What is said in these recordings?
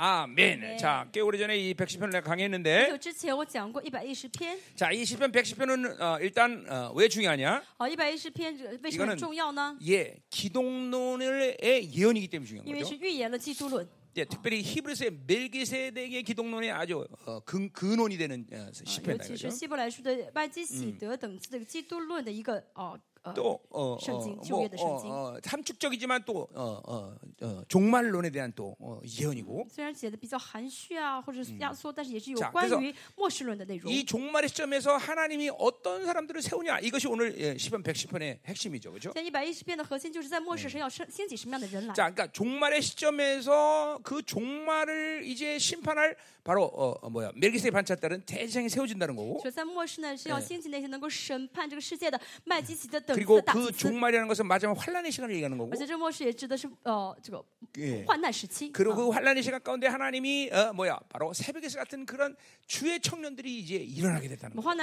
아멘. 네. 자, 꽤 오래전에 이 110편을 내가 강의했는데. 자, 이 10편 110편은 일단 왜 중요하냐? 이거는 예, 기독론의 예언이기 때문에 중요한 거죠. 예, 특별히 히브리서의 멜기세덱의 기독론이 아주 근원이 되는 시편이다. 그렇죠. 히브리서의 멜기세덱 등의 기독론의 一个 또 함축적이지만 또 종말론에 대한 또 예언이고. 이 종말의 시점에서 하나님이 어떤 사람들을 세우냐 이것이 오늘 시편 110편의 핵심이죠, 그렇죠? 자, 그러니까 종말의 시점에서 그 종말을 이제 심판할 바로 멜기세덱 반차에 따른 대제사장이 세워진다는 거고. 그리고 그 종말이라는 것은 마지막 환난의 시간을 얘기하는 거고. 예. 그리고 그 환난의 시간 가운데 하나님이 바로 새벽에서 같은 그런 주의 청년들이 이제 일어나게 됐다는 거예요. 이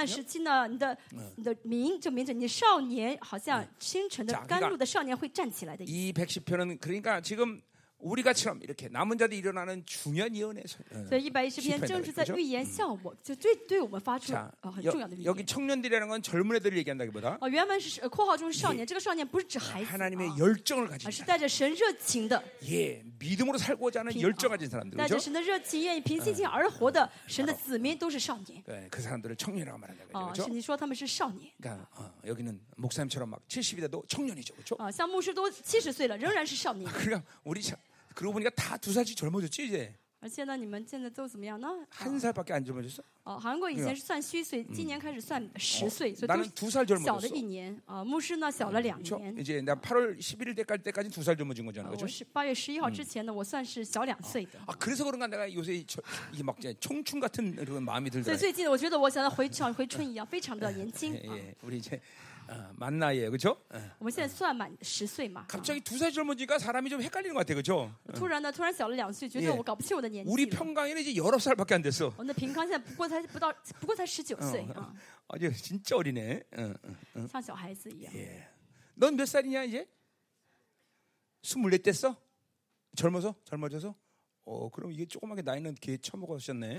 110편은 그러니까 지금 우리가처럼 이렇게 남은 자들이 일어나는 중요한 예언의 여기 청년들이라는 건 젊은 애들을 얘기한다기보다 하나님의 열정을 가진 사람, 예, 믿음으로 살고자 하는 열정 가진 사람들, 그 사람들을 청년이라고 말한다는 거죠. 그러니까 여기는 목사님처럼 막 70이라도 청년이죠, 그렇죠? 그러니까 우리 그러고 보니까 다 2살씩 젊어졌지 이제. 한 살밖에 안 젊어졌어? 한국 이전 算虚岁,今年开始算10岁,所以 나는 2살 젊어졌어. 이제 나 8월 11일 때까지 2살 젊어진 거잖아, 그렇죠? 8月11号之前呢,我算是小2岁的. 아, 그래서 그런가 내가 요새 이게 막 청춘 같은 그런 마음이 들더라고. 最近我觉得我想要回春一样,非常的年轻. 우리 이제 만 나이에요, 그렇죠? 갑자기 2살 젊어지니까 사람이 좀 헷갈리는 것 같아, 그렇죠? 우리 평강에는 이제 19살밖에 안 됐어. 아주 진짜 어리네. 넌 몇 살이냐 이제? 24 됐어? 젊어서? 젊어져서? 그럼 이게 조그맣게 나이는 개 처먹으셨네.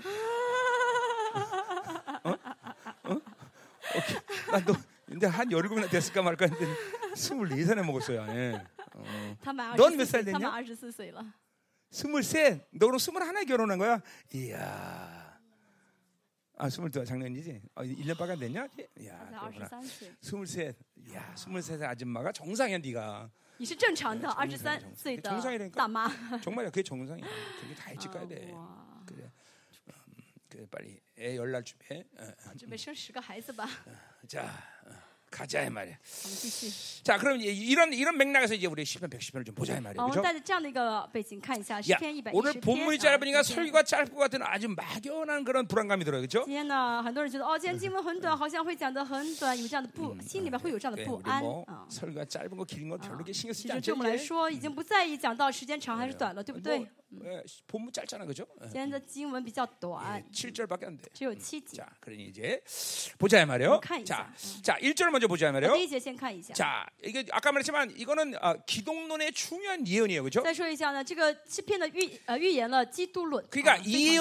나 너 근데 한 17이나 됐을까 말까 했는데 24살에 먹었어요. 예. 넌 몇 살 됐냐? 23. 너로 21에 결혼한 거야? 이야. 아, 22 작년이지? 1년밖에 안 됐냐? 이야. 23. 이야, 23살 아줌마가 정상이야, 네가. 你是正常的, 23岁的 大妈. 정말이야, 그게 정상이야. 그게 다 일찍 가야 돼. 그래. 빨리 애 열날 준비해. 자, 가자 이 말이야. 자, 그럼 이런 맥락에서 이제 우리 시편 110편을 좀 보자 이 말이야. 그렇죠? 오늘 본문이 짧으니까 설교가 짧을 것 같은 아주 막연한 그런 불안감이 들어요, 그렇죠? 설교가 짧은 거 긴 거 별로 신경 쓰지 않죠. 본문 짧잖아, 그죠? 7절밖에 안 돼. 자, 그러니 이제 보자 이 말이에요. 자, 1절 먼저 보자 이 말이에요. 자, 이게 아까 말했지만 이거는 기독론의 중요한 예언이에요, 그죠? 그러니까 이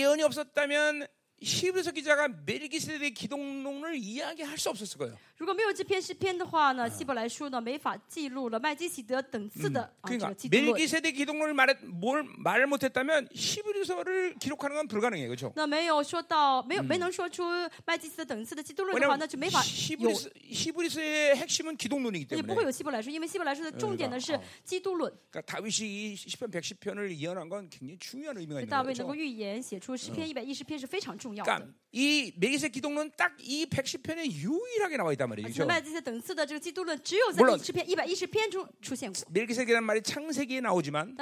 예언이 없었다면 히브리서 기자가 멜기세덱의 기독론을 이야기할 수 없었을 거예요. 如果没有这篇诗篇的话呢，希伯来书呢没法记录了麦基洗德等次的 그러니까 멜기세덱 기독론을 말 못했다면 히브리서를 기록하는 건 불가능해요, 그렇죠? 那没有说到没有没能说出麦基洗德等次的基督论的话，那就没法有 히브리서의 핵심은 기독론이기 때문에 也不会有希伯来书，因为希伯来书的重点呢是基督论。 그러니까 다윗이 시편 110편을 예언한 건 굉장히 중요한 의미가 있는 거죠. 大卫能够预言写出诗篇110篇是非常重要的。 그러니까 이 멜기세덱 기독론은 딱 이 110편에 유일하게 나와 있단 말이죠. 물론 멜기세덱이라는 말이 창세기에 나오지만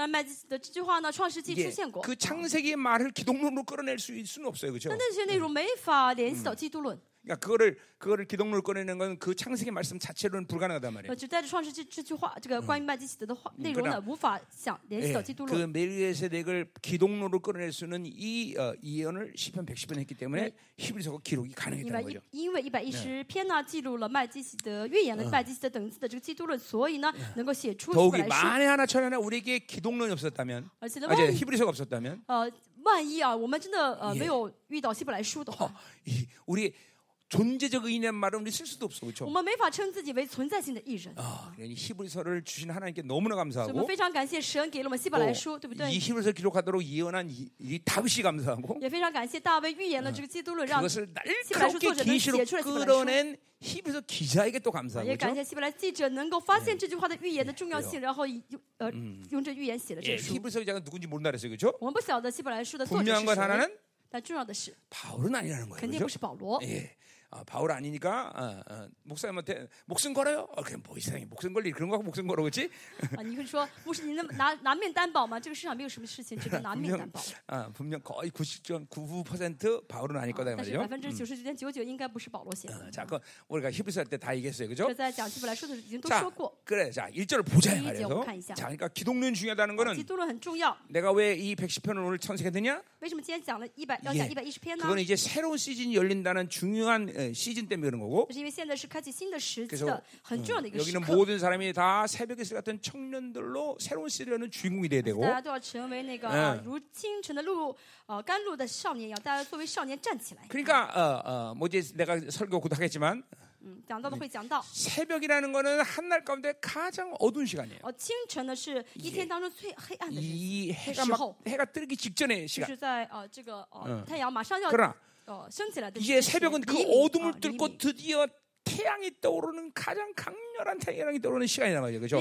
예, 그 창세기의 말을 기독론으로 끌어낼 수는 없어요, 그렇죠? 그러니까 그거를 기독론을 꺼내는 건 그 창세기 말씀 자체로는 불가능하단 말이에요. 그 멜기세덱을 기독론으로 꺼낼 수는 이 예언을 시편 110편 했기 때문에 히브리서가 기록이 가능했다는 거죠. 因为110篇呢记录了麦基洗德预言了麦基洗德等次的这个基督论，所以呢能够写出来。더욱이 만에 하나 천하나 우리에게 기독론이 없었다면, 아니 히브리서가 없었다면, 万一啊我们真的没有遇到希伯来书的话 우리 존재적 의인의 말은 우리 쓸 수도 없어, 그렇죠? 히브리서를 주신 하나님께 너무나 감사하고, 이 히브리서 기록하도록 예언한 이 다윗이 감사하고, 그것을 날카롭게 계시로 끌어낸 히브리서 기자에게 또 감사하고, 히브리서 기자가 누군지 모른다 그랬어요, 그렇죠? 분명한 건 하나는 바울은 아니라는 거예요, 그렇죠? 예. 바울 아니니까 목사님한테 목숨 걸어요. 그냥 뭐 이상해, 목숨 걸리 그런 거 하고 목숨 걸어, 그렇지? 분명 거의 99.99% 바울은 아닐 거다 말이죠. 99.99%应该不是保罗写的. 자, 그 우리가 히브리서 할 때 다 얘기했어요, 그렇죠? 자, 그래, 자 1절을 보자 말이죠. 자, 그러니까 기독론 중요하다는 거는, 내가 왜 이 110편을 오늘 선택했느냐? 그건 이제 새로운 시즌이 열린다는 중요한 시즌 때문에 그런 거고, 그래서 여기는 모든 사람이 다 새벽에 쓸 같은 청년들로 새로운 시대라는 주인공이 돼야 되고, 그러니까 뭐 이제 내가 설교 곧 하겠지만, 새벽이라는 거는 한날 가운데 가장 어두운 시간이에요. 이 해가 뜨기 직전의 시간. 그러나 이제 새벽은 그 어둠을 뚫고 드디어 태양이 떠오르는, 가장 강렬한 태양이 떠오르는 시간이란 말이죠, 그렇죠?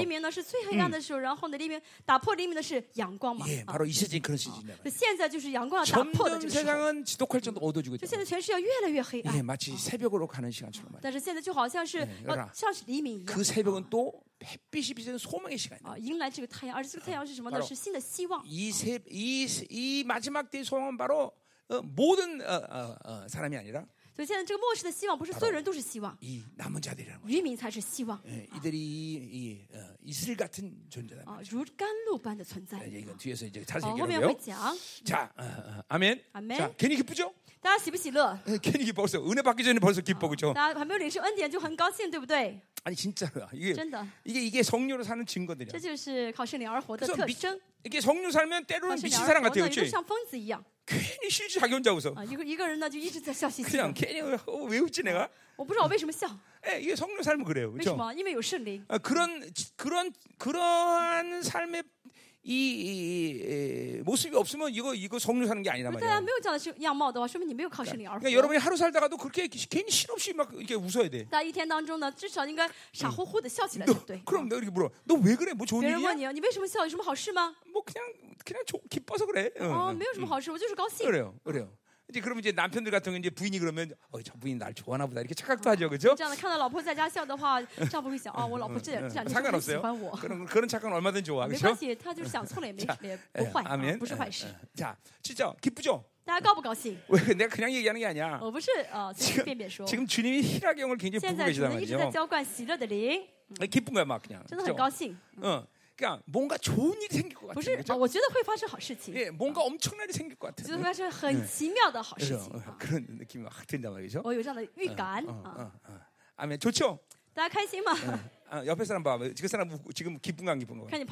예, 바로 이 시즌, 그런 시즌이란 말이에요. 점점 세상은 지독할 정도 어두워지고 있다. 예, 마치 새벽으로 가는 시간처럼 말이에요. 그 새벽은 또 햇빛이 비치는 소망의 시간이다. 이 마지막 때의 소망은 바로 모든 사람이 아니라, 이 남은 자들이라는 거죠. 이들이 이슬 같은 존재다. 이건 뒤에서 이제 자세히 얘기해요. 자, 아멘. 자, 괜히 기쁘죠? 괜히 기뻐서 은혜 받기 전에 벌써 기뻐, 그죠? 아니 진짜로야. 이게 성령으로 사는 증거들이야. 그래서 이게 성령 살면 때로는 미친 사람 같아요, 그렇지? 괜히 실지 자기 혼자 웃어. 그냥 괜히 왜 웃지 내가? 예, 이게 성령 삶은 그래요, 그렇죠? 그런 삶의 이 모습이 없으면 이거 성령 사는 게 아니란 말이야. 그러니까 여러분이 하루 살다가도 그렇게 괜히 실없이 막 이렇게 웃어야 돼. 그럼 내가 이렇게 물어. 너 왜 그래? 뭐 좋은 일이야? 뭐 그냥 기뻐서 그래. 그래요. 이제 그러면 이제 남편들 같은 경우 이제 부인이 그러면 저 부인 날 좋아하나 보다 이렇게 착각도 하죠, 그렇죠? 상관없어요. 그런 착각은 얼마든 좋아, 그렇죠? 아멘. 자, 진짜 기쁘죠? 왜 내가 그냥 얘기하는 게 아니야. 지금 주님이 희락의 영을 굉장히 부고 계시단 말이죠. 기쁜 거야, 막 그냥. 그러니까 뭔가 좋은 일이 생길 것 같아요. 예, 뭔가 엄청난 일이 생길 것 같아요. 그런 느낌이 확 든단 말이죠. 아멘. 좋죠? 옆에 사람 봐. 그 사람 지금 기쁜가 안 기쁜가? 그래.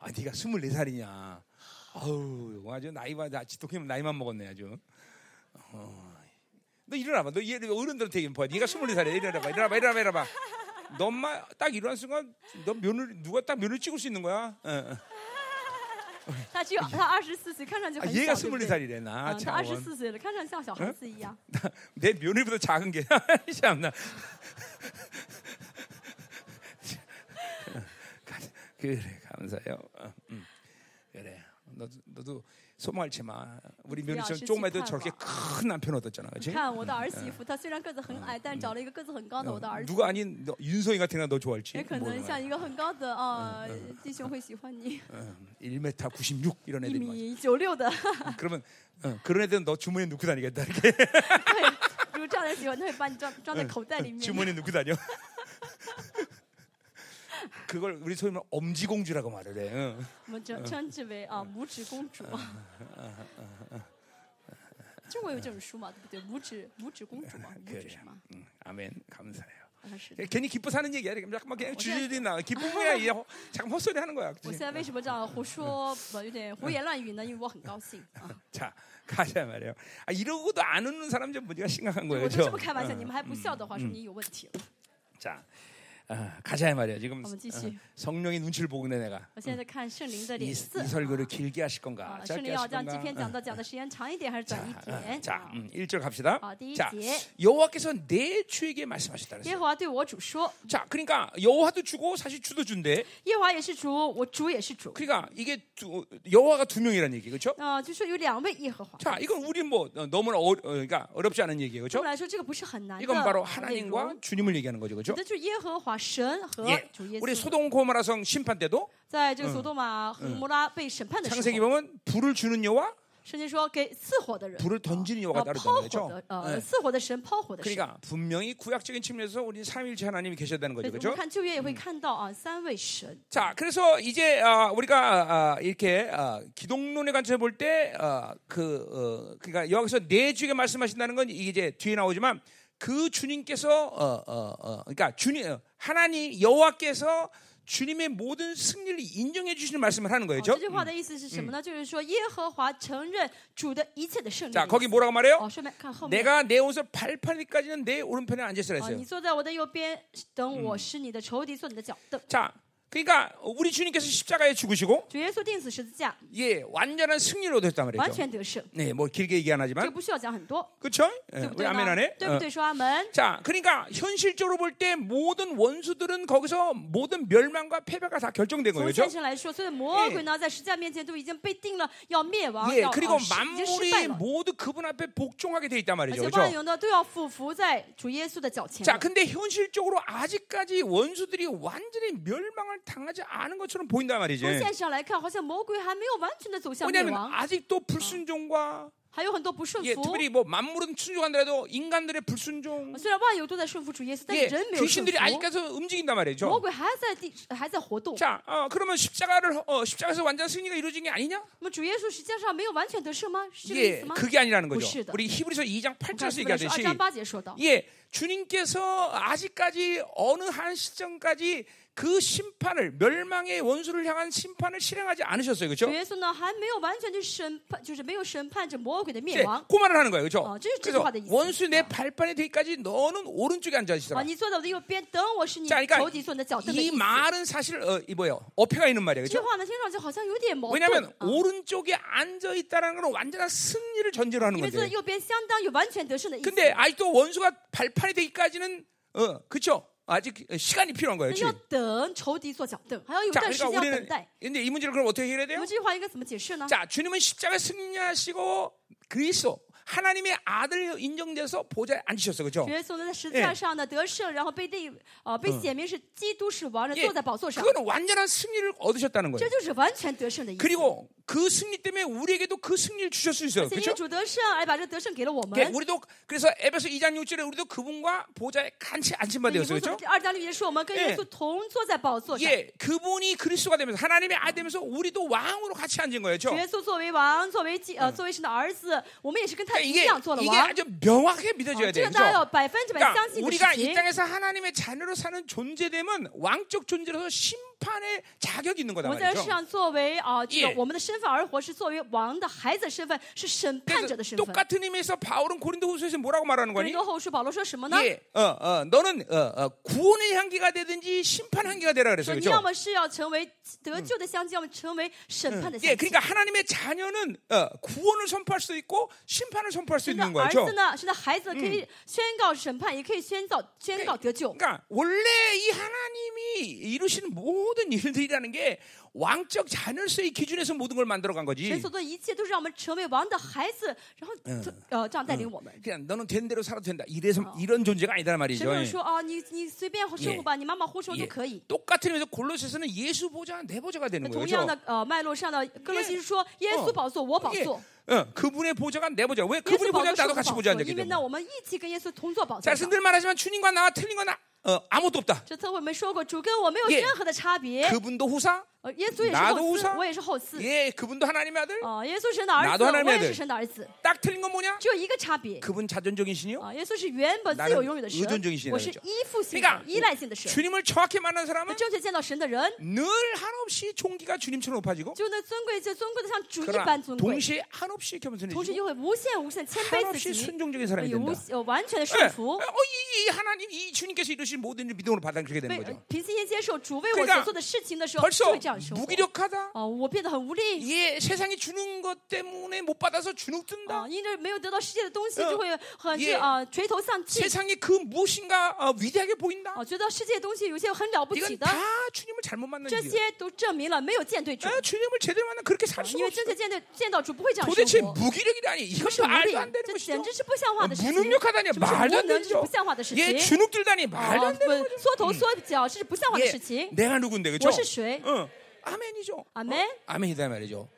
아, 네가 24살이냐? 아우, 아주 나이만 먹었네 아주. 너 일어나봐. 너 어른들한테 얘기해 봐. 네가 24살이야. 일어나봐. 너 엄마 딱 일어난 순간 너 면을 누가 딱 면을 찍을 수 있는 거야. 얘가 24살이래. 나 참. 내 면을보다 작은 게 참나. 그래 감사해요. 그래. 너도 소모할지만 우리 며느리처럼 조금만 해도 저렇게 큰 남편 얻었잖아, 그렇지? 누가 아닌 윤성이 같은 날 너 좋아할지. 1m 96 이런 애들. 1m 96的. 그러면 그런 애들은 너 주머니에 넣고 다니겠다 이렇게. 주머니에 넣고 다녀. 그걸 우리 소위 말하면 엄지공주라고 말을 해. 먼저 천지의 무지공주. 중국에有这种书嘛，对不对？무지공주嘛， 무지마. 아멘, 감사해요. 괜히 기뻐 사는 얘기야. 잠깐만 그냥 주주리 나 기쁨이야. 이 잠깐 헛소리 하는 거야. 我现在为什么这样胡说有点胡言乱语呢？因为我很高兴. 자, 가자 말이에요. 아, 이러고도 안 웃는 사람 좀 문제가 심각한 거예요. 我这么开玩笑，你们还不笑的话，说你有问题了. 자. 가자 말이야. 지금 성령의 눈치를 보고 있네 내가. 이 설교를 길게 하실 건가? 짧게 하실 건가? 자, 1절 갑시다. 자, 여호와께서 내 주에게 말씀하셨다 그랬어요. 자, 그러니까 여호와도 주고 사실 주도 준대. 그러니까 이게 여호와가 두 명이라는 얘기 그렇죠? 자, 이건 우리 뭐 너무나 그러니까 어렵지 않은 얘기예요. 그렇죠? 이건 바로 하나님과 주님을 얘기하는 거죠. 그렇죠? 예, 우리 소돔 고모라성 심판 때도 창세기 보면 불을 주는 여호와 불을 던지는 여호와가 다르다는 거죠. 그러니까 분명히 구약적인 측면에서 우리 삼위일체 하나님이 계셔야 되는 거죠. 그렇죠? 자, 그래서 이제 우리가 이렇게 기독론의 관점에서 볼 때 그러니까 여기서 내 주에게 말씀하신다는 건 이게 이제 뒤에 나오지만 그 주님께서 그러니까 주님 하나님 여호와께서 주님의 모든 승리를 인정해 주시는 말씀을 하는 거예요. 자, 거기 뭐라고 말해요? 내가 내 옷을 발판까지는 내 오른편에 앉으시라 했어요. 자, 그러니까 우리 주님께서 십자가에 죽으시고 예, 완전한 승리를 얻었단 말이죠. 네, 뭐 길게 얘기 안 하지만 그렇죠? 우리 아멘하네. 자, 그러니까 현실적으로 볼 때 모든 원수들은 거기서 모든 멸망과 패배가 다 결정된 거예요. 그렇죠? 예, 그리고 만물이 모두 그분 앞에 복종하게 돼 있단 말이죠. 그렇죠? 자, 근데 현실적으로 아직까지 원수들이 완전히 멸망을 당하지 않은 것처럼 보인단 말이지. 왜냐하면 아직도 불순종과 예, 특별히 뭐 만물은 순종한다라도 인간들의 불순종. 예, 귀신들이 아직까지 움직인단 말이죠. 자, 그러면 십자가에서 완전 승리가 이루어진 게 아니냐? 예, 그게 아니라는 거죠. 우리 히브리서 2장 8절에서 얘기하듯이 예, 주님께서 아직까지 어느 한 시점까지 그 심판을 멸망의 원수를 향한 심판을 실행하지 않으셨어요, 그렇죠? 그 말을 하는 거예요, 그렇죠? 그래서 원수 내 발판에 되기까지 너는 오른쪽에 앉아 있어라. 자, 그러니까 이 말은 사실 이 뭐예요? 어폐가 있는 말이에요, 그렇죠? 왜냐하면 오른쪽에 앉아 있다라는 건 완전한 승리를 전제로 하는 건데. 근데 아직도 원수가 발판이 되기까지는 그렇죠? 아직 시간이 필요한 거예요. 자, 그러니까 우리는 근데 이 문제를 그럼 어떻게 해결해야 돼요? 자, 주님은 십자가 승리하시고 그리스도 하나님의 아들로 인정돼서 보좌에 앉으셨어요, 그렇죠? 그거는 완전한 승리를 얻으셨다는 거예요. 그리고 그 승리 때문에 우리에게도 그 승리를 주실 수 있어요, 그렇죠? 그러니까 우리도 그래서 에베소 2장 6절에 우리도 그분과 보좌에 같이 앉힌바되었어요, 그렇죠? 예, 그분이 그리스도가 되면서 하나님의 아들 되면서 우리도 왕으로 같이 앉은 거예요, 그렇죠? 이게 아주 명확하게 믿어져야 돼요. 그러니까 우리가 이 땅에서 하나님의 자녀로 사는 존재됨은 왕적 존재로서 심판의 자격이 있는 거다 말이죠. 예. 똑같은 의미에서 바울은 고린도후서에서 뭐라고 말하는 거니? 예. 너는 구원의 향기가 되든지 심판 향기가 되라 그랬어요. 그렇죠? 예. 그러니까 하나님의 자녀는 구원을 선포할 수도 있고 심판을 선포할 수 있는 거죠. 그러니까 원래 이 하나님이 이루시는 모든 모든 일들이라는 게 왕적 자녀로서의 기준에서 모든 걸 만들어간 거지. 그냥 너는 된 대로 살아도 된다. 이래서 이런 존재가 아니다란 말이죠. 예. 똑같은 의미에서 골로새서는 예수 보좌 내 보좌가 되는 거예요. 그분의 보좌가 내 보좌. 왜 그분의 보좌 나도 같이 보좌한 적이 있는 거예요. 자신들 말하지만 주님과 나와 틀린 거나 아무것도 없다. 그분도 후사, 나도 후사. 예, 그분도 하나님의 아들, 나도 하나님의 아들. 딱 틀린 건 뭐냐? 그분 자존적인 신이요, 나는 의존적인 신이죠. 그러니까 주님을 정확히 만난 사람은 늘 한없이 존귀가 주님처럼 높아지고, 그러나 동시에 한없이 겸손해지고, 한없이 순종적인 사람이 된다. 이 하나님, 이 주님께서 이루신 모든 일을 믿음으로 받아들이게 되는 거죠. 그러니까 벌써 무기력하다. 예, 세상이 주는 것 때문에 못 받아서 주눅든다. 세상이 그 무엇인가 위대하게 보인다. 이건 다 주님을 잘못 만난 일이에요. 주님을 제대로 만나 그렇게 살 수가 없어. 도대체 무기력이라니, 이것도 말도 안 되는 것이죠. 무능력하다니 말도 안 되죠. 예, 주눅들다니 말도 안 되는 거죠. 예, 내가 누군데, 그렇죠? 아멘이죠. 아멘. 아멘이다 말이죠.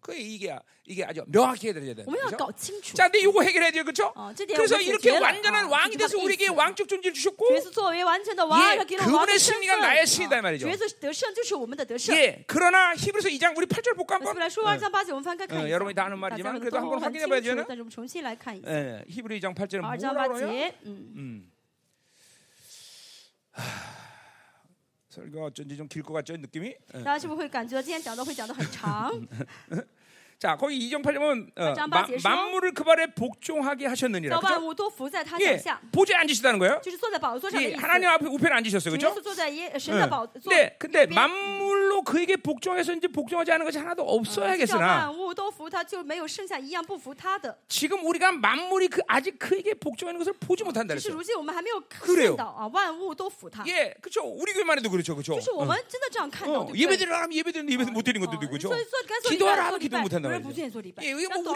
그 이게 아주 명확히 해드려야 되는 거죠. 자, 근데 이거 해결해야 돼요, 그렇죠? 그래서 이렇게 완전한 왕이 돼서 우리에게 왕적 존재를 주셨고, 예, 그분의 승리가 나의 승리다 말이죠. 예, 그러나 히브리서 2장 우리 8절 볼까 한번. 여러분이 다 아는 말이지만 그래도 한번 확인해 봐야 되는. 예, 히브리서 2장 8절은 뭐라고 해요? 설교가 어쩐지 좀 길 것 같죠, 느낌이? 자, 거기 2장 8절은 만물을 그 발에 복종하게 하셨느니라. 예, 보좌에 앉으시다는 거예요. 예, 하나님 앞에 우편에 앉으셨어요, 그렇죠? 네, 근데 만물로 그에게 복종해서 이제 복종하지 않은 것이 하나도 없어야겠으나, 지금 우리가 만물이 아직 그에게 복종하는 것을 보지 못한다 그랬어요. 그래요. 예, 그렇죠. 우리 교회만 해도 그렇죠, 그렇죠. 예배드리라 하면 예배드리는데 못 드리는 것도 있고, 그렇죠. 기도하라 하면 기도 못 한다. 예, 우리가 또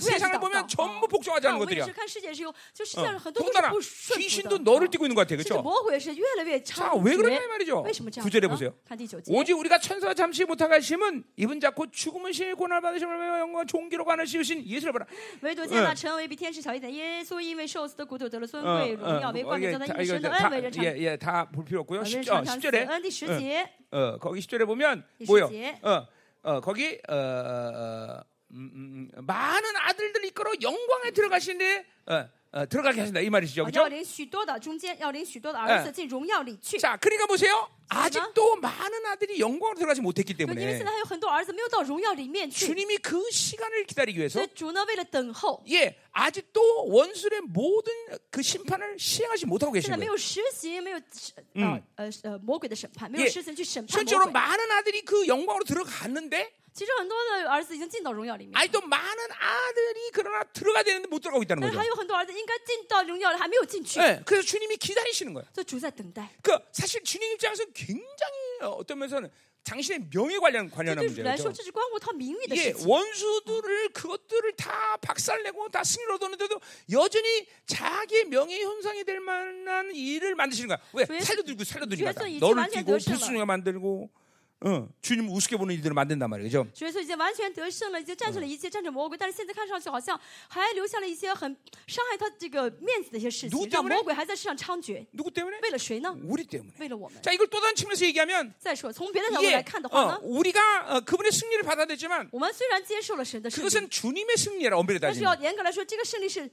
세상을 보면 전부 복종하지 않는 것들이야. 동나라 귀신도 너를 띄고 있는 것 같아, 그렇죠? 자, 왜 그러냐 말이죠. 구절해 보세요. 오직 우리가 천사와 잠시 못하게 하심은 이분 자꾸 죽음의 신의 고난을 받으심을 영광과 존귀로 관을 씌우신 예수를 보라. 예, 다 볼 필요 없고요. 10절에 거기 10절에 보면 뭐요? 거기 많은 아들들이 이끌어 영광에 들어가시는데 들어가게 하신다 이 말이시죠, 그렇죠? 자, 그러니까 보세요. 아직도 많은 아들이 영광으로 들어가지 못했기 때문에 주님이 그 시간을 기다리기 위해서, 예, 아직도 원수의 모든 그 심판을 시행하지 못하고 계시는 거예요. 실제로 많은 아들이 그 영광으로 들어갔는데, 아직도 많은 아들이 그러나 들어가야 되는데 못 들어가고 있다는 거죠. 네, 그래서 주님이 기다리시는 거예요. 그 사실 주님 입장에서 굉장히 어떤 면에서는 당신의 명예 관련한 문제죠. 예, 원수들을 그것들을 다 박살내고 다 승리를 얻었는데도 여전히 자기의 명예 현상이 될 만한 일을 만드시는 거야. 왜? 살려드리고 너를 뛰고 불순이가 만들고. 주님 우습게 보는 일들을 만든단 말이죠. 그래서 이제 완전 得胜了，已经战胜了一切，战胜魔鬼。但是现在看上去好像还留下了一些很伤害他这个面子的一些事情，让魔鬼还在世上猖獗。 누구 때문에? 우리 때문에. 자, 이걸 또 다른 측면에서 얘기하면, 우리가 그분의 승리를 받아들였지만, 그것은 주님의 승리라 엄밀히 따지면,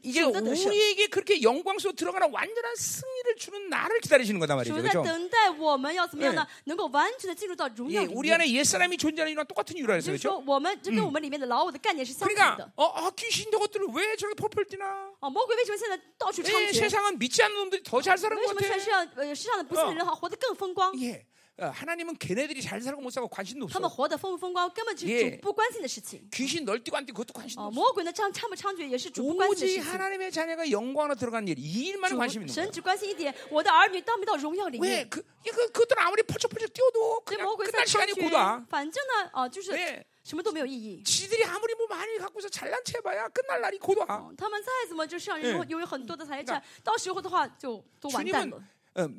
이게 우리에게 그렇게 영광 속으로 들어가는 완전한 승리를 주는 나를 기다리시는 거다 말이죠. 그렇죠? 예, 우리 안에 옛사람이 존재하는 이유랑 똑같은 이유라 했어요, 그렇죠? 그러니까 귀신도 것들을 왜 저렇게 펄펄 뛰나? 예, 세상은 믿지 않는 놈들이 더 잘 사는 것 같아. 예, 하나님은 걔네들이 잘 살고 못 살고 관심도 없어. 他们活得风不风光根本就是主不关心的事情. 귀신 널뛰고 안 뛰고 그것도 관심도 없어. 魔鬼呢，猖獗也是主不关心的事情. 오직 하나님의 자녀가 영광으로 들어간 일, 이 일만 관심 있는 거야. 神只关心一点，我的儿女到没到荣耀里面. 왜 그것들 아무리 펄쩍펄쩍 뛰어도 그냥 끝날 시간이 고다. 反正呢，就是。 什么都没有意义. 지들이 아무리 뭐 많이 갖고서 잘난 체봐야 끝날 날이 고도 아. 他们再怎么就是有很多的财产，到时候的话就都完蛋了.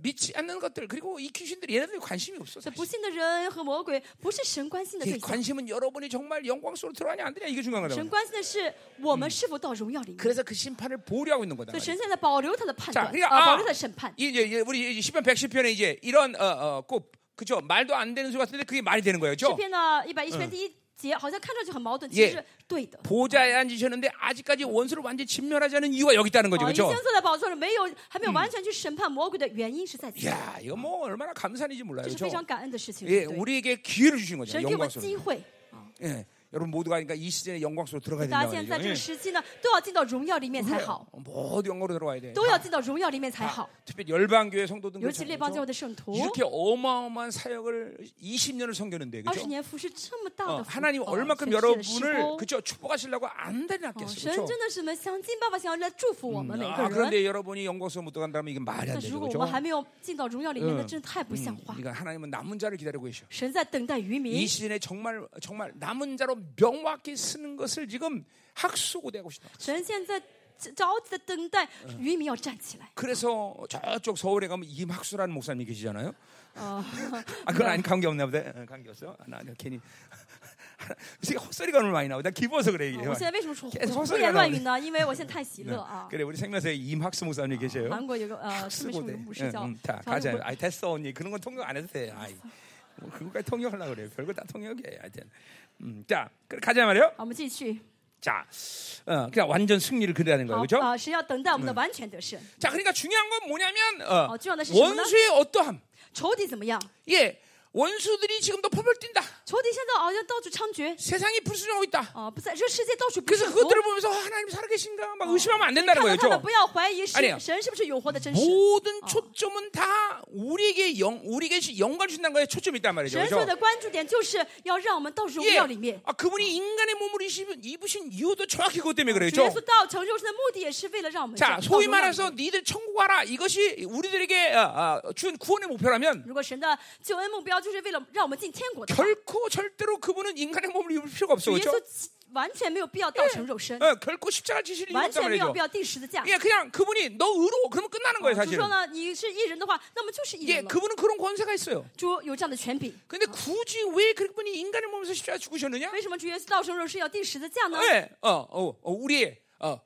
믿지 않는 것들 그리고 이 귀신들 얘네들 관심이 없어. 不信的人和魔鬼不是神关心的对象. 관심은 여러분이 정말 영광 속으로 들어가냐 안 되냐 이게 중요한 거라고. 神关心的是我们是否到荣耀里面. 그래서 그 심판을 보류하고 있는 거다. 所以神现在保留他的判断. 보류他的审判. 이제 우리 시편 110편에 이제 이런 꼭 그죠 말도 안 되는 소리 같은데 그게 말이 되는 거예요, 그죠? 시편 110편 好像看上去很矛盾，其实 对的. 보좌에 앉으셨는데 아직까지 원수를 완전히 진멸하지 않은 이유가 여기 있다는 거죠, 그렇죠? 이전서의宝座没有还没有完全去审判魔鬼的原因是在此. 야, 이거 뭐 얼마나 감사한지 몰라요, 그렇죠? 예, 우리에게 기회를 주신 거죠, 영광스러운. 예, 여러분 모두가 그러니까 이 시대의 영광으로 들어가야 된다는 거죠. 모두 영광으로 들어와야 돼. 특별히 열방교회 성도들 이렇게 어마어마한 사역을 20년을 섬겼는데 그렇죠? 하나님 얼마큼 여러분을 그렇죠? 축복하시려고 안달이 났겠어요. 그런데 여러분이 영광으로 못 들어간다면 이게 말이 안 되죠. 그러니까 하나님은 남은 자를 기다리고 계셔. 이 시대에 정말 남은 자로 명확히 쓰는 것을 지금 학수고대하고 싶다. 그래서 저쪽 서울에 가면 임학수라는 목사님이 계시잖아요. 아, 그건 아니 관계 없나 보다. 관계 없어. 나 괜히 헛소리가 너무 많이 나오다. 기뻐서 그래 이게. 계속 헛소리가 나오네. 그래 우리 생명사에 임학수 목사님이 계셔요. 학수고대. 자 가자. 아이 됐어 언니. 그런 건 통역 안 해도 돼. 아이. 뭐 그거까지 통역하려고 그래요. 별거 다 통역해. 하여튼. 자, 가자 말이요. 자, 그냥 완전 승리를 그리라는 거예요, 그렇죠? 자, 그러니까 중요한 건 뭐냐면 원수의 어떠함. 예, 원수들이 지금도 펄펄 뛴다. 세상이 불순종하고 있다. 그래서 그것들을 보면서 하나님 살아계신가 막 의심하면 안 된다는 거예요, 그렇죠? 아니요. 모든 초점은 다 우리에게 영광을 주신다는 거에 초점이 있단 말이죠, 그렇죠? 예, 아, 그분이 인간의 몸을 입으신 이유도 정확히 그것 때문에 그래요, 그렇죠? 자, 소위 말해서 니들 천국 가라 이것이 우리들에게 준 구원의 목표라면 결코 절대로 그분은 인간의 몸을 입을 필요가 없어, 그렇죠? 결코 십자가 지실 일이 없단 말이죠. 예, 그냥 그분이 너 의로 그러면 끝나는 거예요, 사실은. 예, 그분은 그런 권세가 있어요. 근데 굳이 왜 그분이 인간의 몸에서 십자가 죽으셨느냐? 예, 우리의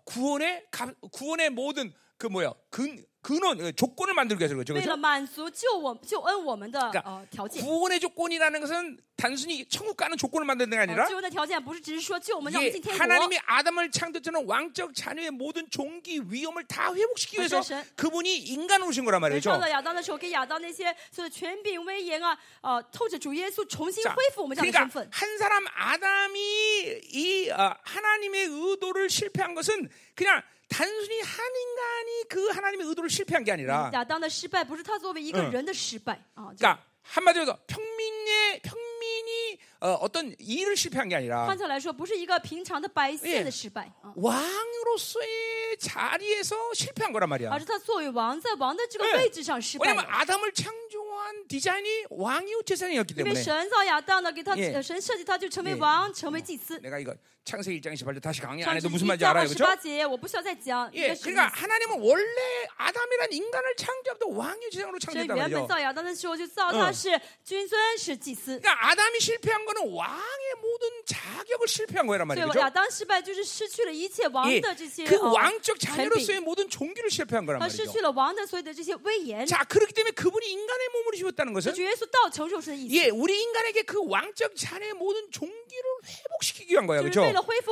구원의 모든 그 뭐야 근원 조건을 만들기 위해서 그렇죠. 그러니까 구원의 조건이라는 것은 단순히 천국 가는 조건을 만드는 게 아니라 예, 하나님이 아담을 창조했던 왕적 자녀의 모든 종기 위험을 다 회복시키기 위해서 그분이 인간으로 오신 거란 말이죠. 그러니까 한 사람 아담이 이 하나님의 의도를 실패한 것은 그냥 단순히 한 인간이 그 하나님의 의도를 실패한 게 아니라 그러니까 한마디로 해서 평민이 어떤 일을 실패한 게 아니라 왕으로서의 자리에서 실패한 거란 말이야. 왜냐하면 아담을 창조한 디자인이 왕이요 재산이었기 때문에. 내가 이거 창세기 1장 18절 다시 강의 안 해도 무슨 말인지 알아요, 그렇죠? 예, 그러니까 하나님은 원래 아담이란 인간을 창조하고 왕의 지상으로 창조했단 말이죠. 그러니까 아담이 실패한 거는 왕의 모든 자격을 실패한 거란 말이죠. 예, 그 왕적 자녀로서의 모든 종기를 실패한 거란 말이죠. 자, 그렇기 때문에 그분이 인간의 몸을 입었다는 것은 예, 우리 인간에게 그 왕적 자녀의 모든 종기를 회복시키기 위한 거야, 그렇죠? 네. 그래서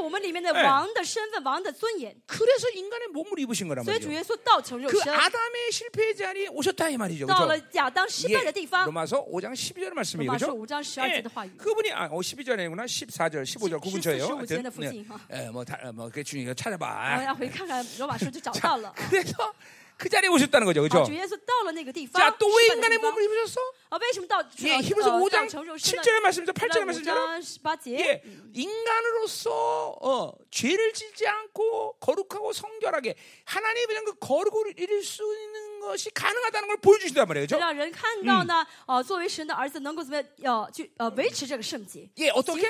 인간의 몸을 입으신 거란 말이죠. 그 아담의 실패의 자리에 오셨다 이 말이죠, 그렇죠? 예, 로마서 5장 12절 말씀이에요, 그렇죠? 예, 그분이 12절이구나 14절 15절 그 근처예요. 예, 뭐 그게 중요해요. 찾아봐. 자, 그래서 그 자리에 오셨다는 거죠. 그렇죠? 자, 또 왜 인간의 몸을 입으셨어? 예, 히브리서 5장 7절의 말씀이죠. 8절의 말씀이잖아요. 예, 인간으로서 죄를 짓지 않고 거룩하고 성결하게 하나님이 그냥 그 거룩을 이룰 수 있는 것이 가능하다는 걸 보여주신단 말이에요. 그렇죠? 예, 어떻게?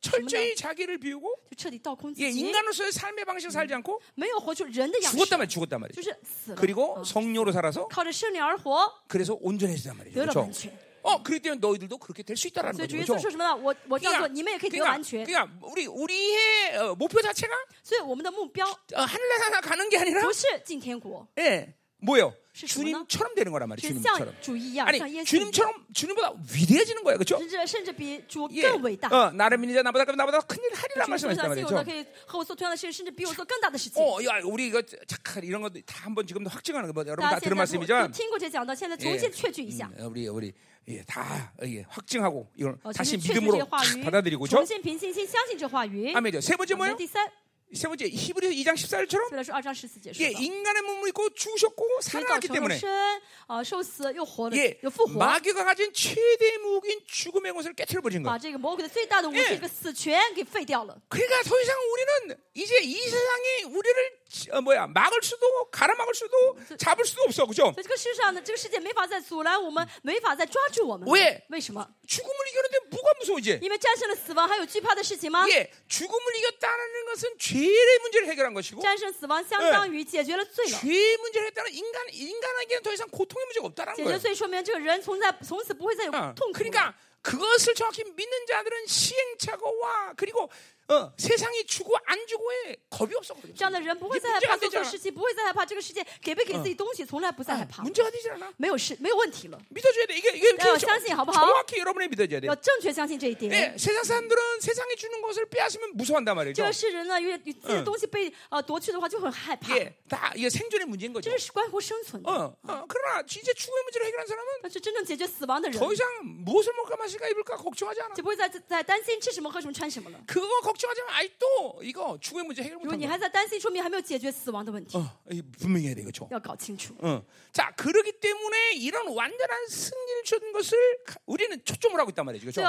철저히 자기를 비우고 예, 인간으로서의 삶의 방식을 살지 않고 죽었단 말이에요. 죽었단 말이에요. 그리고 성령으로 살아서 그래서 온전해지단 말이에요. 그렇죠? 그렇기 때문에 너희들도 그렇게 될 수 있다라는 거죠. 그렇죠? 그러니까 우리의 목표 자체가 하늘나라 하나 가는 게 아니라 예. 뭐예요? 주님처럼 되는 거란 말이에요. 주님처럼. 아니, 주님처럼 주님보다 위대해지는 거예요, 그렇죠? 예, 나를 믿는 자 나보다 큰 일을 하리란 말씀하셨단 말이죠. 야, 우리 이거 착한 이런 거 다 한번 지금도 확증하는 거 여러분 다 들은 말씀이죠. 예, 우리 예, 다 예, 확증하고 이걸 다시 믿음으로 받아들이고 그렇죠? 아멘이요. 세 번째 뭐예요? 세 번째 히브리서 2장 14절처럼 예, 인간의 몸을 입고 죽으셨고 살아났기 때문에 예, 마귀가 가진 최대의 무기인 죽음의 권세를 깨트려 버린 거예요. 예. 그러니까 더 이상 우리는 이제 이 세상이 우리를 막을 수도 가라막을 수도 잡을 수도 없어. 그렇죠? 왜? 죽음을 이겼는데 뭐가 무서워 이제? 예, 죽음을 이겼다는 것은 죄의 문제를 해결한 것이고 죄의 문제를 했다는 인간에게는 더 이상 고통의 문제가 없다라는 거예요. 그러니까 그것을 정확히 믿는 자들은 시행착오와 그리고 세상이 주고 안 주고에 겁이 없어. 문제가 되지 않아. 믿어줘야 돼. 이게 정확히 여러분이 믿어줘야 돼. 네, 세상 사람들은 세상이 주는 것을 빼앗으면 무서워한단 말이죠. 예, 다 이게 생존의 문제인 거죠. 그러나 이제 죽음의 문제를 해결한 사람은 더 이상 무엇을 먹을까 마실까 입을까 걱정하지 않아. 그거 걱정하지만 아직도 이거 죽음의 문제 해결 못한 거야. 분명히 해야 돼. 그렇죠? 자, 그렇기 때문에 이런 완전한 승리를 주는 것을 우리는 초점을 하고 있단 말이죠. 그렇죠?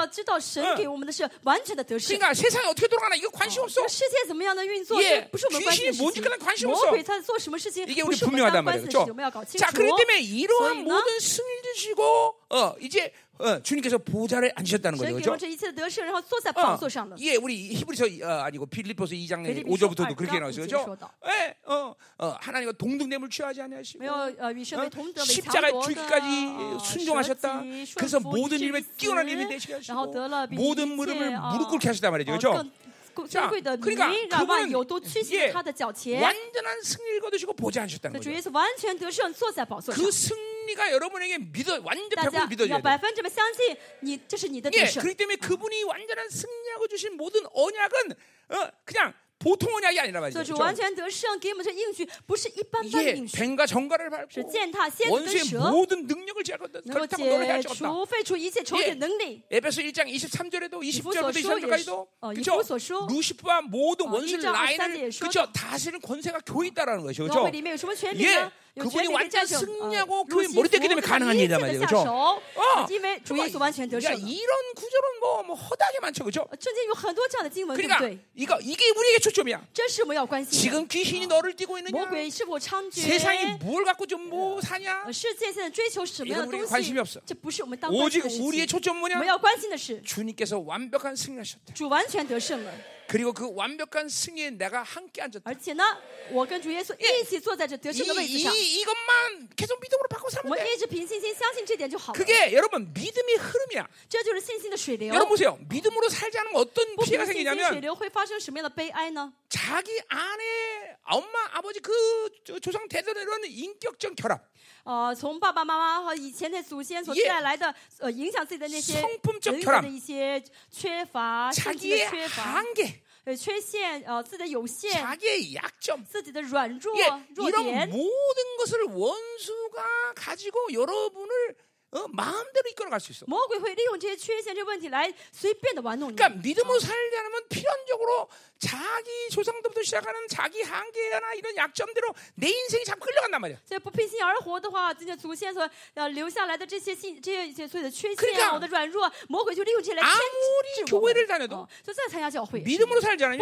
그러니까 세상이 어떻게 돌아가나 이거 관심 없어. 예, 귀신이 뭔지 그냥 관심 없어. 이게 우리 분명하단 말이에요. 그렇죠? 자, 그렇기 때문에 이러한 모든 승리를 주시고 이제 주님께서 보좌를 앉으셨다는 거죠. 그렇죠? 예, 우리 히브리서 아니고 빌립보서 2장 5절부터도 그렇게 나오죠. 그렇죠? 예, 하나님과 동등됨을 취하지 아니하시고 십자가의 죽기까지 순종하셨다. 그래서 모든 이름에 뛰어난 이름이 되시게 하시고 모든 무릎 꿇게 하시단 말이죠. 그렇죠? 자, 그러니까 그분은 예, 완전한 승리를 거두시고 보좌 앉으셨다는 거죠. 그 승리가 여러분에게 완전 100% 믿어줘야 돼. 예, 그렇기 때문에 그분이 완전한 승리하고 주신 모든 언약은 그냥 보통 언약이 아니라 말이죠. 예, 뱀과 전갈을 밟고 원수의 모든 능력을 결단하고 너를 해할 수 없다. 예, 에베소 1장 23절에도 20절부터 23절까지도 그렇죠? 루시프와 모든 원수의 라인을 그렇죠? 다스리는 권세가 교회에 있다라는 것이죠. 그렇죠? 예, 그분이 완전 승리하고 교회 머리 떼기 때문에 가능한 일이다 말이죠. 그렇죠? 야, 이런 구절은 뭐 허다하게 많죠. 그렇죠? 그러니까 이게 우리에게 초점이야. 지금 귀신이 너를 띄고 있느냐? 세상이 뭘 갖고 좀 뭐 사냐? 이건 우리에게 관심이 없어. 오직 우리의 초점은 뭐냐? 주님께서 완벽한 승리하셨다. 그리고 그 완벽한 승리에 내가 함께 앉았다. 이것만 계속 믿음으로 바꾸고 살면 돼. 그게 여러분 믿음의 흐름이야. 여러분 보세요. 믿음으로 살지 않으면 어떤 피해가 생기냐면 자기 안에 엄마 아버지 그 조상 대대로는 인격적 결합. 성품적 결합. 자기의 한계. 자기의 약점, 예, 이런 모든 것을 원수가 가지고 여러분을 마음대로 이끌어갈 수 있어. 그러니까 믿음으로 살려면 필연적으로 자기 조상들부터 시작하는 자기 한계나 이런 약점대로 내 인생이 자꾸 끌려간단 말이야. 그러니까 아무리 교회를 다녀도 믿음으로 살자면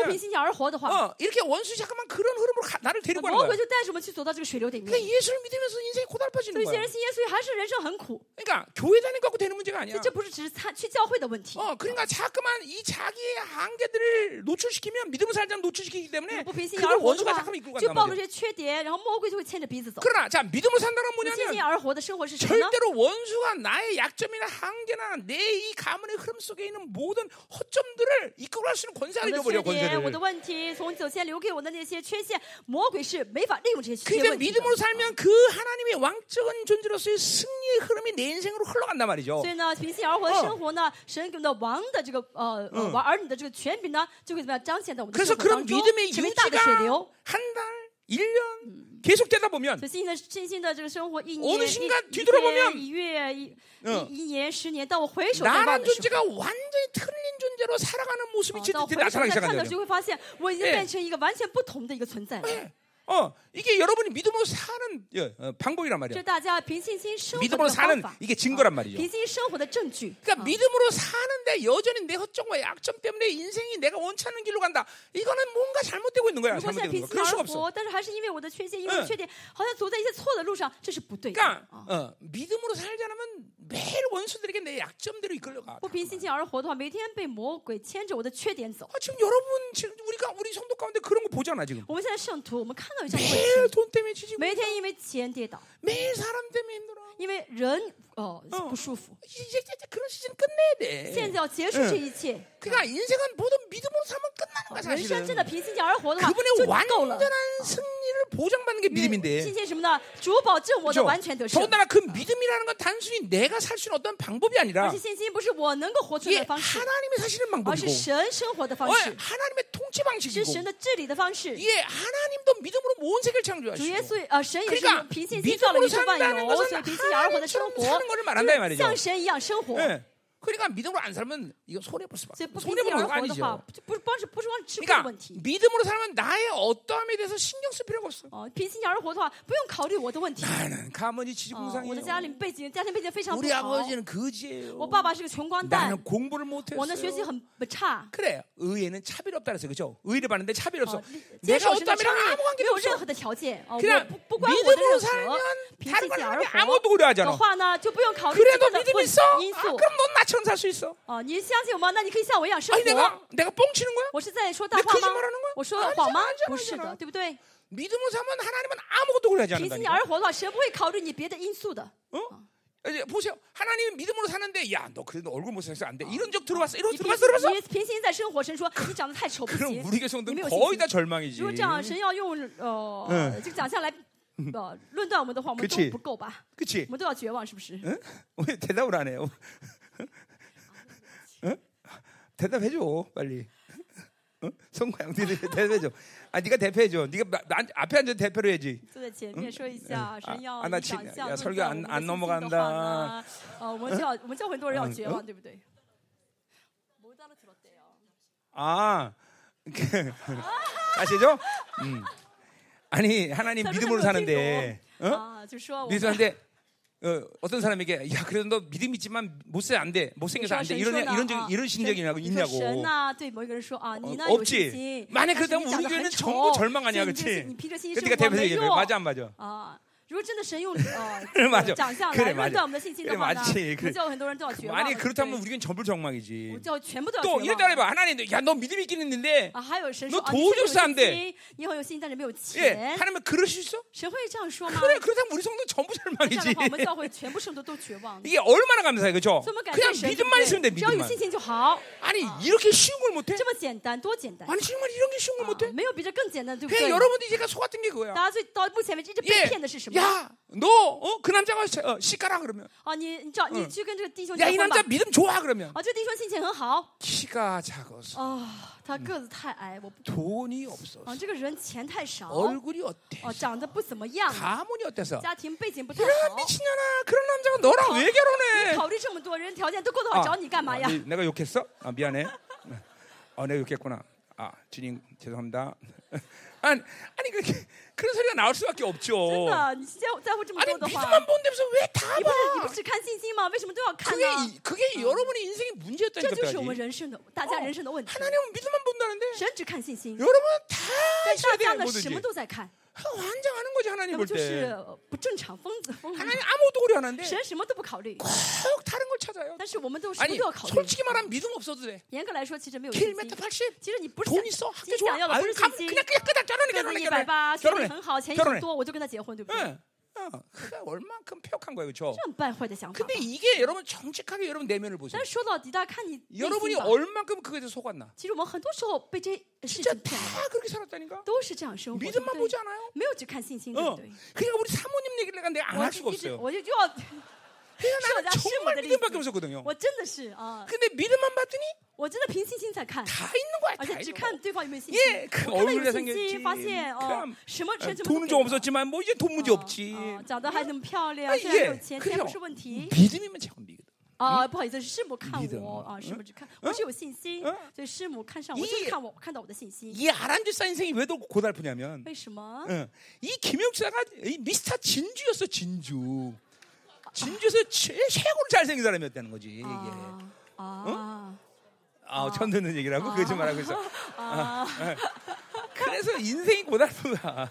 이렇게 원수 잠깐만 그런 흐름으로 나를 데리고 가는 거야. 그러니까 예수를 믿으면서 인생이 고달파지는 거야. 그러니까 교회 다니는 것 갖고 되는 문제가 아니야. 그러니까 자꾸만 이 자기의 한계들을 노출시키면 믿음을 살자면 노출시키기 때문에 그걸 원수가 자꾸만 이끌고 간단 말이야. 그러나 자 믿음을 산다는 건 뭐냐면 절대로 원수가 나의 약점이나 한계나 내 이 가문의 흐름 속에 있는 모든 허점들을 이끌고 갈 수 있는 권세를 줘버려. 권세를. 그러니까 믿음으로 살면 그 하나님의 왕적인 존재로서의 승리의 흐름이 내 인생으로 흘러간단 말이죠. 그래서 그런 믿음의 유지가 한 달, 1년 계속되다 보면 어느 순간 뒤돌아보면 나란 존재가 완전히 틀린 존재로 살아가는 모습이 나타나기 시작한다. 이게 여러분이 믿음으로 사는 방법이란 말이야. 믿음으로 사는 이게 증거란 말이죠. 그러니까 믿음으로 사는데 여전히 내 허점과 약점 때문에 인생이 내가 원치 않는 길로 간다. 이거는 뭔가 잘못되고 있는 거야. 그럴 수가 없어. 그러니까 믿음으로 살지 않으면 매일 원수들에게 내 약점대로 이끌려가. 지금 여러분 지금 우리가 우리 성도 가운데 그런 거 보잖아 지금. 매일 돈 때문에 지치고 매일 사람 때문에 힘들어. 이제 그런 시즌 끝내야 돼. 그러니까 인생은 모든 믿음으로 살면 끝나는 거야 사실은. 그분의 완전한 승리를 보장받는 게 믿음인데. 더군다나 그 믿음이라는 건 단순히 내가 살 수 있는 어떤 방법이 아니라 이게 하나님이 사시는 방법이고 하나님의 통치 방식이고 이게 하나님도 믿음으로 모든 세계를 창조하시고 그러니까 믿음으로 산다는 것은 하나님처럼 사는 것을 말한다 이 말이죠. 네. 그러니까 믿음으로 안 살면 이거 손해볼 수밖에. 손해보는 거 아니죠. 그러니까 믿음으로 살면 나의 어떠함에 대해서 신경 쓸 필요가 없어. 나는 가문이 지지공상이에요. 우리 아버지는 거지예요. 나는 공부를 못했어요. 그래, 의에는 차별 없다 그랬어요. 그렇죠? 의를 봤는데 차별 없어. 내가 어떠함이랑 아무 관계도 없어. 그냥 믿음으로 살면 다른 건 아무것도 고려하잖아. 그래도 믿음 있어? 아, 그럼 넌 나 처럼 살 수 있어. 아니 내가 뻥치는 거야? 내가 거짓말하는 거야? 아니잖아. 믿음으로 살면 하나님은 아무것도 고려하지 않는다니까. 보세요. 하나님은 믿음으로 사는데 야, 너 그래도 얼굴 못생겼어 안 돼. 이런 적 들어봤어? 이런 적 들어봤어? 그럼 우리 성도는 거의 다 절망이지. 왜 대답을 안 해요? 응? 대답해줘 빨리. 응? 성과양 대답해줘. 아 네가 대표해줘. 네가 앞에 앉아 대표로 해야지. 나 설교 안 넘어간다. 아시죠? 아니 하나님 믿음으로 사는데 믿음인데. 어떤 사람에게 야 그래도 너 믿음 있지만 못생 안 돼 못생겨서 안 돼 이런 신적이라고 있냐고. 없지. 만약 그렇다면 우리 교회는 전부 절망 아니야, 그렇지? 그러니까 대표님 얘기해. 맞아 안 맞아? 그래, 맞지. 아니 그렇다면 우리는 전부 절망이지. 또 이런 데 해봐. 하나님, 야, 너 믿음이 있긴 있는데 너 도저히 안 돼. 예, 하나님은 그러실 수 있어? 그래, 그렇다면 우리 성도 전부 절망이지. 이게 얼마나 감사해, 그렇죠? 그냥 믿음만 있으면 돼, 믿음만. 아니, 이렇게 쉬운 걸 못해? 아니, 정말 이런 게 쉬운 걸 못해? 그냥 여러분들 제가 속았던 게 그거야. 야! 너그 남자가 시가라 그러면. 야, 이 남자 믿음 좋아 그러면. 키가 작아서. 돈이 없어서. 얼굴이 어때? 가문이 어때서? 야, 미친년아, 그런 남자가 너랑 왜 결혼해? 내가 욕했어? 아, 미안해. 내가 욕했구나. 아, 주님 죄송합니다. 아니 그렇게 그런 소리가 나올 수밖에 없죠. 아니 믿음만 본다면서 왜 다 봐? 그게 여러분의 인생의 문제였다는 것까지. 하나님은 믿음만 본다는데 여러분은 다 있어야 되는 뭐든지. 환장하는 거지 하나님 볼 때. 하나님 아무것도 고려 안 하는데 꼭 다른 걸 찾아요. 아니 솔직히 말하면 믿음 없어도 돼. 1m80 돈 있어 학교 좋아 그냥 끄덕 결혼해. 그가 얼만큼 폐역한 거예요, 그렇죠? 근데 이게 여러분 정직하게 여러분 내면을 보세요. 여러분이 얼만큼 그거에 대해서 속았나? 진짜 다 그렇게 살았다니까? 믿음만 보지 않아요? 그러니까 우리 사모님 얘기를 내가 안 할 수가 없어요. 나는 정말 믿음밖에 없었거든요. 근데 믿음만 봤더니 다 있는 거야. 그 얼굴에 생겼지. 돈은 좀 없었지만 뭐 이제 돈 문제 없지. 믿음이면 자꾸 믿거든. 이 아람지사 인생이 왜 고달프냐면 이 김용사가 미스터 진주였어. 진주에서 최고로 잘생긴 사람이었다는 거지. 이게. 처음 듣는 얘기라고? 그거 지금 말하고 있어. 그래서 인생이 고달프다.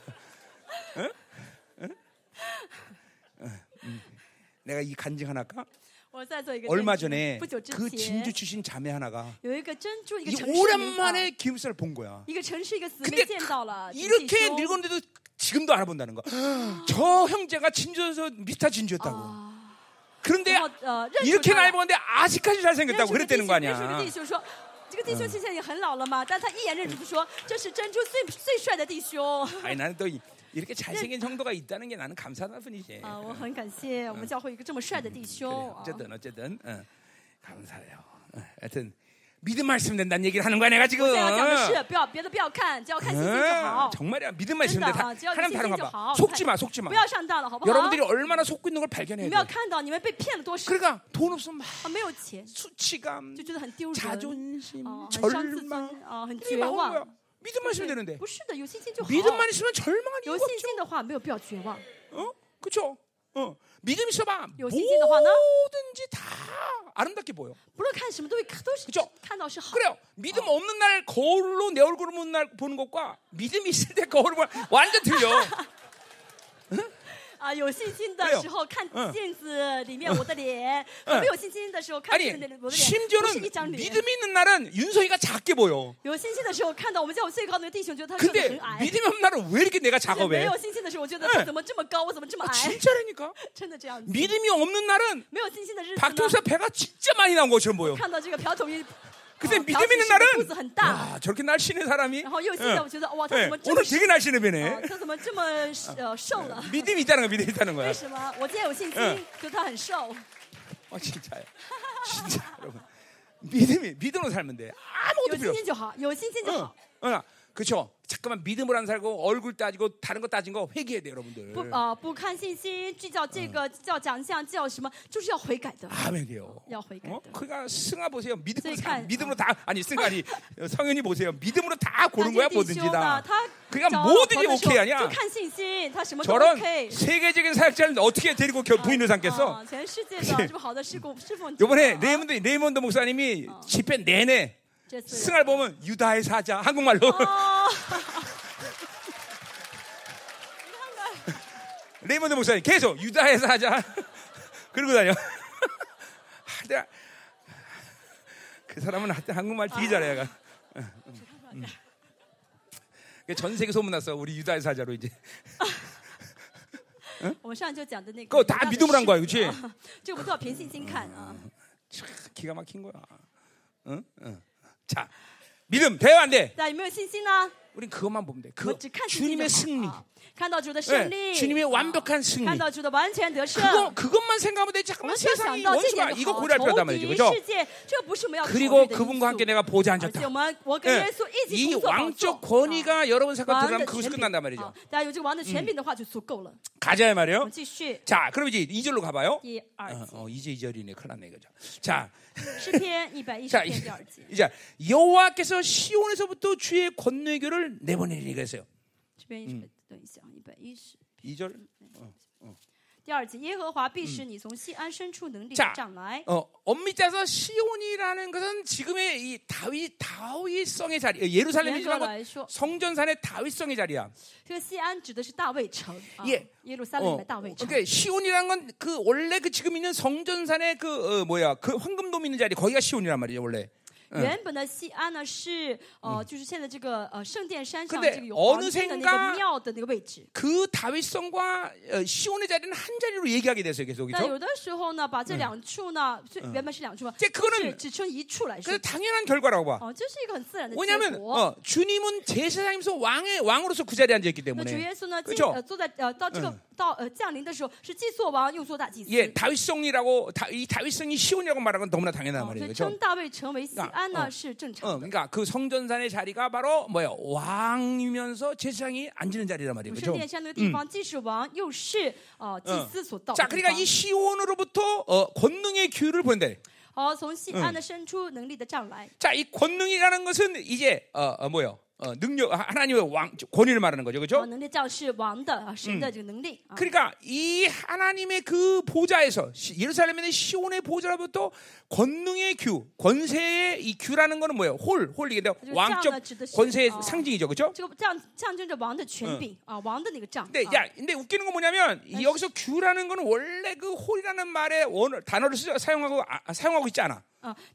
내가 이 간증 하나 할까? 얼마 전에 그 진주 출신 자매 하나가 오랜만에 김수를 본 거야. 근데 이렇게 늙었는데도 지금도 알아본다는 거. 저 형제가 진주에서 미스터 진주였다고. 그런데 이렇게 나이 먹었는데 아직까지 잘생겼다고 그랬다는 거 아니야. 아니 나는 또 이렇게 잘생긴 정도가 있다는 게 나는 감사하다 뿐이지. 어쨌든 감사해요. 하여튼 믿음 말씀 된다는 얘기를 하는 거야 내가 지금. 정말이야 믿음 말씀 된다. 하나님 다른 거 봐. 속지 마. 여러분들이 얼마나 속고 있는 걸 발견해야 돼. 그러니까 돈 없으면 막 수치감, 자존심, 절망 이게 나온 거야. 믿음만 있으면 되는데. 믿음만 있으면 절망할 이유가 없죠. 그렇죠? 믿음이 있어봐. 뭐든지 다 아름답게 보여. 그렇죠? 그래요. 믿음 없는 날 거울로 내 얼굴을 보는 것과 믿음이 있을 때 거울을 보는 것 완전 틀려. 아니, 심지어는 믿음이 있는 날은 윤성이가 작게 보여. 근데 믿음이 없는 날은 왜 이렇게 내가 작아 왜? 진짜라니까. 믿음이 없는 날은 박동수가 배가 진짜 많이 나온 것처럼 보여. 근데 믿음 있는 날은 와, 저렇게 날씬한 사람이 오늘 되게 날씬해 보이네. 믿음이 있다는 거야. 진짜요. 진짜 여러분 믿음으로 살면 돼. 아무것도 필요 없어. 그렇죠. 잠깐만 믿음으로 안 살고 얼굴 따지고 다른 거 따진 거 회개해야 돼 여러분들. 아멘이요. 그러니까 승아 보세요. 믿음으로 다 아니 승아니 성현이 보세요. 믿음으로 다 고른 거야 뭐든지 다. 그러니까 뭐든지 오케이 아니야. 저런 세계적인 사역자를 어떻게 데리고 부인을 삼겠어? 이번에 레이먼드 목사님이 집회 내내 승아를 보면 유다의 사자 한국말로 레이먼드 목사님 계속 유다의 사자 그러고 다녀. 그 사람은 한국말 되게 잘해. 전 세계 소문났어 우리 유다의 사자로 이제. 그거 다 믿음으로 한 거야 그치? 기가 막힌 거야. 자 믿음 돼요 안 돼? 우린 그것만 보면 돼. 그 주님의 승리. 네, 주님의 완벽한 승리. 그것만 생각하면 되지. 잠깐만 세상이 원수가 이거 고려할 필요하단 말이죠. 그죠? 그리고 그분과 함께 내가 보좌에 앉았다. 네, 이 왕적 권위가 여러분 생각 들어가면 그것이 끝난단 말이죠. 가자 말이에요. 자, 그럼 이제 2절로 가봐요. 이제 2절이네. 큰일 났네. 그죠? 자, 이제 여호와께서 시온에서부터 주의 권뇌교를 내보내리니까 했어요. 2절 第二节耶和华必使你从西安深处能力上来 엄밀해서 시온이라는 것은 지금의 이 다윗성의 자리, 예루살렘이라고 성전산의 다윗성의 자리야. 그西安指的是大卫城耶路撒冷的大卫城。 시온이라는 건 그 원래 그 지금 있는 성전산의 그 뭐야 그 황금돔 있는 자리 거기가 시온이란 말이에요 원래. 原本的西安呢是就是现在这个圣殿山上这个有黄金的那个庙的那个位置그 다윗성과 시온의 자리는 한 자리로 얘기하게 됐어요 계속. 그렇죠? 有的时候呢把这两处呢原本是两处嘛只称一处来说。 당연한 결과라고 봐. 这是一个很自然的结果。 왜냐하면 주님은 제사장이면서 왕으로서 그 자리에 앉아 있기 때문에. 주耶稣呢坐在到这个到降临的时候是既做王又做大祭司。 예, 다윗성이라고 이 다윗성이 시온이라고 말하는 건 너무나 당연한 말이에요. 그렇죠? 称大卫成为西安 그러니까 그 성전산의 자리가 바로 뭐야 왕이면서 제사장이 앉는 자리란 말이에요. 그렇죠? 자, 그러니까 이 시온으로부터 권능의 규율을 본대. 자, 이 권능이라는 것은 이제 뭐요? 능력 하나님의 왕 권위를 말하는 거죠, 그렇죠? 그러니까 이 하나님의 그 보좌에서 예루살렘의 시온의 보좌로부터 권능의 규, 권세의 이 규라는 거는 뭐예요? 홀이게 왕적 권세의 상징이죠, 그렇죠? 근데 웃기는 건 뭐냐면 여기서 규라는 거는 원래 그 홀이라는 말의 단어를 사용하고 있지 않아.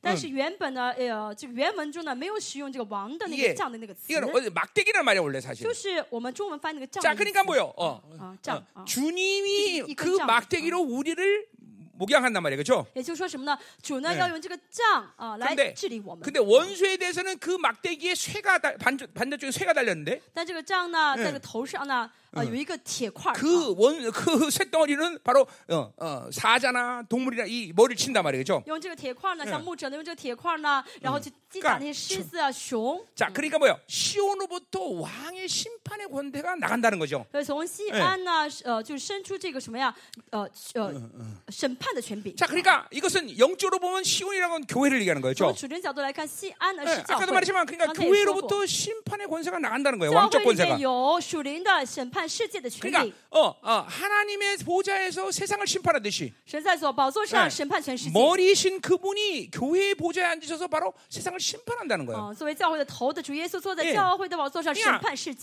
但是原本呢，这个原文中呢没有使用这个王的那个杖的那个词，就是我们中文翻那个杖。자 그러니까 뭐요? 주님이 그 막대기로 우리를 목양한단 말이에요, 그렇죠? 也就是说什么呢？主呢要用这个杖啊来治理我们。 근데 원수에 대해서는 그 막대기에 쇠가 반대쪽에 쇠가 달렸는데. 但这个杖呢，在个头上呢。 그 쇳덩어리는 바로 사자나 동물이나 이 머리를 친단 말이죠. 자, 그러니까 뭐요? 시온으로부터 왕의 심판의 권세가 나간다는 거죠. 자, 그러니까 이것은 영적으로 보면 시온이라는 건 교회를 얘기하는 거죠. 아까도 말했지만 그러니까 교회로부터 심판의 권세가 나간다는 거예요. 왕적 권세가. 그러니까 하나님의 보좌에서 세상을 심판하듯이 머리신 그분이 교회의 보좌에 앉으셔서 바로 세상을 심판한다는 거예요. 네.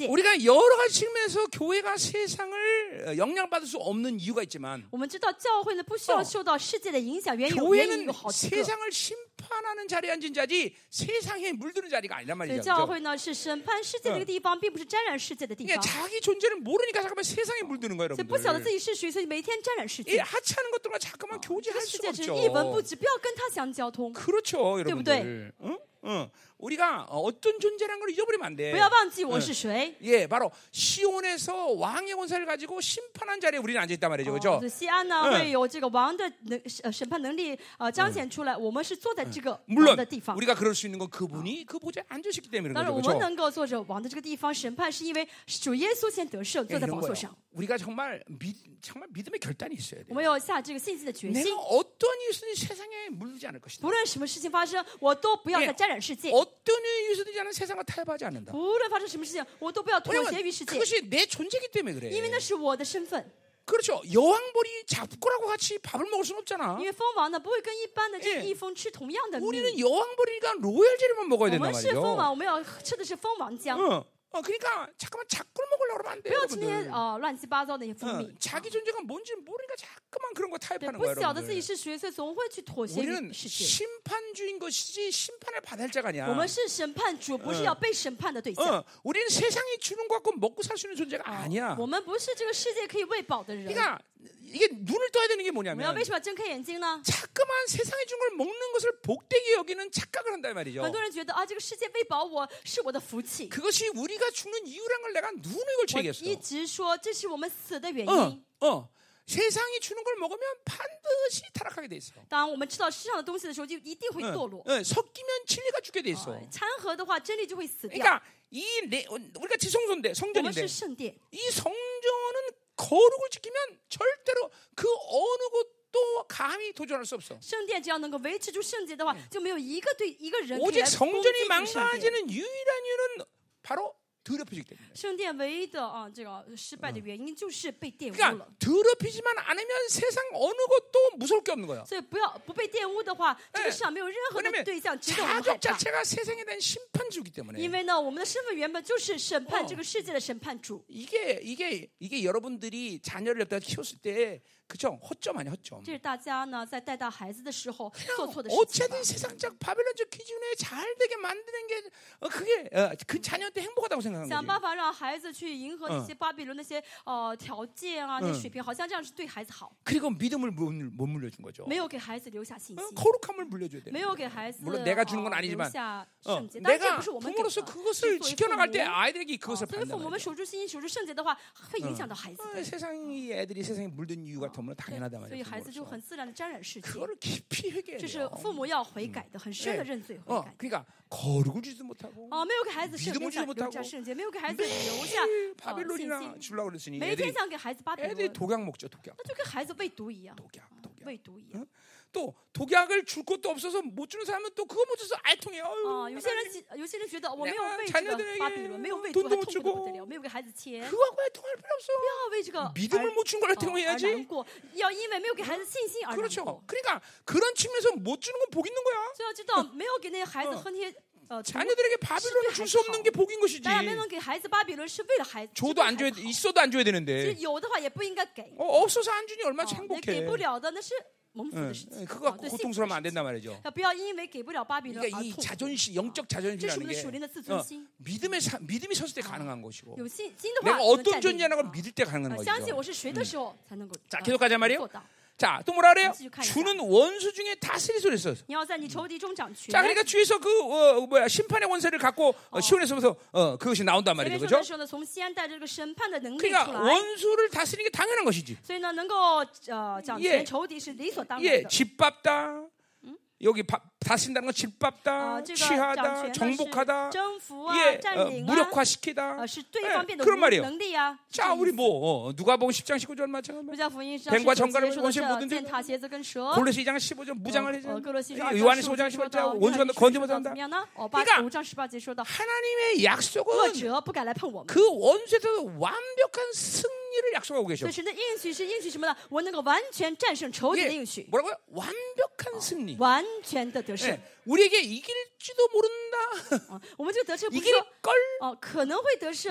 우리가 여러 가지 측면에서 교회가 세상을 영향받을 수 없는 이유가 있지만 교회는 세상을 심판하는 자리에 앉은 자지 세상에 물드는 자리가 아니란 말이죠. 그러니까 자기 존재를 모르니까 잠깐만 세상에 물드는 거예요, 여러분들. 예, 하찮은 것들과 잠깐만 교제할 수 없죠. 그렇죠, 여러분들. 응? 응. 우리가 어떤 존재라는 걸 잊어버리면 안 돼. 응. 예, 바로 시온에서 왕의 권세를 가지고 심판한 자리에 우리는 앉아 있단 말이죠, 그렇죠? 물론 우리가 그럴 수 있는 건 그분이 그 보좌에 앉으시기 때문에 그런 거죠, 그렇죠? 우리가 정말 믿음의 결단이 있어야 돼. 내가 어떤 일이 세상에 물리지 않을 것이다. 어떤 이유서든지 나는 세상과 타협하지 않는다. 그것이 내 존재이기 때문에 그래. 그렇죠. 여왕벌이 잡고라고 같이 밥을 먹을 수는 없잖아. 예. 우리는 여왕벌이니까 로열제리만 먹어야 된단 말이죠. 그러니까 잠깐만 자꾸 먹으려고 하면 안 돼요. 자기 존재가 뭔지 모르니까 자꾸만 그런 거 타협하는 거예요. 우리는 심판주인 것이지 심판을 받을 자가 아니야. 우리는 세상이 주는 것 갖고 먹고 살 수 있는 존재가 아니야. 그러니까 이게 눈을 떠 떠야 되는 게 뭐냐면 자꾸만 세상이 준 걸 먹는 것을 복되게 여기는 착각을 한단 말이죠. 그것이 우리가 죽는 이유란 걸 내가 눈에 걸쳐 얘기했어. 세상이 주는 걸 먹으면 반드시 타락하게 돼 있어. 섞이면 진리가 죽게 돼 있어. 그러니까 이 우리가 지성소인데 성전인데 이 성전은 거룩을 지키면 절대로 그 어느 곳도 감히 도전할 수 없어. 오직 성전이 망가지는 유일한 이유는 바로 더럽히기 때문에. 그러니까 더럽히지만 않으면 세상 어느 것도 무서울 게 없는 거야. 왜냐하면 자격 자체가 세상에 대한 심판주기 때문에. 이게 여러분들이 자녀를 옆에서 키웠을 때 그죠? 허점 아니야, 허점. 어쨌든 세상적 바벨론적 기준에 잘 되게 만드는 게 그게 그 자녀한테 행복하다고 생각하는 거지. 그리고 믿음을 못 물려준 거죠. 거룩함을 물려줘야 돼. 물론 내가 주는 건 아니지만 내가 부모로서 그것을 지켜나갈 때 아이들에게 그것을 받는다. 세상이 애들이 세상에 물든 이유가 그거를 깊이 회개해요. 그러니까 거룩을 주지도 못하고 믿음을 주지도 못하고 매일 바벨론이나 주려고 그랬으니 애들이 독약 먹죠. 독약. 또 독약을 줄 것도 없어서 못 주는 사람은 또 그거 못 줘서 알통해요. 자녀들에게 돈도 못 주고 그거하고 알통할 필요 없어. 믿음을 못 준 걸 알통해야지. 그렇죠. 그러니까 그런 측면에서 못 주는 건 복 있는 거야. 자녀들에게 바빌론을 줄 수 없는 게 복인 것이지. 줘도 안 줘야, 있어도 안 줘야 되는데. 없어서 안 주니 얼마나 행복해. 네, 그거 고통스러우면 안 된단 말이죠. 그러니까 이 자존심, 영적 자존심이라는 게 믿음이 섰을 때 가능한 것이고 내가 어떤 존재라는 걸 믿을 때 가능한 것이죠. 자, 계속 가자 말이에요. 자, 또 뭐라 그래요? 주는 원수 중에 다스리 소리 썼어. 자, 그러니까 주에서 그 심판의 원세를 갖고 시온에서부터 그것이 나온단 말이죠. 그렇죠? 그러니까 원수를 다스리는 게 당연한 것이지. 예, 집밥다. 여기 다스린다는 건 집밥다, 취하다, 정복하다, 예, 무력화시키다. 그런 말이에요. 자, 우리 누가복음 10장 19절 마찬가지. 뱀과 전갈을 원수의 모든 데 골로새 2장 15절 무장을 해제. 요한일서 5장 18절 원수가 건지 못한다. 그러니까 하나님의 약속은 그 원수에서 완벽한 승리를 약속하고 계셔. 예, 뭐라고요? 완벽한 승리. 네, 우리에게 이길지도 모른다. 이길 걸.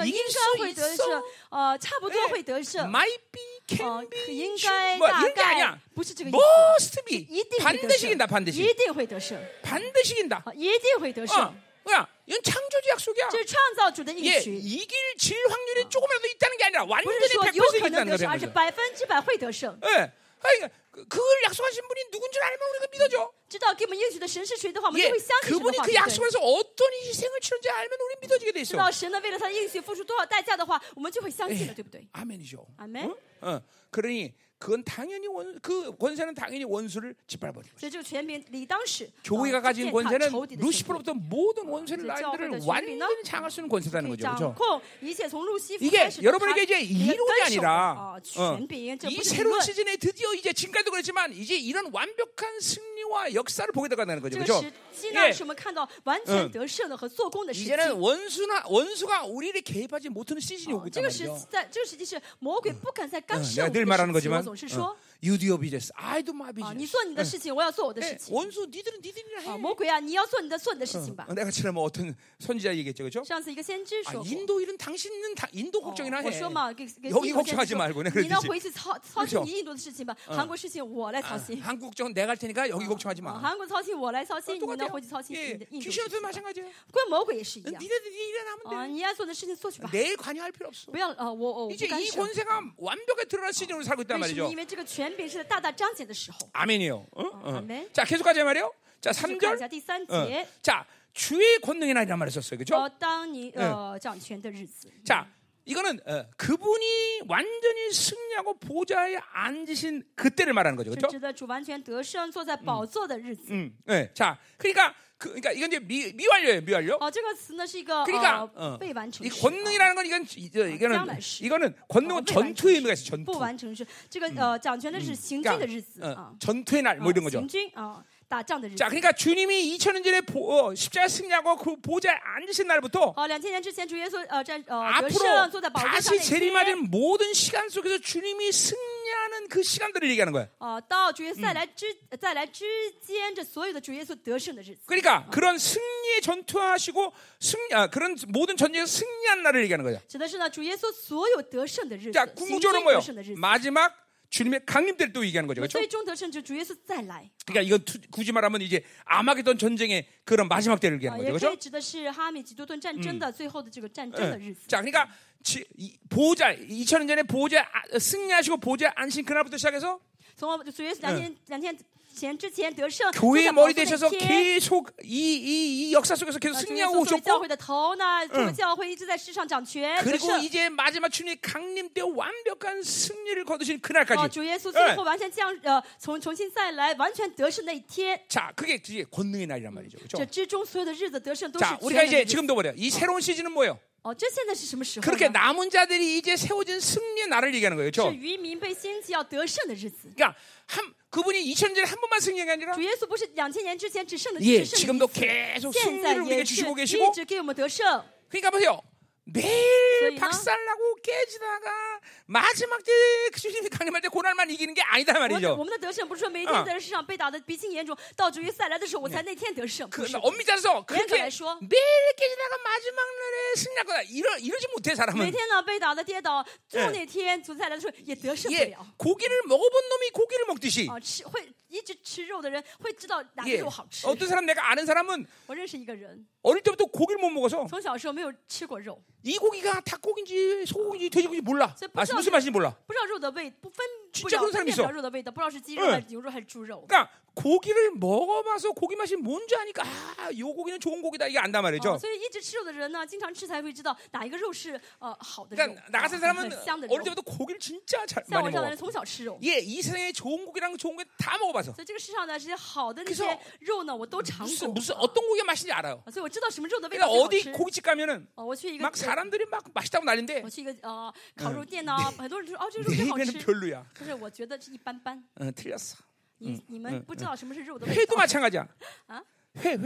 이길 수 있어. Might be, can be, should. 이런 게 아니야. Must be. 반드시 이긴다. 반드시 이긴다. 이건 창조주 약속이야. 예, 이길 질 확률이 조금이라도 있다는 게 아니라 완전히 100% 이긴다는 거예요. 예. 그러니까 그걸 약속하신 분이 누군지 알면 우리가 믿어줘. 예, 그분이 그 약속에서 어떤 희생을 치른지 알면 우리 믿어지게 돼 있어. 예, 아멘이죠. 아멘. 그러니 그건 당연히 그 권세는 당연히 원수를 짓밟아버리는 거죠. 교회가 가진 권세는 루시퍼로부터 모든 원수를 아이들을 완전히 장할 수 있는 권세라는 거죠. 그렇죠? 이게 여러분에게 이제 이론이 아니라 이 새로운 시즌에 드디어 이제 지금까지도 그렇지만 이제 이런 완벽한 승리와 역사를 보게 되다는 거죠. 그렇죠? 예. 이제는 원수가 우리를 개입하지 못하는 시즌이 오고 있단 말이죠. 내가 늘 말하는 거지만 You do your business, I do my business. 원수 니들은 니들이라 해. 내가 지난번 어떤 선지자 얘기했죠, 그렇죠? 인도일은 당신은 인도 걱정이나 해. 여기 걱정하지 말고 내 그랬지. 그렇죠? 한국 걱정 내가 할 테니까 여기 걱정하지 마. 귀신도 마찬가지예요. 니네들 일어나면 돼. 내일 관여할 필요 없어. 이제 이 권세가 완벽하게 드러난 시즌으로 살고 있단 말이죠. 아멘이요. 자, 계속하자 말이요. 자, 3절. 자, 주의 권능의 날이란 말을 썼어요. 그렇죠? 자, 이거는 그분이 완전히 승리하고 보좌에 앉으신 그때를 말하는 거죠. 그렇죠? 네. 자, 그러니까 이건 이제 미완료예요. 미완료. 그러니까 이 권능이라는 건 이거는 권능은 전투의 의미가 있어요. 전투. 그러니까 전투의 날 뭐 이런 거죠. 자, 그러니까 주님이 2000년 전에 십자가 승리하고 그 보좌에 앉으신 날부터 앞으로 다시 재림하는 모든 시간 속에서 주님이 승리하는 그 시간들을 얘기하는 거예요. 그러니까 그런 승리에 전투하시고 그런 모든 전쟁에서 승리한 날을 얘기하는 거예요. 자, 궁극적으로 뭐예요? 마지막 주님의 강림대를 또 얘기하는 거죠. 그렇죠? 그러니까 이건 굳이 말하면 이제 아마겟돈 전쟁의 그런 마지막 때를 얘기하는 거죠. 자, 그러니까 보좌 2000년 전에 보좌 승리하시고 보좌 안신 그날부터 시작해서 교회의 머리 되셔서 계속 이 역사 속에서 계속 승리하고 오셨고, 그리고 이제 마지막 주님의 강림 때 완벽한 승리를 거두신 그날까지. 자, 그게 이제 권능의 날이란 말이죠. 그렇죠? 자, 우리가 이제 지금도 보려. 이 새로운 시즌은 뭐예요? 그렇게 남은 자들이 이제 세워진 승리의 날을 얘기하는 거예요. 그렇죠? 그러니까 그분이 2000년 전에 한 번만 승리한 게 아니라 지금도 계속 승리를 우리에게 주시고 계시고, 그러니까 보세요. 매일 박살나고 깨지다가 마지막 때 주님이 강림할 때 고난만 이기는 게 아니다 말이죠. 엄밀해서 그렇게 매일 깨지다가 마지막 날에 승리할 거다 이러지 못해 사람은. 예, 고기를 먹어본 놈이 고기를 먹듯이. 예, 어떤 사람 내가 아는 사람은 어릴 때부터 고기를 못 먹어서 이 고기가 닭고기인지 소고기인지 돼지고기인지 몰라. 무슨 맛인지 몰라. 진짜 그런 사람이 있어. 그러니까 고기를 먹어봐서 고기 맛이 뭔지 아니까 아, 요 고기는 좋은 고기다 이게 안다 말이죠. 그러니까 나 같은 사람은 어릴 때부터 고기를 진짜 잘 많이 먹어. 예, 이 세상에 좋은 고기랑 좋은 고기 다 먹어봐서 무슨 어떤 고기가 맛인지 알아요. 그러니까 어디 고깃집 가면은 막 사람들이 막 맛있다고 난리인데 내 입에는 별로야. 틀렸어. 회도 마찬가지야. 회.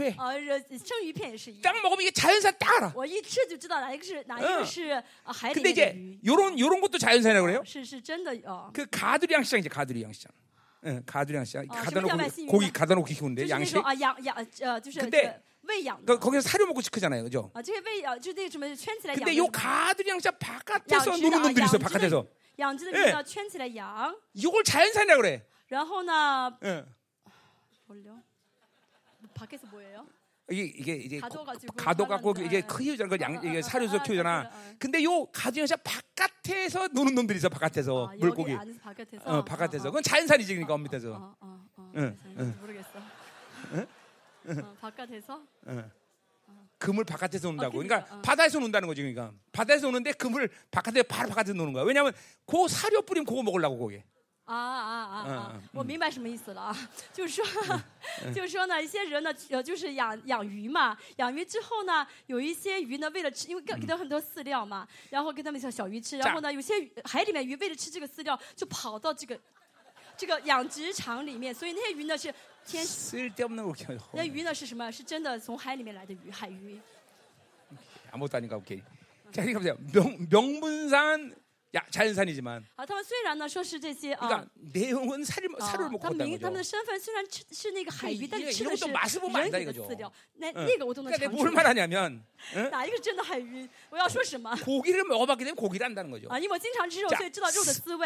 딱 먹으면 이게 자연산 딱 알아. 근데 이제 요런 것도 자연산이라고 그래요. 그 가두리 양식장 이제 가두리 양식장. 응, 가두리 양식장. 가둬놓고 고기 가둬놓고 키우는데 양식. 근데 거기서 사료 먹고 크잖아요, 그죠? 근데 요 가두리 양식장 바깥에서 노는 놈들이 있어요, 바깥에서. 이걸 자연산이라고 그래. 然后呢? 예. 뭘요? 밖에서 뭐예요? 이게 가둬갖고 이게 키우잖아. 이게 사료소 키우잖아. 근데 요 가두리양식 바깥에서 노는 놈들이 있어. 바깥에서 물고기. 바깥에서. 그건 자연산이지 그러니까 밑에서. 모르겠어. 바깥에서? 금을 바깥에서 논다고. 그러니까 바다에서 논다는 거지. 그러니까 바다에서 노는데 금을 바깥에 바로 바깥에서 노는 거야. 왜냐하면 그 사료 뿌리면 그거 먹으려고 거기. 我明白什么意思了，就是说，就是呢，一些人呢，就是养鱼嘛，养鱼之后呢，有一些鱼呢，为了吃，因为给他很多饲料嘛，然后给他们小鱼吃，然后呢，有些海里面鱼为了吃这个养殖场里面是天，是这样的，那鱼呢是什么？是真的从海里面的海鱼。我们大家理解，这个名字上。 자연산이지만. 그러니까 내용은 사료를 먹고 있다는 거죠. 이런 것도 맛을 보면 안다 이거죠. 그러니까 뭘 말하냐면 고기를 먹어봤기 때문에 고기를 안다는 거죠.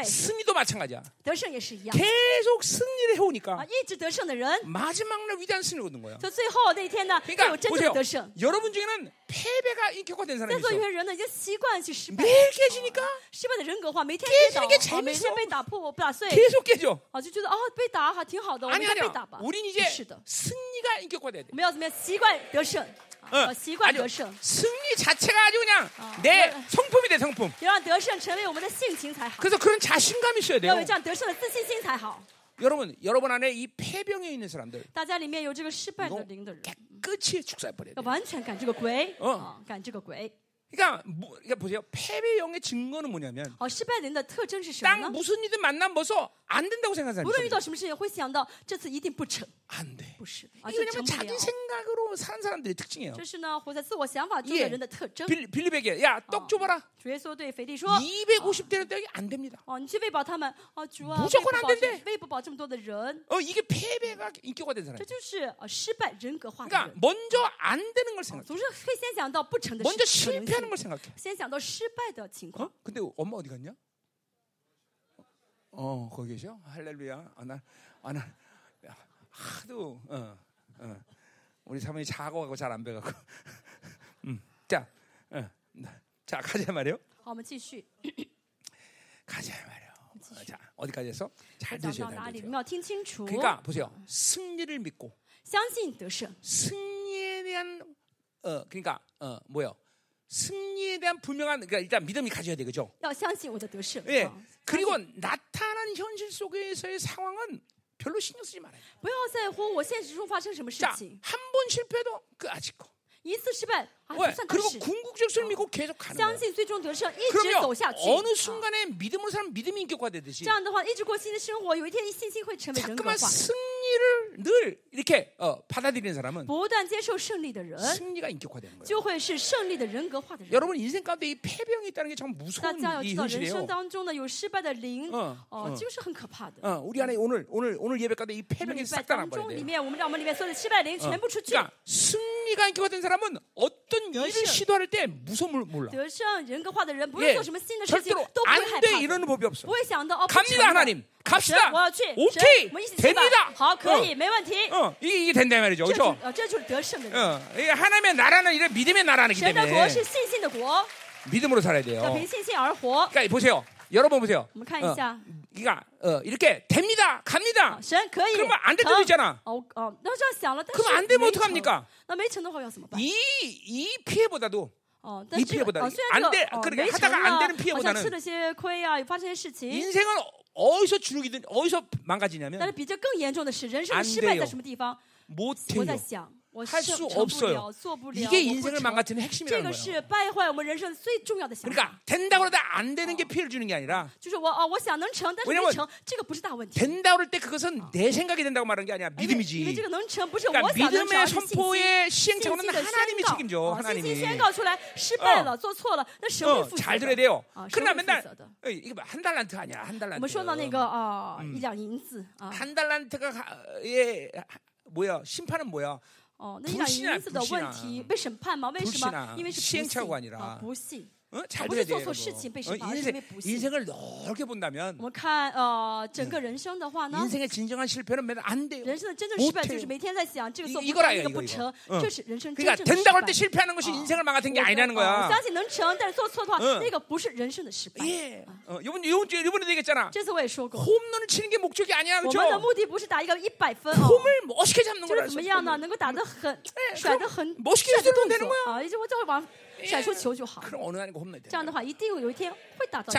승리도 마찬가지야. 계속 승리를 해오니까 마지막 날 위대한 승리를 얻는 거야. 그러니까 보세요. 여러분 중에는 패배가 인격화된 사람이 있어. 매일 깨지니까 人格化每天被打， 每天被打破，被打碎， 계속 깨져. 就觉得被打还挺好的， 我们再被打吧。 우린 이제 승리가 인격화 돼야 돼. 我们要怎么样习惯得胜？ 习惯得胜 승리 자체가 아주 그냥 내 성품이 돼, 성품. 要让得胜成为我们的性情才好。 그래서 그런 자신감이 있어야 돼요. 要有这样得胜的自信心才好。 여러분, 여러분 안에 이 패병에 있는 사람들, 깨끗이 축사해버려야 돼. 그러니까, 그러니까 보세요. 패배형의 증거는 뭐냐면 딱 무슨 일이든 만나면 벌써 안 된다고 생각하는 사람이죠. 안 돼. 이게 왜냐면 자기 생각으로 사는 사람들의 특징이에요. 예. 빌립에게 야, 떡 줘봐라. 250대는 떡이 안 됩니다. 무조건 안 된대. 이게 패배가 인격화된 사람이에요. 그러니까 먼저 안 되는 걸 생각해요. 먼저 실패 하는 걸 생각해. 어? 근데 엄마 어디 갔냐? 어, 거기 계셔? 할렐루야. 안 할. 하도 우리 사모님 작아가고 잘 안 배가고. 자, 자 가자 말이요. 가자 말이요. 자 어디까지 했어? 잘 드셔야 돼요. 그러니까 보세요. 승리를 믿고. 승리에 대한 그러니까 뭐요? 승리에 대한 분명한 그러니까 일단 믿음이 가져야 되겠죠. 예. 그리고 나타난 현실 속에서의 상황은 별로 신경 쓰지 말아요. 不要在乎我现实中发生什么事情。한번 실패도 그 아직 거. 一次失败还不算 그리고 궁극적을 믿고 계속 가는 거예요. 相信最终得胜，一直走下去。 어느 순간에 믿음으로 사람 믿음이 인격화되듯이. 这样的话，一直过新的生活，有一天信心会成为人格化。 승리를 늘 이렇게 받아들이는 사람은 不断接受胜利的人, 승리가 인격화되는 거예요. 就会是胜利的人格化的人。 여러분 인생 가운데 이 패배형이 있다는 게 참 무서운 일이에요. 大家要知道人生当中呢有失败的灵，就是很可怕的。 우리 안에 오늘 예배 가운데 이 패배형이 싹 다 나버려요. 我们里面我们让我们里面所有的失败灵全部出去。 승리가 인격화된 사람은 어떤 일을 시도할 때 무서움을 몰라. 예, 절대로 안 돼 이런 법이 없어. 갑니다 하나님. 갑시다. 오케이. 됩니다. 이게 된다 말이죠. 그렇죠? 이게 하나님의 나라는 이런 믿음의 나라이기 때문에 믿음으로 살아야 돼요. 그러니까 보세요. 여러분 보세요. 그러니까 이렇게 됩니다, 갑니다. 그러면 안 될 때도 있잖아. 그럼 안 되면 어떡합니까? 이 피해보다도 이 피해보다 안 돼. 그러니까 하다가 안 되는 피해보다는 인생은 어디서 죽이든 어디서 망가지냐면 안 돼요. 못해요. 할 수 없어요. 이게 인생을 망가뜨리는 핵심이라는 거예요. 그러니까 된다고 해도 안 되는 게 피해를 주는 게 아니라 왜냐면 된다고 할 때 그것은 내 생각이 된다고 말하는 게 아니야. 믿음이지. 그러니까 믿음의 선포의 시행착오는 하나님이 책임져. 하나님이. 잘 들어야 돼요. 그러나 맨날 이거 한 달란트 아니야. 한 달란트. 한 달란트가 뭐야? 심판은 뭐야? 那一两银子的问题被审判吗？为什么？因为是不信。 인생을 넓게 본다면 인생의 진정한 실패는 매일 안 돼요. 이걸 알아야 돼요. 그러니까 된다고 할 때 실패하는 것이 인생을 망가뜨린 게 아니라는 거야. 예. 이번에도 얘기했잖아. 홈런을 치는 게 목적이 아니야. 그렇죠? 홈을 멋있게 잡는 거라서. 멋있게 해주면 되는 거야. 그럼 어느 날인가 홈런이 돼. 자,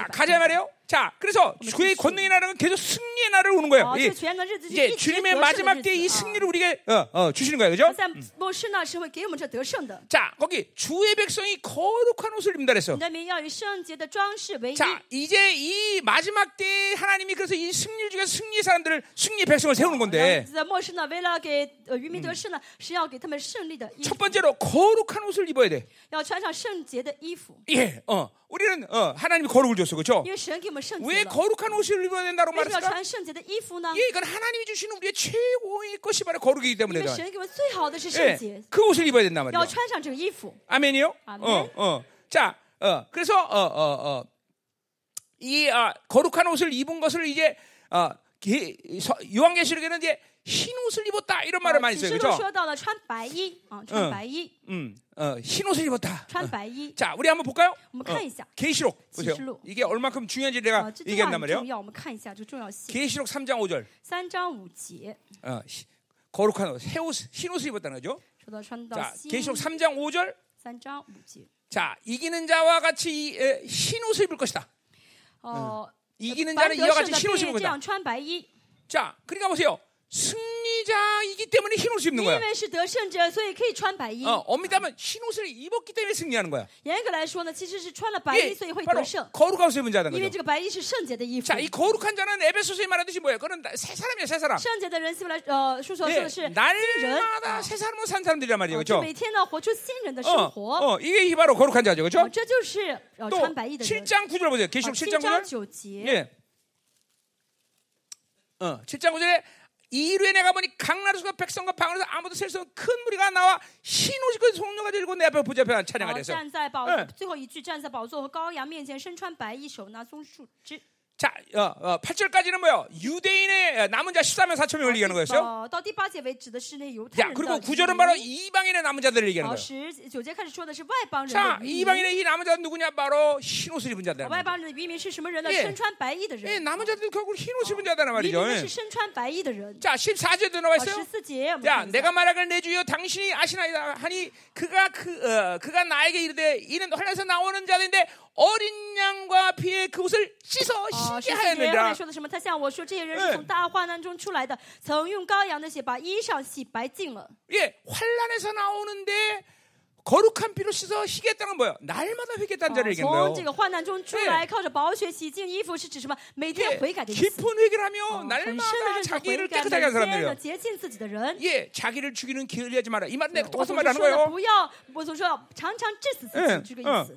가자 말이에요. 자, 그래서 주의 권능의 나라는 계속 승리의 나라를 오는 거예요. 이제 주님의 마지막 때에 이 승리를 우리에게 주시는 거예요, 그렇죠? 자, 거기 주의 백성이 거룩한 옷을 입는다 그랬어요. 자, 이제 이 마지막 때에 하나님이 그래서 이 승리를 주게 승리의 사람들을 승리의 백성을 세우는 건데. 첫 번째로 거룩한 옷을 입어야 돼. 예, 우리는 하나님이 거룩을 줬어, 그렇죠? 왜 거룩한 옷을 입어야 된다고 말했을까? 예, 이건 하나님이 주시는 우리의 최고의 것이 바로 거룩이기 때문에. 예, 그 옷을 입어야 된단 말이죠. 아멘이요? 자, 그래서 이 거룩한 옷을 입은 것을 이제 요한계시록에는 이제 흰 옷을 입었다 이런 말을 많이 써요. 그렇죠? 흰 옷을 입었다. 자, 우리 한번 볼까요? 계시록. 보세요. 이게 얼마큼 중요한지 내가 얘기한단 말이에요. 계시록 3장 5절. 3장 5절. 거룩한 옷, 새 옷, 흰 옷을 입었다는 거죠. 자, 계시록 3장 5절. 3장 5절. 자, 이기는 자와 같이 흰 옷을 입을 것이다. 이기는 자는 이와 같이 흰 옷을 입을 것이다. 자, 그러니까 보세요. 승리자이기 때문에 흰 옷을 입는 거야. 엄밀하면 흰 옷을 입었기 때문에 승리하는 거야. 바로 거룩한 옷을 입은 자라는 거죠. 자, 이 거룩한 자는 에베소서에 말하듯이 뭐예요? 그건 새 사람이야, 새 사람. 네, 날마다 새 사람으로 산 사람들이란 말이에요, 그렇죠? 이게 바로 거룩한 자죠, 그렇죠? 또 7장 9절 보세요. 계시록 7장 9절. 예. 7장 9절에 이르에 내가 보니 각 나라수가 백성과 방언에서 아무도 셀 수 없는 큰 무리가 나와 흰 옷을 그 종류가 들고 내 앞에 보좌 앞에 찬양을 해서 자, 8절까지는 뭐요? 유대인의 남은 자 14만 4천명을 얘기하는 거였어요. 야, 그리고 9절은 바로 이방인의 남은 자들을 얘기하는 거예요. 자, 이방인의 이 남은 자는 누구냐? 바로 흰 옷을 입은 자들. 예, 남은 자들도 결국 흰 옷을 입은 자다는 말이죠. 자, 14절도 나와 있어요. 야, 내가 말하기를 내 주여 당신이 아시나이다 하니 그가 나에게 이르되 이는 헐에서 나오는 자들인데 어린 양과 피의 그옷을 씻어 신게 하였느니라. 예, 환란에서 나오는데 거룩한 피로 씻어 희겠다는 뭐예요? 날마다 회개했다는 자를 얘기한대요. 깊은 회개를 하며 날마다 자기를 깨끗하게 한 사람들이에요. 예, 자기를 죽이는 게을리하지 마라. 이 말은 내가 똑같은 말을 하는 거예요.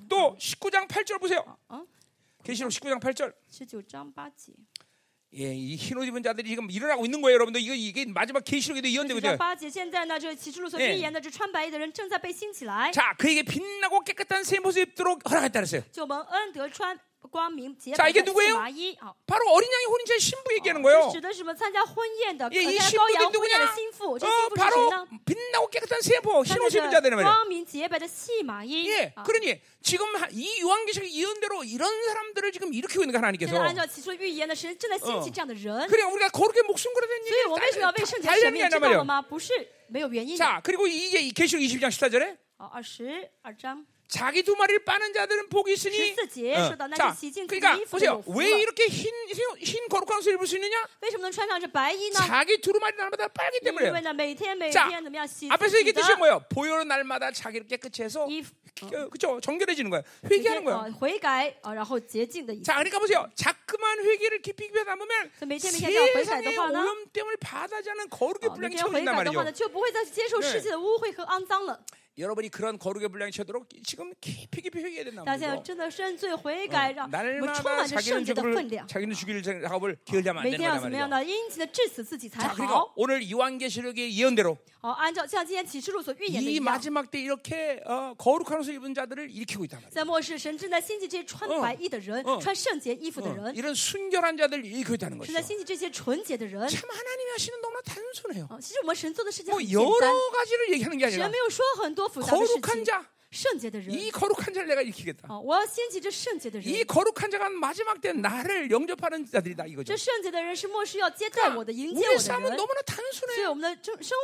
또 19장 8절 보세요. 계시록 19장 8절. 19장 8절. 예, 이 흰옷 입은 자들이 지금 일어나고 있는 거예요, 여러분들. 이게 마지막 계시록에도 예언되거든요. 예. 자, 그에게 빛나고 깨끗한 새 모습 입도록 허락했다 그랬어요. 자, 이게 누구예요? 바로 어린 양의 혼인자의 신부 얘기하는 거예요. 예, 이 신부들이 누구냐? 바로 빛나고 깨끗한 세포, 흰옷을 입은 자들이란 말이에요. 예, 그러니 지금 이 요한계시록의 예언대로 이런 사람들을 지금 일으키고 있는 거 하나님께서. 그래, 우리가 거룩하게 목숨 걸어낸 일이 단련이 아니란 말이에요. 자, 그리고 이제 이 계시록 20장 14절에 22장 자기 두 마리를 빠는 자들은 복이 있으니. 자, 그러니까 보세요. 왜 이렇게 흰 거룩한 옷을 입을 수 있느냐? 자기 두 마리 날마다 빨기 때문에요. 자, 앞에서 이게 뜻이 뭐예요? 보혈 날마다 자기를 깨끗이 해서 그렇죠? 정결해지는 거예요. 회개하는 거예요. 자, 그러니까 보세요. 자꾸만 회개를 깊이 하다 보면 세상의 오염 때문에 받아지 않은 거룩의 분량이 채워진단 말이죠. 여러분이 그런 거룩의 분량이 채도록 지금 깊이 회개해야 된다는 거예요. 날마다 자기는 죽일 작업을 게을리하면 안 되는 말이에요. 자, 그리고 오늘 요한계시록의 예언대로 이 마지막 때 이렇게 거룩한 옷을 입은 자들을 일으키고 있단 말이에요. 이런 순결한 자들을 일으키고 있다는 거죠. 참 하나님이 하시는 너무나 단순해요. 뭐 여러 가지를 얘기하는 게 아니라 거룩한 자, 이 거룩한 자를 내가 일으키겠다. 이 거룩한 자가 마지막 때 나를 영접하는 자들이다 이거죠. 우리의 삶은 너무나 단순해요.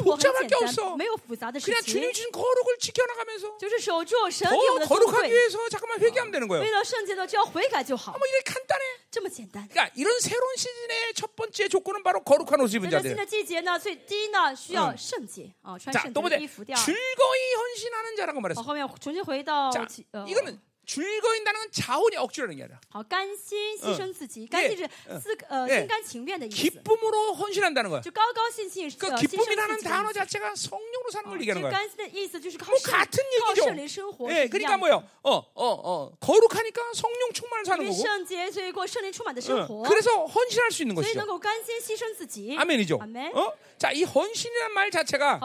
복잡할 게 없어. 그냥 주님 주신 거룩을 지켜나가면서 더 거룩하기 위해서 잠깐만 회개하면 되는 거예요. 이게 간단해. 그러니까 이런 새로운 시즌의 첫 번째 조건은 바로 거룩한 옷을 입은 자들. 자, 또 보세요. 즐거이 헌신하는 자라고 말했어요. 자, 이거는 즐거인다는 건 자원이 억지라는 게 아니라 기쁨으로 헌신한다는 거야. 그러니까 기쁨이라는 단어 자체가 성령으로 사는 걸 얘기하는 거야. 뭐 같은 얘기죠. 예, 그러니까 뭐요? 거룩하니까 성령 충만을 사는 거고. 그래서 헌신할 수 있는 것이죠. 아멘이죠. 자, 이 헌신이란 말 자체가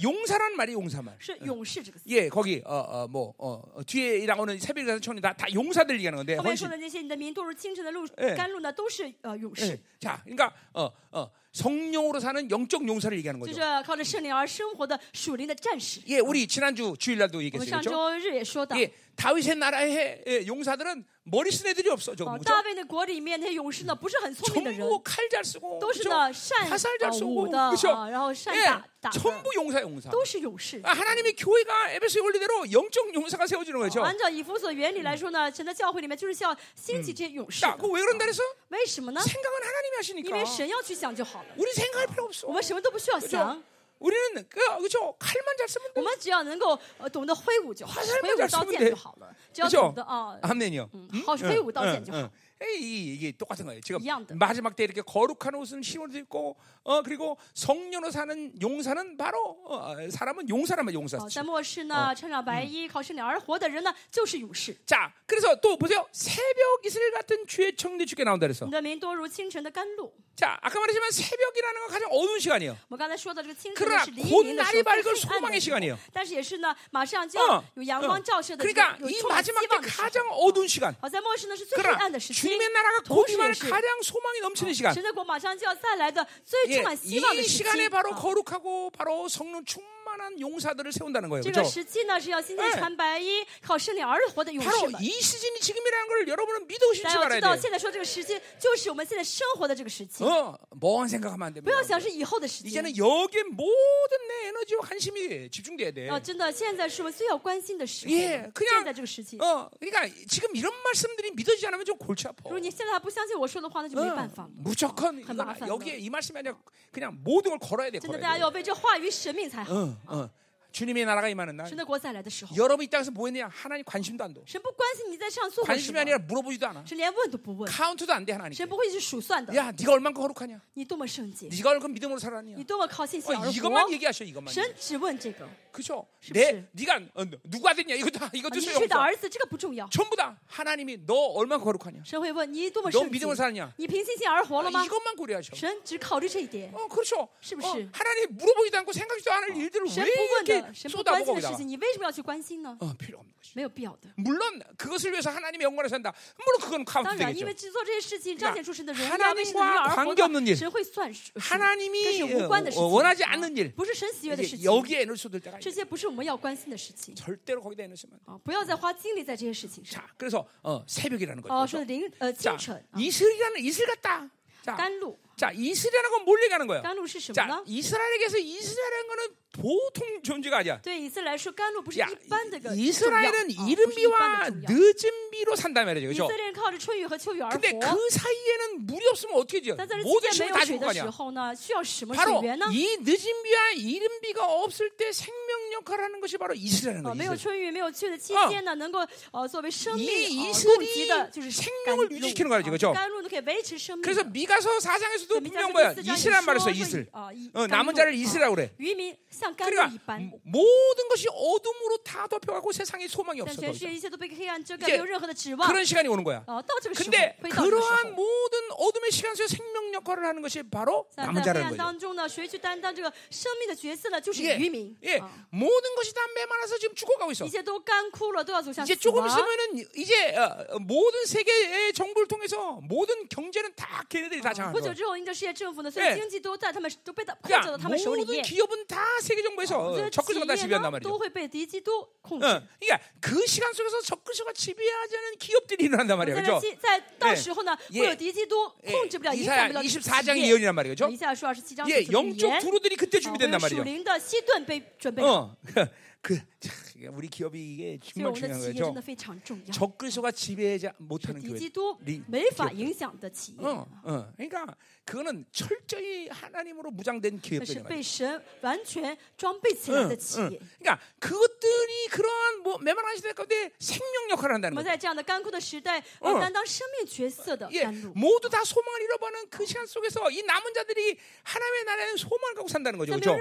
용사라는 말이 용사말. 예, 거기 뒤에 나오는 새벽에 가서 천이 다 용사들 얘기하는 건데. 헌신. 자, 그러니까 성령으로 사는 영적 용사를 얘기하는 거죠. 예, 우리 지난주 주일날도 얘기했죠. 예, 다윗의 나라의 용사들은 머리 쓴 애들이 없어. 전부 칼 잘 쓰고, 화살 잘 쓰고, 전부 용사. 하나님의 교회가 에베소 원리대로 영적 용사가 세워지는 거죠. 그거 왜 그런다 그랬어? 생각은 하나님이 하시니까. 우리 생각할 필요 없어. 그렇죠? 우리는 그렇죠. 칼만 잘 쓰면 돼. 화살만 잘 쓰면 돼. 그렇죠? 아멘이요. 이게 똑같은 거예요. 지금 마지막 때 이렇게 거룩한 옷은 시온도 입고, 그리고 성령으로 사는 용사는 바로 사람은 용사라면 용사지. 자, 그래서 또 보세요. 새벽 이슬 같은 주의 청리 주께 나온다 그래서. 자, 아까 말했지만 새벽이라는 건 가장 어두운 시간이에요. 그러나 곧 날이 밝을 소망의 시간이에요. 그러니까 이 마지막 때 가장 어두운 시간. 그러나 주님의 나라가 곧 임할 가장 소망이 넘치는 시간. 예, 이 시간에 바로 거룩하고 바로 성령 충만한 용사들을 세운다는 거예요. 그렇죠? 바로 이 시즌이 지금이라는 걸 여러분은 믿으실 줄 알아야 돼요. 먼 생각하면 안 됩니다. 이제는 여기에 모든 내 에너지와 관심이 집중돼야 돼. 예, 그냥 그러니까 지금 이런 말씀들이 믿어지지 않으면 좀 골치 아파. 무조건 여기에 이 말씀이 아니라 그냥 모든 걸 걸어야 돼. 주님의 나라가 임하는 날 여러분 이 땅에서 뭐 했냐? 하나님 관심도 안 둬. 관심이 아니라 물어보지도 않아. 카운트도 안 돼. 하나님 야, 네가 얼만큼 거룩하냐? 네가 얼만큼 믿음으로 살았냐? 이것만 얘기하셔. 이것만. 그렇죠? 네가 누가 됐냐? 이것도 소용없어. 전부 다 하나님이 너 얼만큼 거룩하냐? 너 믿음으로 살았냐? 이것만 고려하셔. 그렇죠? 하나님 물어보지도 않고 생각지도 않을 일들을 왜 이렇게 쏟아보고 필요 없는 것이. 물론 그것을 위해서 하나님의 영광을 산다. 물론 그건 카운트 되겠죠. 그러니까 하나님과 관계없는 일, 하나님이 원하지 않는 일, 여기에 에너지 쏟을 때가 있어요. 절대로 거기다 에너지 쓰면 안 돼요. 자, 그래서 새벽이라는 거죠. 자, 이슬이라는 이슬 같다. 자, 이슬이라는 건 뭘 얘기하는 거예요? 자, 이스라엘에게서 이슬이라는 거는 보통 존재가 아니야. 야, 이스라엘은 이른비와 늦은비로 산다며 그러죠. 근데 그 사이에는 물이 없으면 어떻게 돼요? 모든 식물 다 죽을 거 아니야. 바로 이 늦은비와 이른비가 없을 때 생명 역할을 하는 것이 바로 이슬이라는 거예요. 이 이슬이 생명을 유지시키는 거죠. 그렇죠? 그래서 미가서 4장에서도 분명 뭐야? 이슬이란 말을 써. 이슬. 남은 자를 이슬이라고 그래. 그러니까 모든 것이 어둠으로 다 덮여가고 세상에 소망이 없어. 그런 시간이 오는 거야. 근데 그러한 모든 어둠의 시간 속에 생명 역할을 하는 것이 바로 남은 자라는 거예요. 예, 모든 것이 다 메말라서 지금 죽어가고 있어. 이제 조금 있으면은 이제 모든 세계의 정부를 통해서 모든 경제는 다 걔네들이 다 장악하는 거야. 모든 기업은 다 세계 정부에서 적그리스도가 다 지배한단 말이죠. 그러니까 그 시간 속에서 적그리스도가 지배하자는 기업들이 일어난단 말이에요. 그렇죠? 이사야 24장의 예언이란 말이죠. 예, 영적 두루들이 그때 준비된단 말이죠. 우리 기업이 이게 정말 중요한 거죠. 적그리스도가 지배하지 못하는 기업들. 그러니까 그거는 철저히 하나님으로 무장된 기업들이에요. 그러니까 그것들이 그러한 뭐 메마른 시대 가운데 생명 역할을 한다는 거예요. 예, 모두 다 소망을 잃어버리는 그 시간 속에서 이 남은 자들이 하나님의 나라에는 소망을 갖고 산다는 거죠. 그렇죠?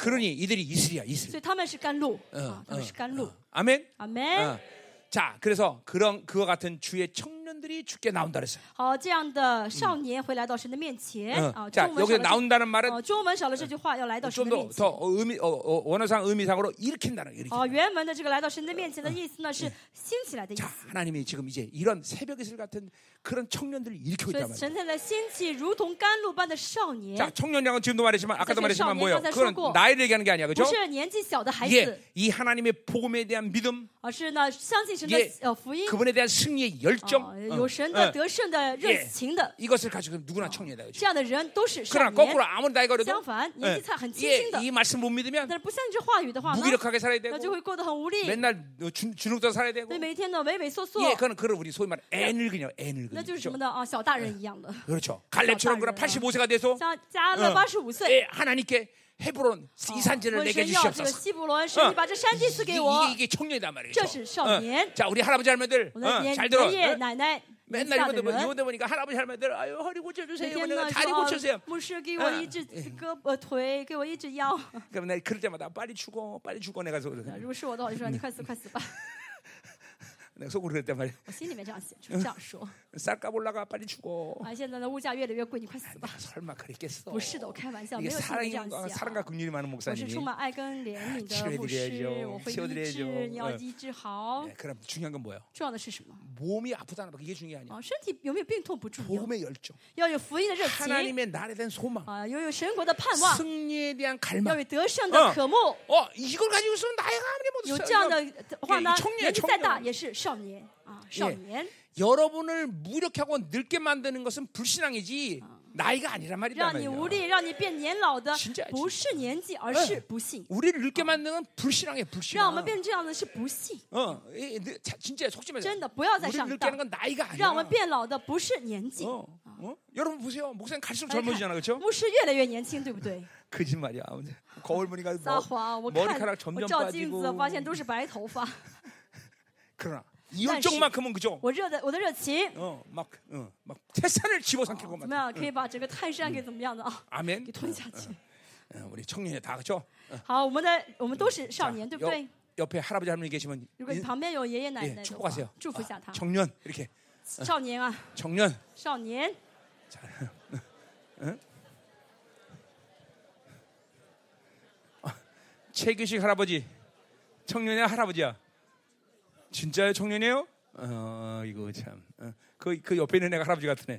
그러니 이들이 이슬이야, 이슬. 아멘. 자, 그래서 그런 그와 같은 주의 청 청년들이 주께 나온다 그랬어요. 자, 여기서 나온다는 말은 좀 더 의미 원어상 의미상으로 일으킨다는 거예요. 자, 하나님이 지금 이제 이런 새벽 예술 같은 그런 청년들을 일으키고 있단 말이에요. 자, 청년이라고 지금도 말했지만 아까도 말했지만 뭐예요? 그건 나이를 얘기하는 게 아니야, 그죠? 예, 이 하나님의 복음에 대한 믿음, 예, 그분에 대한 승리의 열정, 예, 이것을 가지고 누구나 청년이다. 그러나 거꾸로 아무리 나이가 어려도 예, 이 말씀 못 믿으면 무기력하게 살아야 되고 맨날 주눅들어 살아야 되고, 예, 그건 그걸 우리 소위 말하는 애늙은이요, 애늙은. 그렇죠. 갈렙처럼 그런 85세가 돼서 예, 하나님께 헤브론 이 산지를 내게 주시옵소서. 이게 청년이단 말이죠. 자, 우리 할아버지 할머니들 잘 들어. 맨날 이혼해 보니까 할아버지 할머니들 아유 허리 고쳐주세요, 다리 고쳐주세요. 그럼 내가 그럴 때마다 빨리 죽어, 빨리 죽어 내가 속으로. 내가 속으로 그랬단 말이야. 쌀값 올라가 빨리 죽어. 설마 그랬겠어. 이게 사랑과 긍휼이 많은 목사님이 치료해드려야죠. 치료해드려야죠. 그럼 중요한 건 뭐예요? 몸이 아프다는 거 이게 중요한 게 아니야. 복음의 열정, 하나님의 나라에 대한 소망, 승리에 대한 갈망, 이걸 가지고 있으면 나이가 아무리 먹어도 청년. 예, 여러분을 무력하고 늙게 만드는 것은 불신앙이지 나이가 아니란 말이다. 우리를 늙게 만드는 건 불신앙이에요. 불신앙. 진짜 속지 마세요. 우리를 늙게 하는 건 나이가 아니야. 여러분 보세요. 목사님 갈수록 젊어지잖아. 그렇죠? 거짓말이야. 거울 보니까 머리카락 점점 빠지고. 그러나 이 열정만큼은 그죠? 막 태산을 집어삼키고 막. 아멘. 우리 청년이 다 그죠? 옆에 할아버지 할머니 계시면 축복하세요. 청년 이렇게. 청년. 최규식 할아버지, 청년이야 할아버지야? 진짜요? 청년이에요? 이거 참. 그 옆에 있는 애가 할아버지 같으네.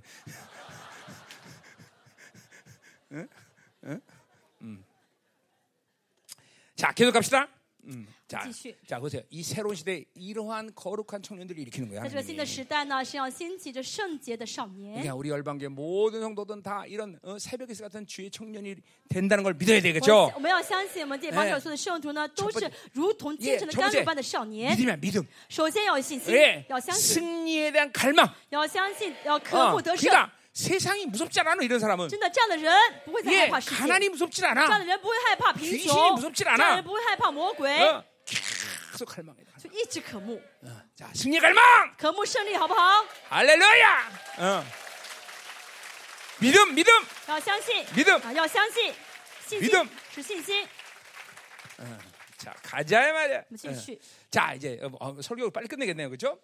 자, 계속 갑시다. 자, 보세요. 이 새로운 시대에 이러한 거룩한 청년들을 일으키는 거야. 그러니까 우리 열방계 모든 성도들은 다 이런 새벽 예술 같은 주의 청년이 된다는 걸 믿어야 되겠죠. 믿음이야, 믿음. 예, 승리에 대한 갈망. 그러니까 세상이 무섭지 않아, 이런 사람은. 예, 가난이 무섭지 않아. 귀신이 무섭지 않아. 계속 갈망해. 자, 승리 갈망. 할렐루야. 믿음. 믿음. 자, 가자 말이야. 자, 이제 설교 빨리 끝내겠네요, 그렇죠?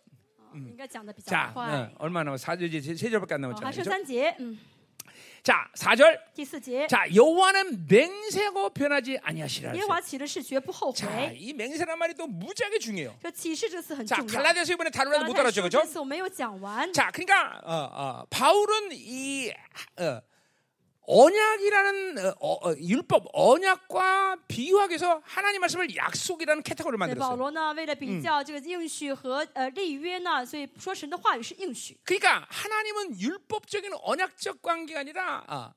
자, 얼마 남았어? 4절이지, 3절밖에 안 남았잖아요. 3절. 자, 4절. 자, 여호와는 맹세하고 변하지 아니하시라. 자, 이 맹세란 말이 또 무지하게 중요해요. 자, 갈라디아서 이번에 다루라도 못 알아죠, 그죠? 자, 그러니까 바울은 이 언약이라는 율법, 언약과 비유하기에서 하나님 말씀을 약속이라는 카테고리를 만들었어요. 그러니까 하나님은 율법적인 언약적 관계가 아니라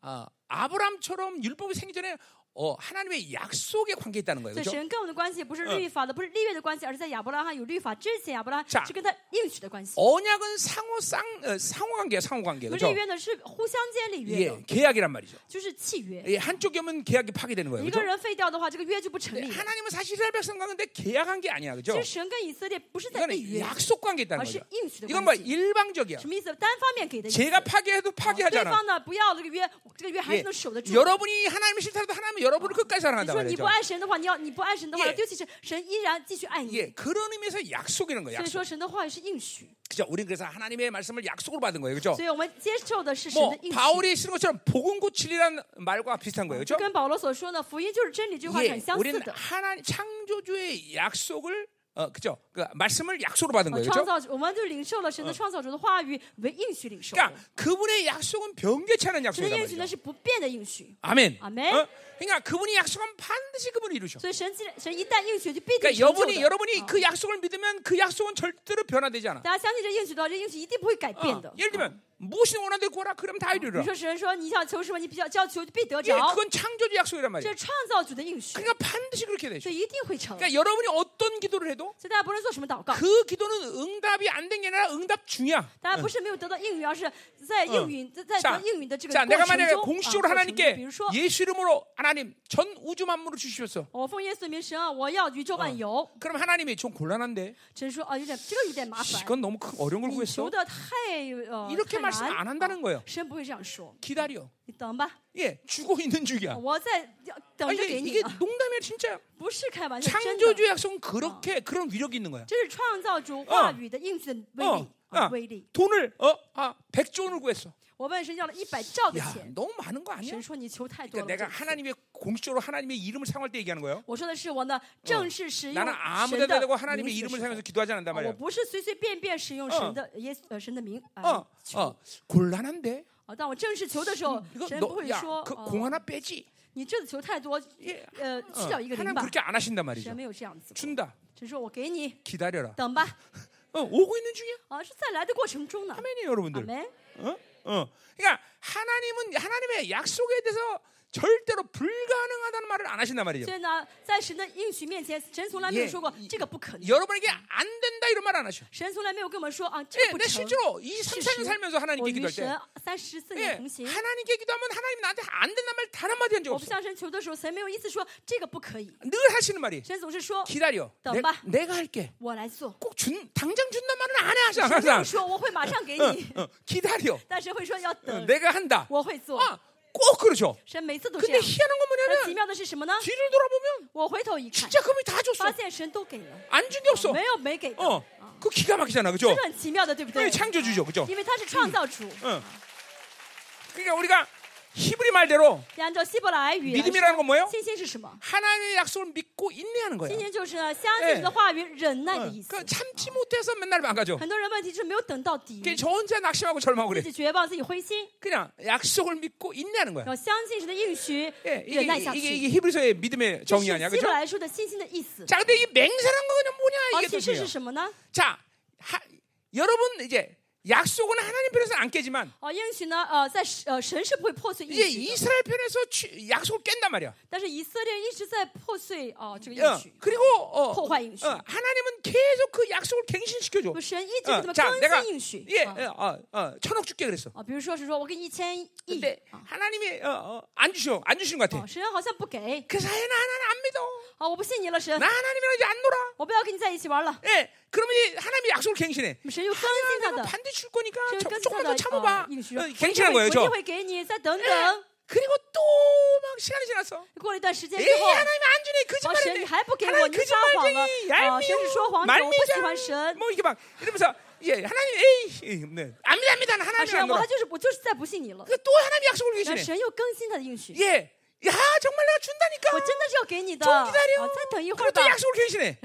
아브람처럼 율법이 생기 전에 하나님의 약속에 관계 있다는 거예요. 그렇죠? 언약은 상호 관계. 그렇죠? 예, 계약이란 말이죠. 예, 한쪽이 오면 계약이 파괴되는 거예요. 그렇죠? 네, 하나님은 사실 이스라엘 백성과 근데 계약한 게 아니야. 그렇죠? 이건 약속 관계 있다는 거죠. 이건 뭐 일방적이야. 제가 파괴해도 파괴하잖아. 예, 여러분이 하나님을 싫다라도 하나님은 여러분을 끝까지 사랑한다고 말이죠. 예, 그런 의미에서 약속이라는 거예요. 약속. 그죠? 우리는 그래서 하나님의 말씀을 약속으로 받은 거예요, 그죠? 뭐 바울이 쓰는 것처럼 복음 곧 진리란 말과 비슷한 거예요, 그죠? 예, 우리는 하나님 창조주의 약속을 그죠? 그 말씀을 약속으로 받은 거예요. 그러니까 그분의 약속은 변개치 않은 약속이다 말이죠. 아멘. 그러니까 그분이 약속하면 반드시 그분이 이루셔. 그러니까 여러분이 그 약속을 믿으면 그 약속은 절대로 변화되지 않아. 예를 들면 무엇이 원하는데 구하라 그러면 다 이루라. 그건 창조주 약속이란 말이야. 그러니까 반드시 그렇게 되죠. 그러니까 여러분이 어떤 기도를 해도 그 기도는 응답이 안 된 게 아니라 응답 중이야. 자, 내가 만약에 공식적으로 하나님께 예수 이름으로 하나님 전 우주 만물을 주시옵소서. 그럼 하나님이 좀 곤란한데 이건 너무 어려운 걸 구했어. 이렇게 말씀 안 한다는 거예요. 기다려. 예, 주고 있는 중이야. 아니, 이게 농담이야 진짜. 창조주 약속은 그렇게 그런 위력이 있는 거야. 돈을 100조 원을 구했어. 야, 너무 많은 거 아니야? 그러니까 내가 하나님의 공식적으로 하나님의 이름을 사용할 때 얘기하는 거예요. 나는 아무 데나 대고 하나님의 이름을 사용해서 기도하지 않는단 말이야. 곤란한데? 야, 그 공 하나 빼지. 하나님 그렇게 안 하신단 말이죠. 준다. 기다려라. 오고 있는 중이야. 아멘이에요, 여러분들. 아멘. 그러니까 하나님은 하나님의 약속에 대해서 절대로 불가능하다는 말을 안 하신단 말이죠. 여러분에게 안 된다 이런 말 안 하셔. 네, 실제로 이 34년 살면서 하나님께 기도할 때 하나님께 기도하면 하나님 나한테 안 된다는 말 단 한마디 한 적 없어. 늘 하시는 말이 기다려. 내가 할게. 꼭 당장 준단 말은 안 해. 항상 기다려. 내가 한다. 꼭 그러죠. 근데 희한한 건 뭐냐면 뒤를 돌아보면 진짜 그분이 다 줬어. 안 준 게 없어. 그 기가 막히잖아, 그죠? 네, 창조주죠, 그죠? 그러니까 우리가 히브리 말대로 믿음이라는 건 뭐예요? 하나님의 약속을 믿고 인내하는 거예요. 그러니까 참지 못해서 맨날 망가져. 저 혼자 낙심하고 절망하고 그래. 그냥 약속을 믿고 인내하는 거야. 이게 히브리서의 믿음의 정의 아니야, 그렇죠? 자, 근데 이 맹세라는 건 뭐냐 이게 뜻이에요. 자, 여러분 이제. 약속은 하나님 편에서는 안 깨지만 이제 이스라엘 편에서 약속을 깬단 말이야. 그리고 하나님은 계속 그 약속을 갱신시켜줘. 자, 내가 천억 줄게 그랬어. 근데 하나님이 안 주시는 것 같아. 그 사이에 나는 안 믿어. 나 하나님이랑 이제 안 놀아. 예, 그러면 하나님이 약속을 갱신해. 하나님은 반드시 줄 거니까 조금만 더 참아봐. 갱신한 거예요, 저. 그리고 또 막 시간이 지났어. 에이, 하나님 안 주네. 거짓말이네. 하나님 거짓말쟁이, 얄미워, 말미잘. 뭐 이렇게 막 이러면서 예, 하나님 에이, 네. 압니다, 하나님 안 놀아. 또 하나님 약속을 갱신해. 예. 야, 정말 내가 준다니까. 좀 기다려. 그것도 약속을 갱신해. 자,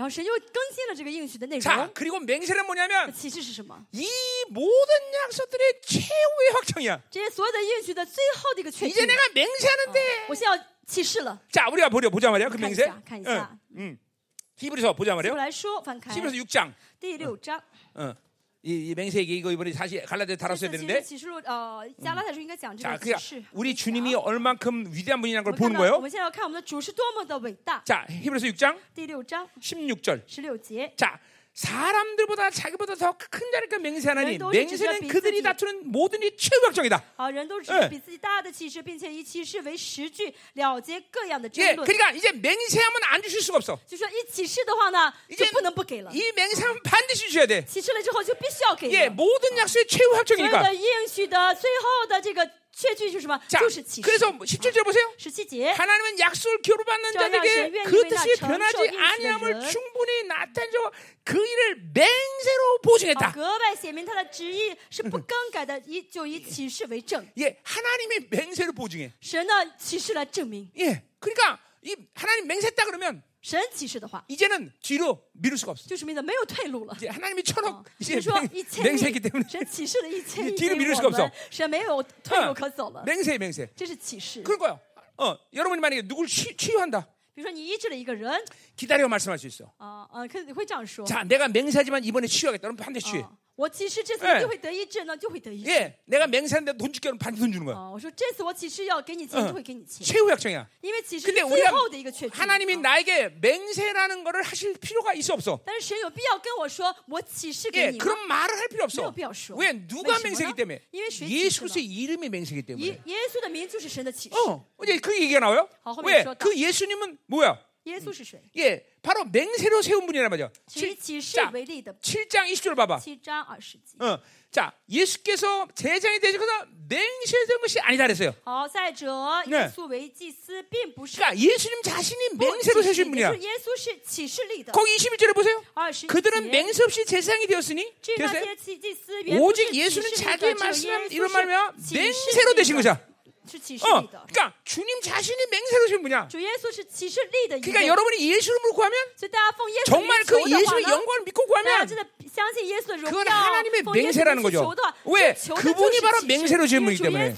그리고 맹세는 뭐냐면 이 모든 약속들의 최후의 확정이야. 이제 내가 맹세하는데. 자, 우리가 보자 말이야. 그 맹세. 히브리서 보자 말이야. 히브리서 6장. 이 맹세 얘기 이거 이번에 다시 갈라디아서 다뤘어야 되는데. 자, 그러니까 우리 주님이 얼만큼 위대한 분이라는 걸 보는 거예요. 자, 히브리서 6장 16절. 자, 사람들보다 자기보다 더 큰 자니까 맹세하나니 맹세는 그들이 다투는 모든 일이 최후 확정이다. 예, 그러니까 이제 맹세하면 안 주실 수가 없어. 이제 이 맹세하면 반드시 주셔야 돼. 예, 모든 약속의 최후 확정이니까. 자, 그래서 17절 보세요. 하나님은 약속을 교류받는 자들에게 그것이 변하지 아니함을 충분히 나타내서 그 일을 맹세로 보증했다. 예, 하나님이 맹세로 보증해. 예, 그러니까 이 하나님 맹세했다 그러면 이제는 뒤로 미룰 수가 없어. 이제 하나님이 천억 이제 맹세했기 때문에 뒤로 미룰 수가 없어. 맹세, 맹세. 그런 거요. 여러분이 만약에 누굴 치유한다. 기다려 말씀할 수 있어. 자, 내가 맹세하지만 이번에 치유하겠다. 그럼 반드시 치유해. 我其实这次就会得医治呢就会得医治 예, 내가 맹세한데 돈 줄게 하면 반드시 돈 주는 거야. 我说这次我其实要给你钱就会给你钱 최후 약정이야. 근데 우리가 하나님이 나에게 맹세라는 거를 하실 필요가 있어 없어? 但是神有必要跟我说我启示给你 예, 그런 말을 할 필요 없어. 왜? 누가 맹세이기 때문에? 예수의 이름이 맹세이기 때문에. 예수의 이름이 맹세이기 때문에. 이제 그 얘기가 나와요. 왜? 그 예수님은 뭐야? 예, 바로 맹세로 세운 분이란 말이죠. 7장 20절 봐봐. 7장 20절. 자, 예수께서 제장이 되시거나 맹세된 것이 아니다 그랬어요. 네. 그러니까 예수님 자신이 맹세로 세우신 분이야. 거기 21절에 보세요. 그들은 맹세 없이 제사장이 되었으니 됐어요? 오직 예수는 자기의 말씀을 이런 말이며 맹세로 되신 것이야. 그러니까 주님 자신이 맹세로 세운 분이야. 그러니까 여러분이 예수를 구하면 정말 그 예수의 영광을 믿고 구하면 그건 하나님의 맹세라는 거죠. 왜? 그분이 바로 맹세로 세운 분이기 때문에.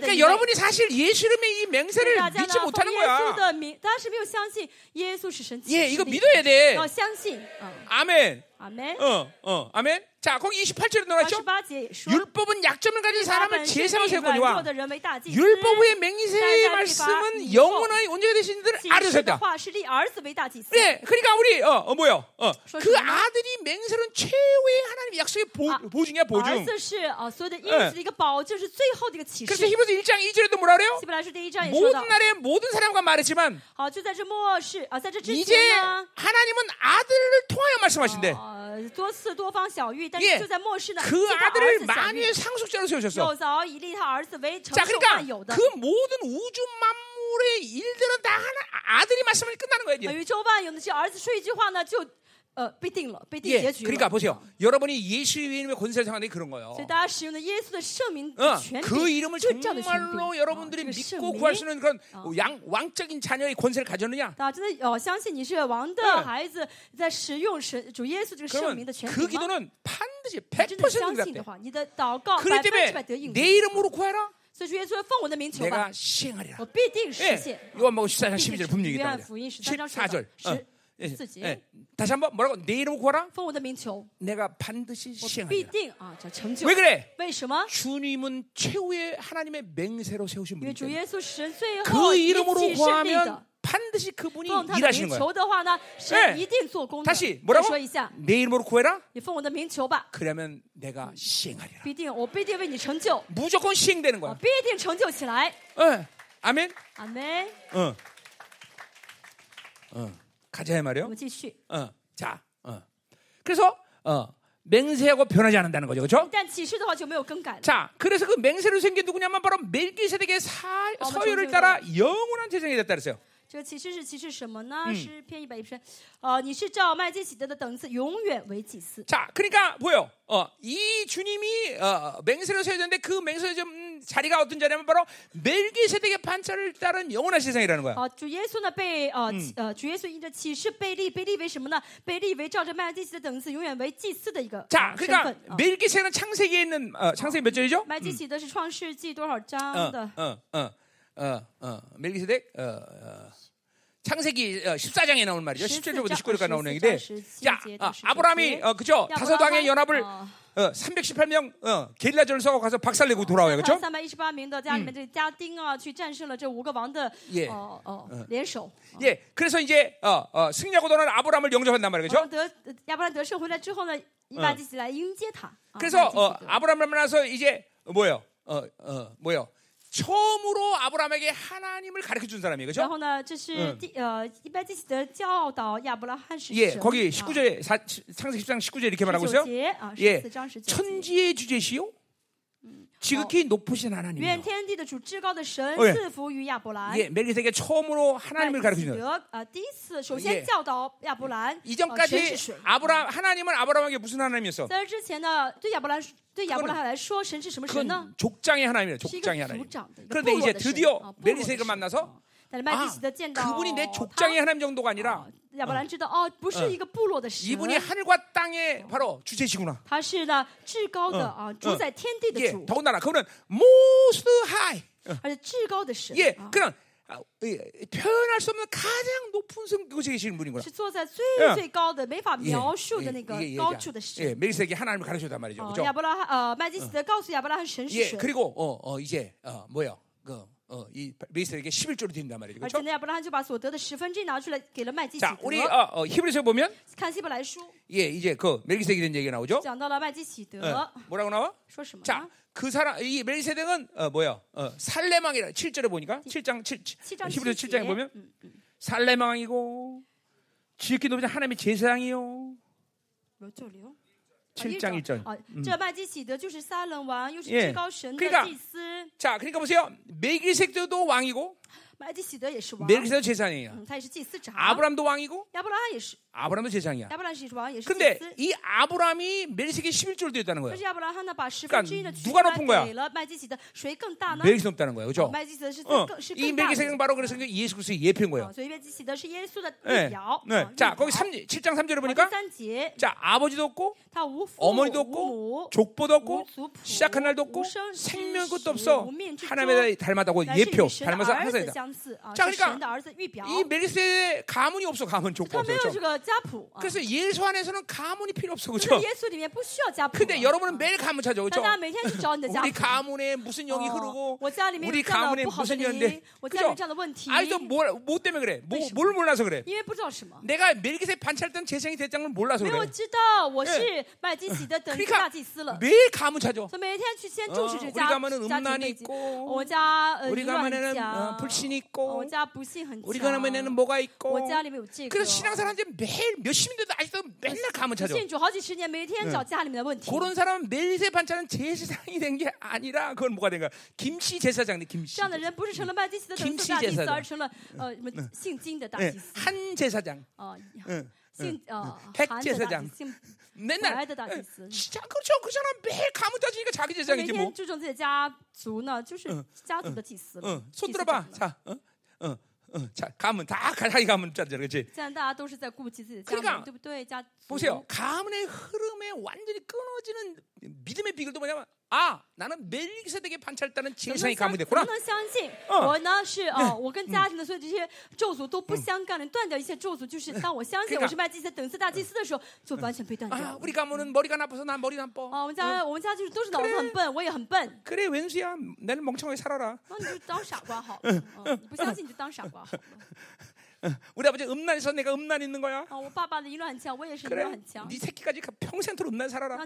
그러니까 여러분이 사실 예수 이름의 이 맹세를 믿지 못하는 거야. 예, 이거 믿어야 돼. 아멘. 아멘. 아멘. 자, 거기 28절에 나왔죠? 율법은 약점을 가진 사람을 제사로 세우거니와 율법의 맹세의 말씀은 영원히 온전히 되신 이들을 아들로 세웠다. 네, 그러니까 우리 뭐요? 그 아들이 맹세는 최후의 하나님의 약속의 보증이야, 보증. 그래서 히브리서 1장 2절에도 뭐라 그래요? 모든 날에 모든 사람과 말했지만 이제 하나님은 아들을 통하여 말씀하신대. 예, 그 아들을 만유의 상속자로 세우셨어. 자, 그러니까 그 모든 우주 만물의 일들은 다 하나 아들이 말씀을 끝나는 거예요. 이제. 예, 그러니까 보세요. 여러분이 예수의 이름의 권세를 사용하는 게 그런 거예요. 그 이름을 정말로 여러분들이 믿고 구할 수 있는 그런 왕적인 자녀의 권세를 가졌느냐? 그 기도는 반드시 100% 그렇기 때문에 내 이름으로 구해라. 내가 시행하리라. 요한복음 14장 12절 분명히 얘기합니다. 14절. 예, 예. 다시 한번 뭐라고? 내 이름을 구하라. 내가 반드시 시행하리라. 왜 그래? 주님은 최후의 하나님의 맹세로 세우신 분이죠. 그 이름으로 구하면 반드시 그분이 일하시는 거예요. 네. 다시 뭐라고? 내 이름으로 구해라. 그러면 내가 시행하리라. 무조건 시행되는 거야. 네. 아멘. 아멘. 가자 해 말이요. 자, 그래서 맹세하고 변하지 않는다는 거죠, 그렇죠? 자, 그래서 그 맹세로 생긴 누구냐면 바로 멜기세덱의 서열을 따라 영원한 제사장이 됐다 그랬어요. 这其实是什么呢？诗篇123，你是照麦基洗德的等次永远为祭司。 자, 그러니까 뭐요? 이 주님이 맹세로 세우는데 그 맹세의 자리가 어떤 자리냐면 바로 멜기세덱의 반차를 따른 영원한 세상이라는 거야. 주耶稣呢被主耶稣因着启示被立为什么呢？被立为照着麦基洗德等次永远为祭司的一个 자, 그러니까 멜기세덱은 창세기에 있는 창세기 몇 절이죠?麦基洗德是创世纪多少章的？ 멜기세덱 창세기 14장에 나온 말이죠. 17절부터 19절까지 나오는 얘기인데, 야, 아브라함이 그죠? 다섯 왕의 연합을 318명 게릴라전을 싸고 가서 박살내고 돌아와요, 그렇죠? 318名的家里面这家丁啊去战胜了这五个王的联手. 예, 그래서 이제 승리하고 돌아온 아브라함을 영접한단 말이죠. 아브라함得胜回来之后呢，麦基洗德来迎接他. 그래서 아브라함을 만나서 이제 뭐예요? 뭐예요? 처음으로 아브라함에게 하나님을 가르쳐 준 사람이에요. 그렇죠? 예, 거기 19절에 창세기 10장 19절 이렇게 말하고 있어요. 예, 천지의 주제시요 지극히 높으신 하나님. 예, 멜기세덱이 처음으로 하나님을 가르치는. 이전까지 아브라 하나님은 아브라함에게 무슨 하나님이었어? 그건 족장의 하나님이에요. 족장의 하나님. 그런데 이제 드디어 멜기세덱을 만나서 그분이 내 족장의 하나님 정도가 아니라 이분이 하늘과 땅의 바로 주체시구나. 예, 더군다나 그분은 most high. 예, 그런 표현할 수 없는 가장 높은 성취에 계신 분이구나. 예, 멜기세덱이 하나님을 가르쳤단 말이죠. 예, 그리고 이제 뭐예요? 이 멜기세덱에게 11조를 드린단 말이죠. 그렇죠? 자, 우리 히브리서 보면 예, 이제 그 멜기세덱에 대한 얘기가 나오죠. 뭐라고 나와? 자, 그 사람 이 멜기세덱은 뭐야? 살레망이라 7절에 보니까 7장 히브리서 7장에 보면 살레망이고 지극히 높은 하나님의 제사장이요. 몇 절이요? 7장 1절. 그러니까, 자, 그러니까 보세요. 멜기세덱도 왕이고, 멜기세덱도 제사장이야. 아브람도 왕이고, 아브람도 제사장이야. 근데 이 아브람이 멜기세덱에 11조를 드렸다는 거야. 그러니까 누가 높은 거야? 멜기세덱이 높다는 거야, 그렇죠? 이 멜기세덱은 바로 그래서 예수 그리스도의 예표인 거예요. 네. 네. 자, 거기 7장 3절에 보니까, 자, 아버지도 없고, 어머니도 없고, 족보도 없고, 시작한 날도 없고, 생명의 것도 없어. 하나님의 닮았다고 예표, 닮아서 항상 했다. 자, 그러니까 이 멜기세덱의 가문이 없어, 가문 족보 없어. 그렇죠? 그래서 예수 안에서는 가문이 필요 없어, 그렇죠? 근데 여러분은 매일 가문 찾아, 그렇죠? 우리 가문에 무슨 영이 흐르고, 우리 가문에 무슨 연대, 그렇죠? 아직도 뭐 때문에 그래? 뭘 몰라서 그래? 내가 멜기세덱 반찰던 재생이 됐던 걸 몰라서 그래. 그러니까 매일 가문 찾아. 우리 가문은 음란이 있고, 우리 가문에는 불신이 있고, 우리 가문에는 뭐가 있고. 그래서 신앙생활한지 매일 몇십 년도 아직도 맨날 가문 찾아. 그런 사람은 멜기세덱 반찰은 제사장이 된 게 아니라 그건 뭐가 된가? 김씨 제사장인데 김씨. 김씨 제사장. 한 제사장. 백제사장. 맨날 진짜 그렇죠. 그 사람 매일 가문 따지니까 자기 제사장이지 뭐. 손 들어봐. 자, 자, 가문 다 자기 가문 짜잖아, 그렇지? 그러니까 보세요. 가문의 흐름에 완전히 끊어지는 믿음의 비결도 뭐냐면, 아, 나는 멜기세덱의 반찰단은 제사장이 가문이 됐구나. 우리 가문은 머리가 나빠서 난 머리 나빠. 그래, 웬수야. 나는 멍청하게 살아라. 우리 아버지 음란해서 내가 음란 있는 거야. 그래, 네 새끼까지 평생토록 음란 살아라.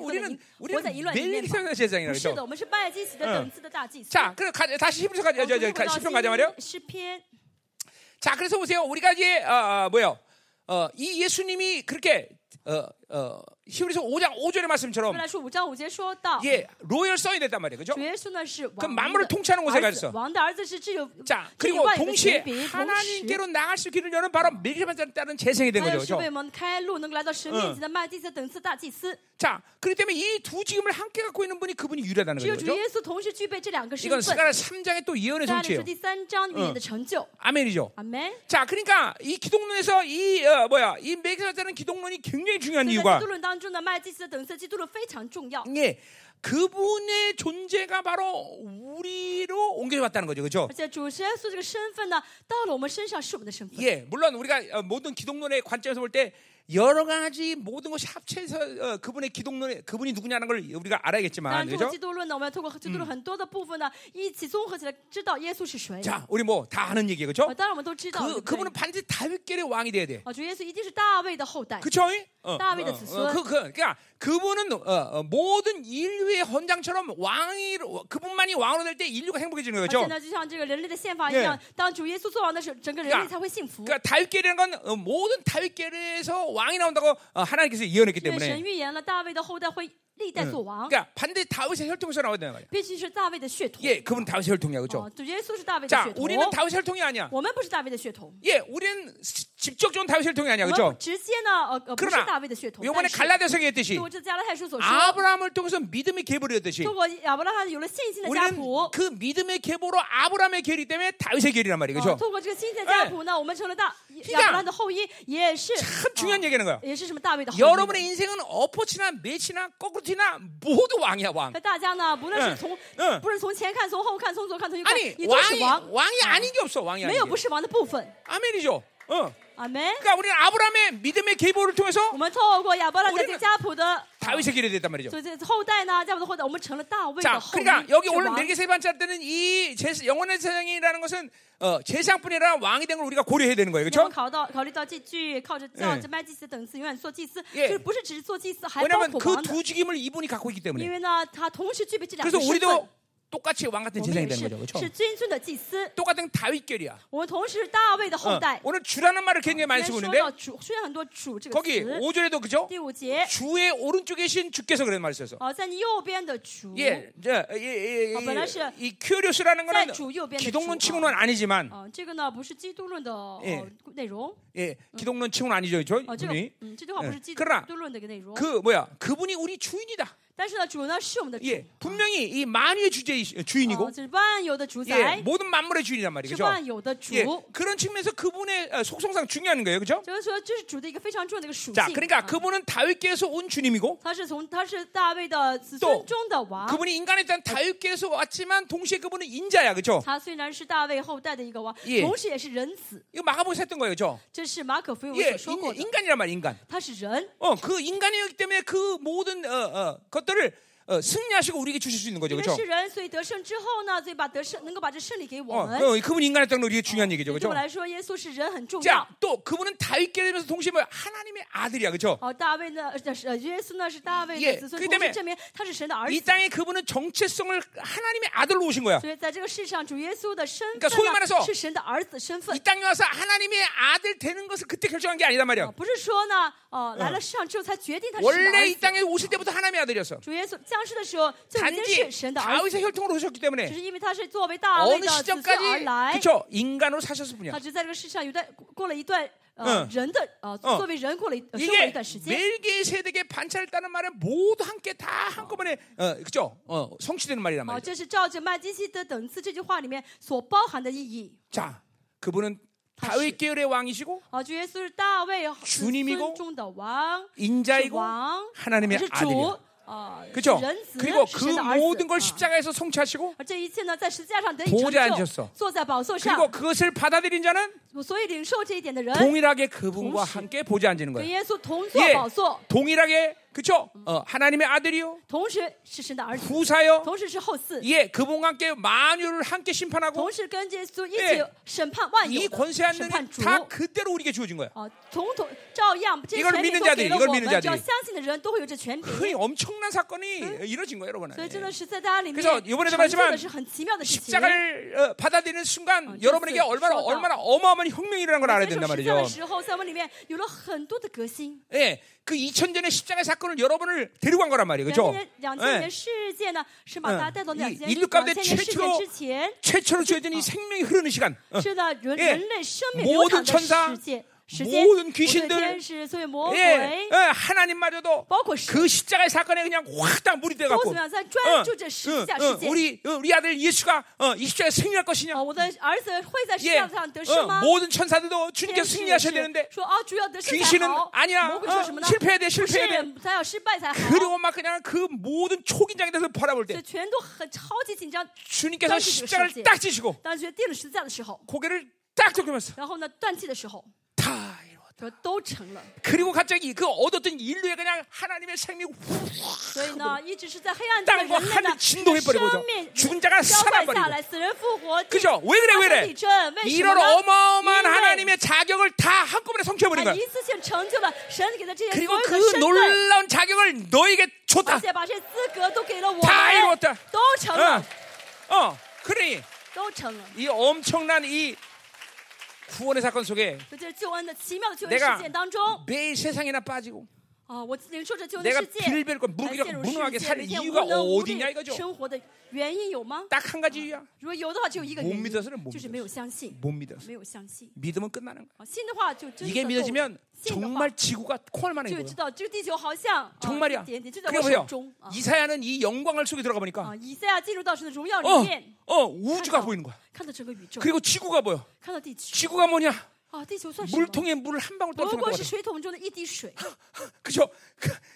우리는 멜기세덱의 제사장이라 그랬죠. 자, 그럼 다시 시편 가자 말이요. 자, 그래서 보세요. 우리가 이제 뭐요? 이 예수님이 그렇게 히브리서 5장 5절의 말씀처럼 예, 로열 써야 됐단 말이에요, 그죠? 그 만물을 통치하는 곳에 가서. 자, 그리고 동시에 하나님께로 나갈 수 길을 여는 바로 멜기세덱에 따른 재생이 된 거죠, 그죠? 자, 그렇기 때문에 이 두 직임을 함께 갖고 있는 분이 그분이 유일하다는 거죠. 이건 스가랴 3장의 또 예언의 성취예요. 아멘이죠. 아멘. 자, 그러니까 이 기독론에서 이 이 멜기세덱에 따른 기독론이 굉장히 중요한 이유가 예, 그분의 존재가 바로 우리로 옮겨왔다는 거죠, 그렇죠? 예, 물론 우리가 모든 기독론의 관점에서 볼 때 여러 가지 모든 것이 합쳐서 그분의 기독론에 그분이 누구냐는 걸 우리가 알아야겠지만, 그렇죠? 자, 우리 뭐 다 아는 얘기예요, 그렇죠? 그분은 반드시 다윗계의 왕이 돼야 돼. 그렇죠? 그러니까 그분은 모든 인류의 헌장처럼 왕이 그분만이 왕으로 될 때 인류가 행복해지는 거죠. 그러니까 다윗계라는 건 모든 다윗계에서 왕이 나온다고 하나님께서 예언했기 때문에 그러니까 반드시 다윗의 혈통에서 나와야 되는 말이야. 예, 그분 다윗의 혈통이야, 그렇죠? 자, 우리는 다윗의 혈통이 아니야. 예, 우리는 직접적인 다윗의 혈통이 아니야, 그렇죠? 그러나 이번에 갈라디아서에 했듯이 아브라함을 통해서 믿음의 계보를 했듯이 우리는 그 믿음의 계보로 아브라함의 계리 때문에 다윗의 계리란 말이야, 그렇죠? 참 중요한 얘기하는 거야. 여러분의 인생은 엎어치나 매치나 거꾸로티나 모두 왕이야, 왕. 아니, 왕이 아닌 게 없어, 왕이 아닌 게 없어. 아멘이죠. 아멘. 그러니까 우리는 아브라함의 믿음의 계보를 통해서 다윗의 계리가 됐단 말이죠. 자, 그러니까 여기 오늘 멜기세반차를 때는 이 영원의 재상이라는 것은 제사뿐이 아니라 왕이 된 걸 우리가 고려해야 되는 거예요, 그렇죠? 왜냐하면 그 두 직임을 이분이 갖고 있기 때문에. 그래서 우리도 똑같이 왕 같은 제사장이 되는 거죠, 그렇죠? 똑같은 다윗 계리야. 오늘 주라는 말을 굉장히 많이 쓰고 있는데 거기 5절에도 그죠? 주의 오른쪽에 계신 주께서 그런 말을 써서. 예, 이 큐리오스라는 거는 기독론 칭호는 아니지만, 예, 기독론 칭호는 아니죠, 그러나 그 뭐야, 그분이 우리 주인이다. 예, 분명히 이 만유의 주인이고, 예, 모든 만물의 주인이란 말이죠. 예, 그런 측면에서 그분의 속성상 중요한 거예요, 그렇죠? 자, 그러니까 그분은 다윗께서 온 주님이고, 또 그분이 인간에 대한 다윗께서 왔지만 동시에 그분은 인자야, 그렇죠? 예, 이거 마가복음에서 했던 거예요, 그렇죠? 예, 인간이란 말이야, 인간. 그 인간이기 때문에 그 모든 것들을 승리하시고 우리에게 주실 수 있는 거죠, 그렇죠? 그분 인간의 땅으로 우리에게 중요한 얘기죠, 그렇죠? 자, 또 그분은 다윗께 되면서 동시에 하나님의 아들이야, 그렇죠? 예, 그렇기 때문에 이 땅에 그분은 정체성을 하나님의 아들로 오신 거야. 그러니까 소위 말해서 이 땅에 와서 하나님의 아들 되는 것을 그때 결정한 게 아니란 말이야. 원래 이 땅에 오실 때부터 하나님의 아들이었어. 단지 다윗의 혈통으로 오셨기 때문에 어느 시점까지 그쵸, 인간으로 사셨을 뿐이야. 이게 멜기세덱의 반차를 따는 말은 모두 함께 다 한꺼번에 그죠, 성취되는 말이란 말이죠. 자, 그분은 다윗 계열의 왕이시고, 주님이고, 인자이고, 하나님의 아들이야. 그렇죠? 그리고 그 모든 걸 십자가에서 성취하시고 보좌에 앉으셨어. 그리고 그것을 받아들인 자는 동일하게 그분과 함께 보좌에 앉는 거예요. 예, 동일하게, 그렇죠? 하나님의 아들이요, 후사요, 예, 그분과 함께 만유를 함께 심판하고, 예, 이 권세 안는 다 그대로 우리에게 주어진 거야. 이걸 믿는 자들이, 흔히 엄청난 사건이 이루어진 거예요, 여러분. 그래서 이번에도 말했지만 십자가를 받아들이는 순간 여러분에게 얼마나 어마어마한 혁명이 일어난 걸 알아야 된단 말이죠. 예, 그 2000년의 십자가의 사건을 여러분을 데리고 간 거란 말이에요, 그렇죠? 인류 가운데 최초로 주어진 이 생명이 흐르는 시간, 모든 천사, 모든 귀신들, 예, 하나님마저도 그 십자가의 사건에 그냥 확 딱 물이 돼갖고, 우리 아들 예수가 이 십자가에 승리할 것이냐, 예, 모든 천사들도 주님께서 승리하셔야 되는데 귀신은 아니야, 실패해야 돼, 실패해야 돼. 그리고 막 그냥 그 모든 초긴장에 대해서 바라볼 때 주님께서 십자가를 딱 지시고 고개를 딱 돌리면서 다 이루었다. 그리고 갑자기 그 얻었던 인류의 그냥 하나님의 생명이 땅과 하늘 진동해버리고죠. 죽은 자가 살아버리고, 그죠? 왜 그래, 왜 그래? 이런 어마어마한 하나님의 자격을 다 한꺼번에 성취해버린 거야. 그리고 그 놀라운 자격을 너에게 줬다. 다 이루었다. 그러니 이 엄청난 이 구원의 사건 속에 내가 매일 세상이나 빠지고 내가 빌벨과 무기력 무능하게 사는 이유가 어디냐 이거죠. 딱 한 가지 이유야. 못 믿어서는 못 믿어서. 믿음은 끝나는 거야. 이게 믿어지면 정말 지구가 코알 만한 거예요. 정말이야. 그래 보세요. 이사야는 이 영광을 속에 들어가 보니까 우주가 보이는 거야. 그리고 지구가 보여. 지구가 뭐냐? 물통에 물을 한 방울 떨어뜨리는 거야. 그죠?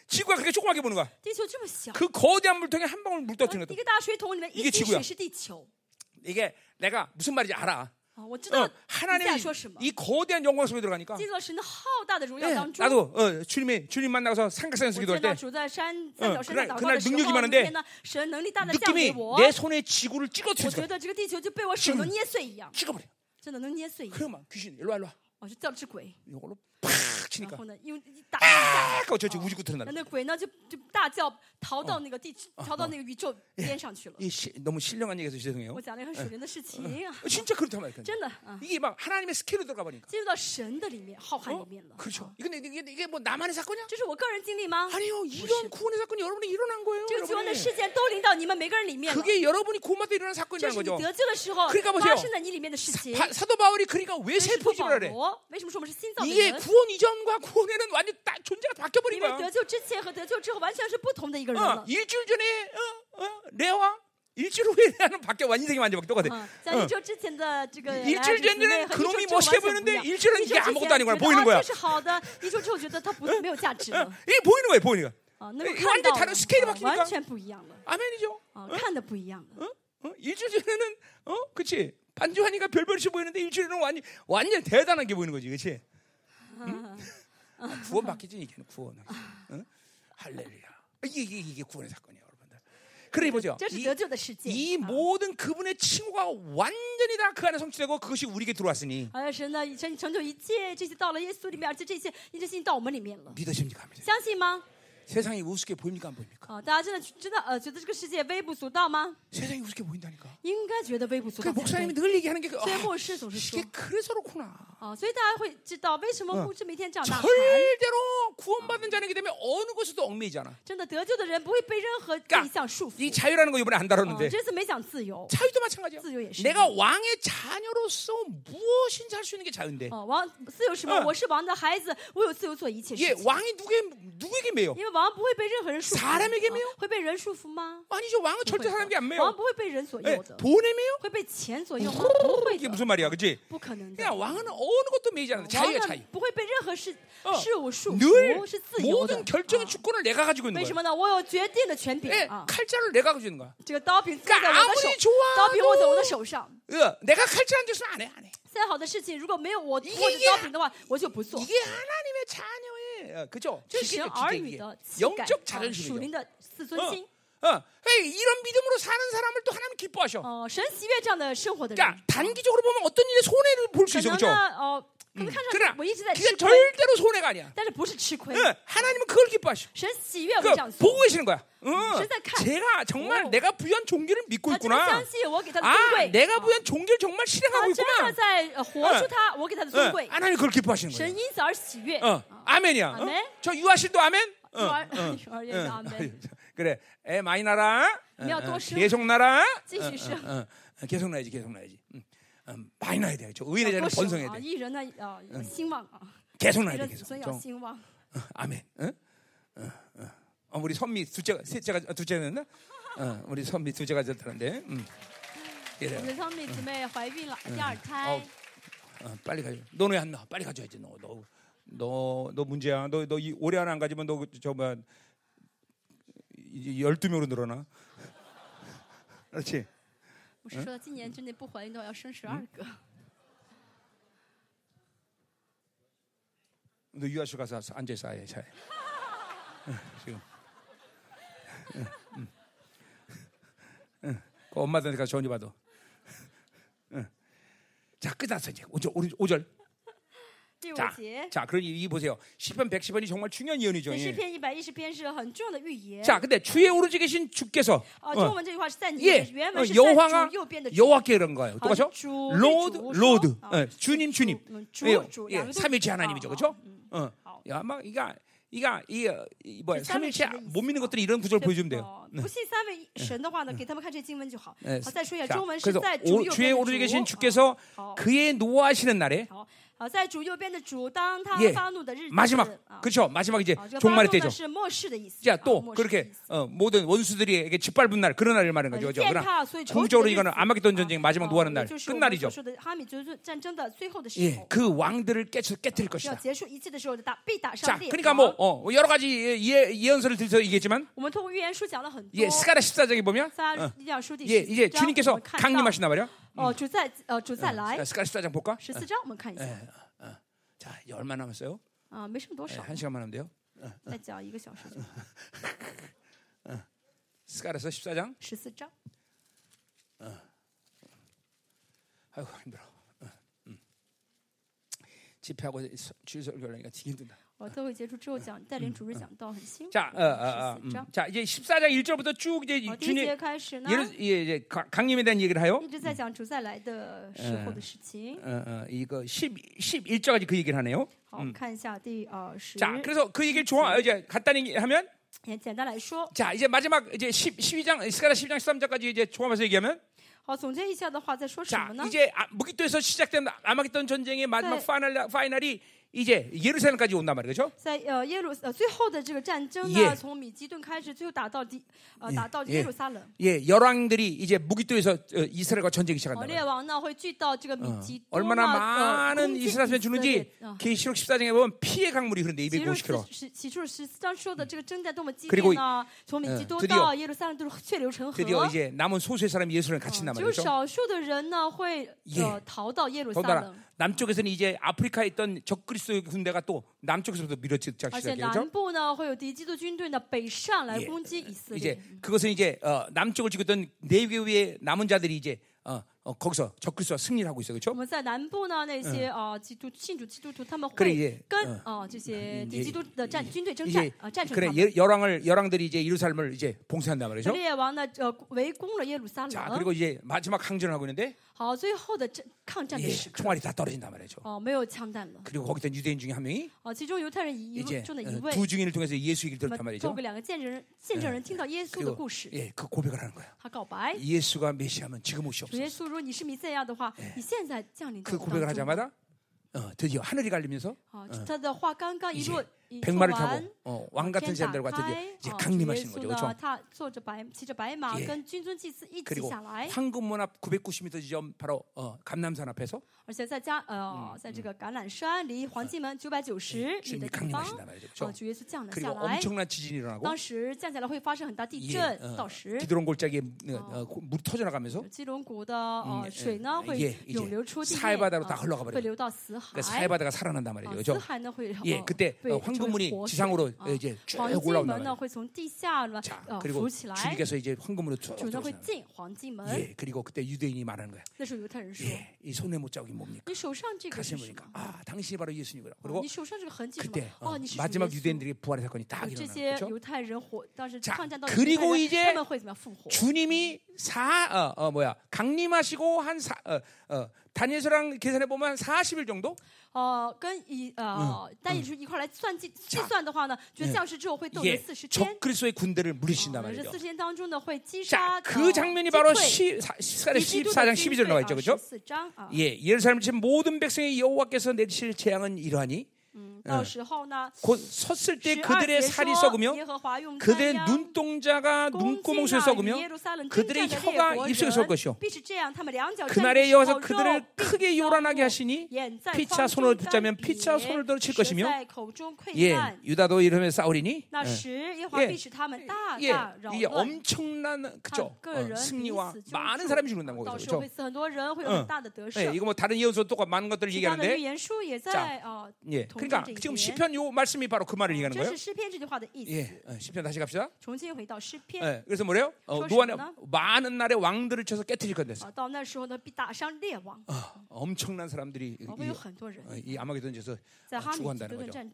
지구가 그렇게 조그맣게 보는 거야. 그 거대한 물통에 한 방울 물 떨어뜨리는 거야. 이게 지구야. 이게 내가 무슨 말인지 알아. 하나님이 이 거대한 영광 속에 들어가니까 나도 주님 만나서 삼각산에서 기도할 때 그날 능력이 많은데 느낌이 내 손에 지구를 찍어뜨리는 거야. 찍어버려. 그러면 귀신 일로와 이걸로 팍 치니까 어쩌지 우주구 드러나는 너무 신령한 얘기해서 죄송해요. 진짜 그렇단 말이에요. 이게 막 하나님의 스케일로 들어가 보니까 그렇죠. 이게 뭐 나만의 사건이야? 아니요. 이런 구원의 사건이 여러분이 일어난 거예요. 그게 여러분이 고마도 일어난 사건이라는 거죠. 그러니까 보세요. 사도 바울이 그러니까 왜 세포질을 하래? 이게 구원 이전과 구원에는 완전 다 존재가 바뀌어버린 거야. 일주일 전에 레와 일주일 후에 나는 바뀌어 완전히 완전 똑같아. 일주일 전에는 그놈이 멋있게 보이는데 일주일 후에 이게 아무것도 아닌 거야. 보이는 거야. 이게 보이는 거야. 보이는 거야. 완전 다른 스케일이 바뀌니까. 아멘이죠. 일주일 전에는 그치 반주하니까 별별이 보이는데 일주일에는 완전 대단한 게 보이는 거지. 그치? 응? 구원 받기지 이게는 구원. 응? 할렐루야. 이게 구원의 사건이에요, 여러분들. 그래 보죠. 이 모든 그분의 칭호가 완전히 다 그 안에 성취되고 그것이 우리에게 들어왔으니. 믿으십니까? 세상이 우습게 보입니까? 안 보입니까? 세상이 우습게 보인다니까. 그러니까 목사님이 늘 얘기하는 게 이게 그래서 그렇구나. 절대로 구원받은 자이기 때문에 어느 곳에도 얽매이지 않아. 그러니까 이 자유라는 거 이번에 안 다뤘는데 자유도 마찬가지야. 내가 왕의 자녀로서 무엇인지 할 수 있는 게 자유인데 이게 왕이 누구에게 매요? 사람에게 매요? 아니죠. 왕은 절대 사람에게 안 매요. 돈에 매요? 이게 무슨 말이야, 그렇지? 그냥 왕은 어느 것도 매이지 않는다. 자유야, 자유. 늘 모든 결정의 주권을 내가 가지고 있는 거야. 칼자를 내가 가지고 있는 거야. 그러니까 아무리 좋아도 내가 칼질 안 줬으면 안 해. 이게 하나님의 자녀의 그죠? 영적 자존심이죠. 이런 믿음으로 사는 사람을 또 하나님 기뻐하셔. 그러니까 단기적으로 보면 어떤 일에 손해를 볼 수 있어, 그죠? 그러나 그건 절대로 손해가 아니야. 하나님은 그걸 기뻐하셔. 그러니까 보고 계시는 거야. 제가 정말 내가 부여한 종기를 믿고 있구나. 내가 부여한 종기를 정말 실행하고 있구나. 하나님 그걸 기뻐하시는 거예요. 아멘이야. 저 유아실도 아멘. 그래, 애 많이 나라. 계속 나라. 계속 나야지, 많이 나야 돼. 저 의인의 자리는 번성해야 돼. 계속 나야 돼, 아멘. 우리 선미 둘째가 우리 선미 둘째가 됐다는데. 우리 선미 둘째 화이빈라, 第二胎. 빨리 가요. 너는 왜 안 나? 빨리 가져야지. 너 문제야. 너 이 올해 하나 안 가지면 너 저거 12명으로 늘어나. 그렇지? 我是说今年之内不怀孕的话要生12个. 너 유아실 가서 앉아 있어, 아예 차에. 지금. 그 엄마한테 가서 전이 봐도. 자, 끝났어 이제. 5절. 자, 그럼 이 보세요. 시편 110편이 정말 중요한 예언이죠. 시편 110편은 자, 근데 주의 오른쪽에 계신 주께서 여호와가 여호와께 이런 거예요. 똑같죠? 로드. 주님. 삼위일체 하나님이죠. 그렇죠? 야, 막 이거 이가 이 뭐야 삼일체 못 믿는 것들이 이런 구절 보여주면 돼요. 不信三位神的话呢，给他们看这经文就好。好，再说一下中文是在主右边的主。 주의 오른쪽에 계신 주께서 그의 노하시는 날에. 在主右边的主当他发怒的日子 마지막 그렇죠 마지막 이제 종말의 때죠. 자, 또 그렇게 모든 원수들이에게 짓밟은 날 그런 날을 말하는 거죠. 그러나 궁적으로 이거는 아마겟돈 전쟁 마지막 노하는 날 끝날이죠. 예, 그 왕들을 깨뜨릴 것이다. 자, 그러니까 뭐 여러 가지 예언서를 들여서 얘기했지만 예, 스가랴 14장에 보면 예, 이제 주님께서 강림하시나 말이야. 主再来 스가랴 14장 볼까? 14章我们看一下 자, 이제 얼마 남았어요? 没什么多少한 시간만 하면 돼요. 再讲一个小时就 스가랴서 14장 14장 아이고 힘들어. 집회하고 주일 설교를 하니까 되게 힘든다. 我都会结束之后讲带领主日讲道很辛苦。자 이제 14장 1절부터 쭉 이제 주님 이제 강림에 대한 얘기를 해요. 이거 11절까지 그 얘기를 하네요. 자, 그래서 그 얘기를 좋아 이제 간단히 하면 자, 이제 마지막 이제 12장 스가랴 12장 13절까지 이제 조합해서 얘기하면 好，总结一下的话，再说什么呢？ 이제 무기토에서 시작된 아마겟돈 전쟁의 마지막 파이널이 이제 예루살렘까지 온단 말이죠. 在耶路最后的这个战争呢，从米吉顿开始，最后打到耶路撒冷。 예, 열왕들이 이제 무기토에서 이스라엘과 전쟁이 시작한다. 왕呢会聚到这个米吉顿。 얼마나 많은 이스라엘에 주는지 계시록 14장에 보면 피해 강물이 흐른데 250km. 启示录14章说的这个征战多么激烈呢？从米吉顿到耶路撒冷都是血流成河。 드디어 이제 남은 소수의 사람이 예루살렘 같이 남아요. 只有少数的人呢会逃到耶路撒冷。 남쪽에서는 이제 아프리카에 있던 적그리스도 군대가 또 남쪽에서부터 밀어치기 시작했죠. 이제 그것은 이제 남쪽을 지키고 있던 네게위의 남은 자들이 이제 거기서 적그리스도가 승리를 하고 있어요. 그렇죠? 그래, 열왕들이 이제 예루살렘을 이제 봉쇄한다 말이죠. 자, 그리고 이제 마지막 항전을 하고 있는데 총알이 다 떨어진다 말이죠. 그리고 거기서 유대인 중에 한 명이 이제 두 증인을 통해서 예수 얘기를 들었단 말이죠. 그 고백을 하는 거예요. 예수가 메시아면 지금 오시옵소서. 如果你是弥赛亚的话，你现在降临。그 고백을 하자마자 드디어 하늘이 갈리면서 他的话刚刚一落 백마를 타고 왕 같은 사람들과 드디어 이제 강림하시는 거죠. 그렇죠? 그리고 황금문 앞 990m 지점 바로 감람산 앞에서 주님이 강림하신다 말이죠. 그리고 엄청난 지진이 일어나고 기드론 골짜기에 물이 터져나가면서 사해바다로 다 흘러가 버려요. 사해바다가 살아난단 말이죠. 그때 황금 황금문이 지상으로 이제 쭉 올라온다. 자, 그리고 주님께서 이제 황금문으로 쭉 올라온다. 예, 그리고 그때 유대인이 말하는 거야. 예, 이 손에 못 잡은 게 뭡니까? 가슴에 보니까 아, 당신이 바로 예수님이라. 그리고 그때 마지막 유대인들이 부활의 사건이 딱 일어나죠. 자, 그리고 이제 주님이 강림하시고 한 다니엘서랑 계산해 보면 40일 정도? 跟以单一一块来计算的话呢，觉得降世之后会动员40天。 적그리스도의 군대를 물리친단 말이죠. 40天当中呢会击杀。 그 장면이 바로 스가랴 14장 12절에 나와 있죠, 그렇죠? 예, 예루살렘 친 모든 백성의 여호와께서 내리실 재앙은 이러하니. 곧 섰을 때 그들의 살이 썩으며 그들의 눈동자가 눈구멍 속에 썩으며 그들의 혀가 입속에 설 것이요 그날에 여호와께서 그들을 크게 요란하게 하시니 피차 손을 붙자면 피차 손을 들어 칠 것이며 예, 유다도 이러면 싸우리니 이게 엄청난 그죠 승리와 많은 사람이 죽는다는 거죠. 이거 뭐 다른 예언서 또 많은 것들을 얘기하는데 자, 예. 그러니까 지금 시편 요 말씀이 바로 그 말을 얘기하는 거예요. 예, 시편 다시 갑시다. 예, 그래서 뭐래요? 노안에 많은 날에 왕들을 쳐서 깨뜨릴 건데. 엄청난 사람들이 이 아마겟돈에서 죽어간다는 거죠.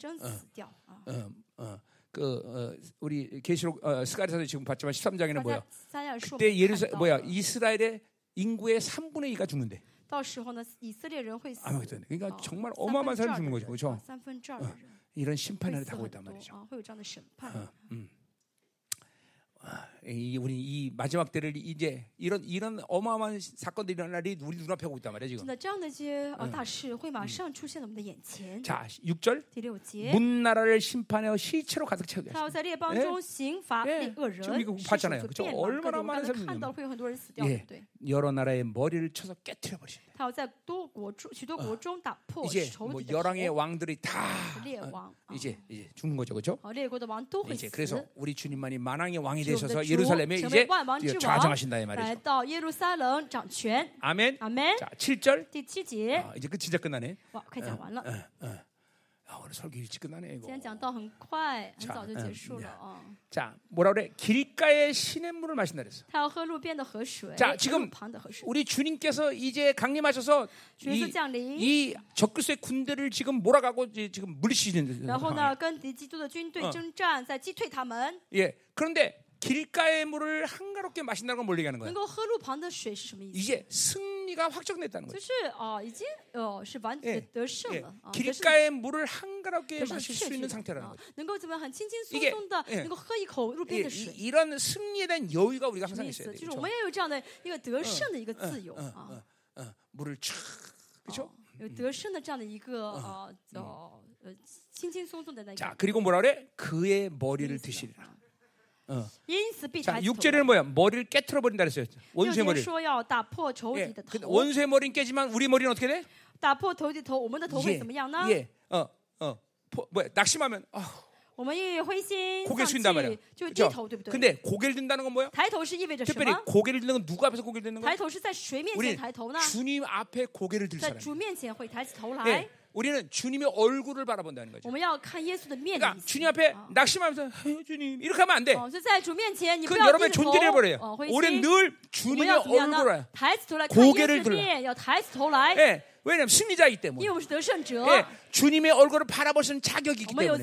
우리 계시록 스가랴서도 지금 봤지만 13장에는 뭐야? 그때 이스라엘의 인구의 3분의 2가 죽는데. 그러니까 정말 어마어마한 사람이 죽는 거죠. 그렇죠? 이런 심판을 당하고 있단 말이죠. 우리 이 마지막 때를 이제 이런 어마어마한 사건들이 일어날 날이 우리 눈앞에 오고 있단 말이에요, 지금. 자, 6절. 문나라를 심판하여 시체로 가득 채우게 하셨습니다. 지금 이거 봤잖아요. 그렇죠? 얼마나 많은 사람들이 여러 나라의 머리를 쳐서 깨트려 버리신다. 이제 뭐 열왕의 왕들이 다 이제 죽은 거죠, 그렇죠? 이제 그래서 우리 주님만이 만왕의 왕이 되셔서 예루살렘에 이제 좌정하신다 이 말이죠. 아멘. 자, 7절. 이제 끝 진짜 끝나네. 오늘 설교 일찍 끝나네 이거. 자, 뭐라 그래? 길가의 시냇물을 마신다 그랬어. 자, 지금 우리 주님께서 이제 강림하셔서 이 적그리스도의 군대를 지금 몰아가고 지금 물리치시는 상황이에요. 예, 그런데 길가의 물을 한가롭게 마신다는 건 뭘 얘기하는 거야? 이제 승리가 확정됐다는 거예요. 길가의 물을 한가롭게 마실 수 있는 상태라는 거예요. 이런 승리에 대한 여유가 우리가 항상 있어야 돼요. 물을 촥, 그렇죠? 자, 그리고 뭐라 그래? 그의 머리를 드시리라. 자, 6절에는 뭐야? 머리를 깨트려 버린다 그랬어요. 원수의 머리. 예, 원수의 머리는 깨지만 우리 머리는 어떻게 돼? 낙심하면 고개 숙인단 말이야. 근데 고개를 든다는 건 뭐야? 특별히 고개를 드는 건 누구 앞에서 고개를 드는 거야? 우리는 주님 앞에 고개를 들 사람. 예. 우리는 주님의 얼굴을 바라본다는 거죠. 그러니까 주님 앞에 낙심하면서 주님 이렇게 하면 안 돼. 그건 여러분의 존재를 버려요. 우리는 늘 주님의 얼굴을 고개를 들어. 예, 왜냐하면 승리자이기 때문에. 예, 주님의 얼굴을 바라보시는 자격이기 때문에.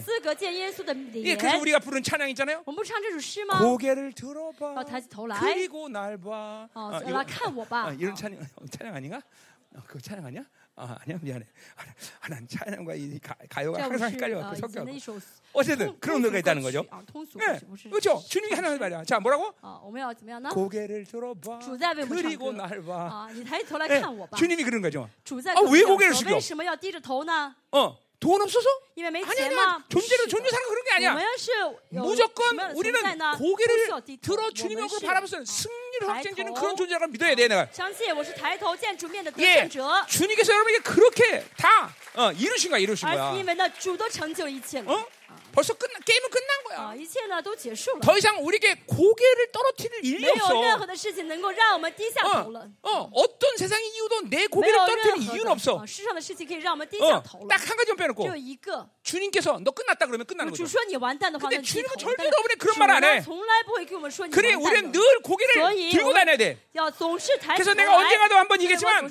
예, 그래서 우리가 부른 찬양 있잖아요. 고개를 들어봐. 그리고 날 봐. 이런 찬양 아닌가? 그거 찬양 아니야? 아니야, 미안해. 난 찬양과 이 가요가 항상 헷갈려갖고 섞여. 어쨌든 그런 노래가 있다는 거죠. 네, 그렇죠. 주님이 하나님 말이야. 자, 뭐라고? 고개를 들어봐. 그리고 날 봐. 네, 주님이 그런 거죠. 왜 고개를 숙여? 돈 없어서? 아니야. 존재 사는 그런 게 아니야. 무조건 우리는 고개를 들어 주님 얼굴 바라보면서 승리를 확정지는 그런 존재라고 믿어야 돼, 내가. 예, 주님께서 여러분에게 그렇게 다 이루신 거야, 이루신 거야. 벌써 끝나, 게임은 끝난 거야. 더 이상 우리에게 고개를 떨어뜨릴 일이 없어. 어떤 세상의 이유도 내 고개를 떨어뜨릴 이유는 없어. 딱 한 가지만 빼놓고 주님께서 너 끝났다 그러면 끝나는 거죠. 근데 주님은 절대로 우리 그런 말 안 해. 그래, 우리는 늘 고개를 들고 다녀야 돼. 그래서 내가 언젠가도 한번 얘기했지만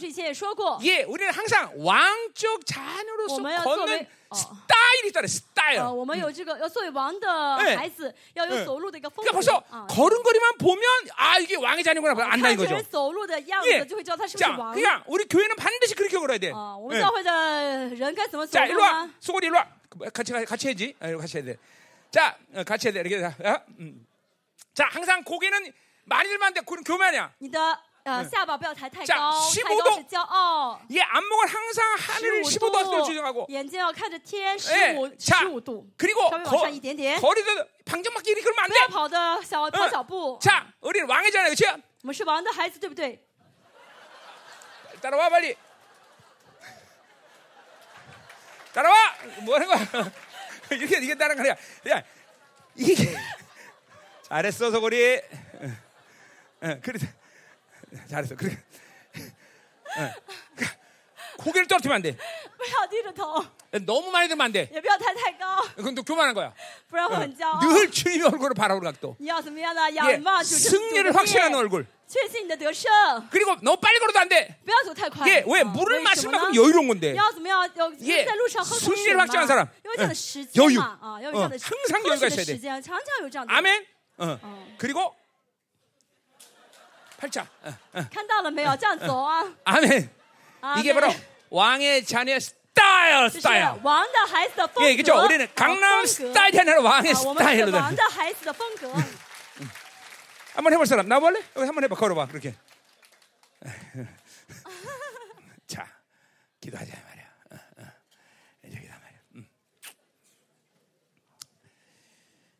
예, 우리는 항상 왕적 자녀로서 걷는 스타일이 있다래. 스타일. 그러니까 벌써 걸음걸이만 보면 아 이게 왕의 자녀구나 안다는 거죠. 예. 자, 그냥 우리 교회는 반드시 그렇게 걸어야 돼. 예. 자, 일로 와. 소골이 일로 와. 같이 해야지. 같이 해야 돼. 자, 같이 해야 돼. 이렇게. 자, 항상 고개는 많이들만 돼. 그건 교만이야. 자, 15도. 예, 안목을 항상 하늘을 15도로 조정하고. 자, 그리고 거리도 방정맞게 이렇게 그러면 안 돼. 자, 우리는 왕이잖아요, 그렇지? 따라와 빨리. 따라와. 뭐 하는 거야? 이렇게 따라가냐? 야, 이게 잘했어, 소골이. 그래. 잘했어. 그래. 고개를 떨어뜨리면 안 돼. 너무 많이 들면 안 돼. 그건 또 교만한 거야. 늘 주님의 얼굴을 바라보는 각도. 예, 승리를 확신하는 얼굴. 그리고 너무 빨리 걸어도 안 돼. 예, 왜? 물을 마실 만큼 여유로운 건데. 예, 승리를 확신하는 사람. 여유. 항상 여유가 있어야 돼. 아멘. 그리고 팔자. 아멘. 이게 바로 왕의 자녀 스타일. 스타일, 스타일. 예, 그렇죠. 우리는 강남 스타일이라는 왕의 스타일로 돼. 한번 해볼 사람 나볼래? 한번 해봐, 걸어봐, 그렇게. 자, 기도하자 말이야. 이제 기도 말이야.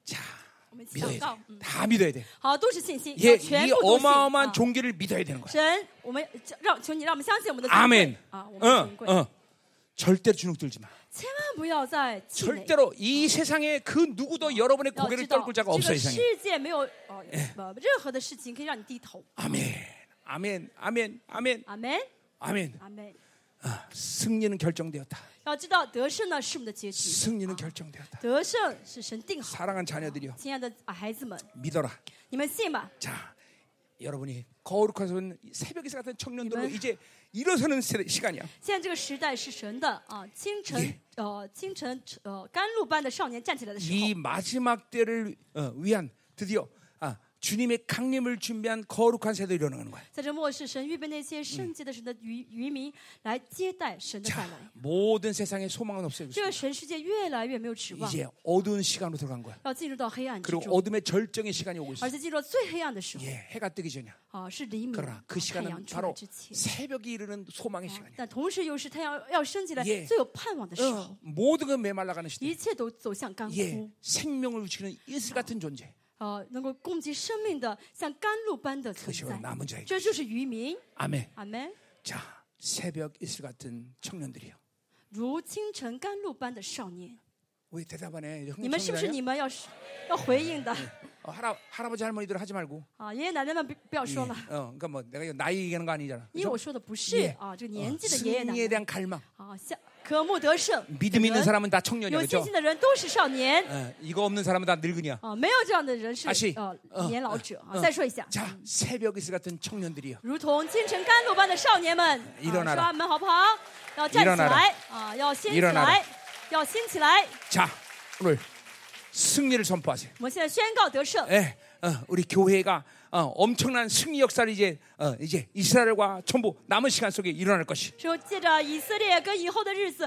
자, 믿어야 돼. 다 믿어야 돼. 예, 이 어마어마한 종기를 믿어야 되는 거야. 아멘. 절대로 주눅 들지 마. 절대로 이 세상에 그 누구도 여러분의 고개를 떨굴 자가 없어. 이 세상에. 아멘. 아멘. 아멘. 아멘. 아멘. 아멘. 승리는 결정되었다. 승리는 결정되었다. 사랑한 자녀들이요. 믿어라. 자, 여러분이 거룩한 선 새벽 예배 같은 청년들로 이제 일어서는 시간이야. 이 마지막 때를 위한 드디어 주님의 강림을 준비한 거룩한 세대로 일어나는 거야. 자, 모든 세상의 소망은 없어졌어요. 이제 어두운 시간으로 들어간 거야. 그리고 어둠의 절정의 시간이 오고 있어요. 예, 해가 뜨기 전이야. 그러나 그 시간은 바로 새벽이 이르는 소망의 시간이야. 예, 모든 건 메말라가는 시대. 예, 생명을 지키는 이슬 같은 존재. 能够供给生命的像甘露般的存在这就是渔民 아멘. 아멘. 자, 새벽 이슬 같은 청년들이요. 如清晨甘露般的少年. 왜 대답 안 해? 你们是不是你们要回应的? 할아버지 할머니들 하지 말고. 아, 얘奶奶们不要说了. 그러니까 뭐 내가 나이 얘기하는 거 아니잖아. 因为我说的不是 아, 这个年纪的爷爷奶奶. 승리에 대한 갈망. 아, 믿음 있는 사람은 다 청년이야, 그렇죠? 이거 없는 사람은 다 늙은이야. 다시, 자, 새벽 이슬 같은 청년들이요. 일어나라. 일어나라. 자, 오늘 승리를 선포하세요. 네, 우리 교회가 엄청난 승리 역사를 이제 이스라엘과 전부 남은 시간 속에 일어날 것이.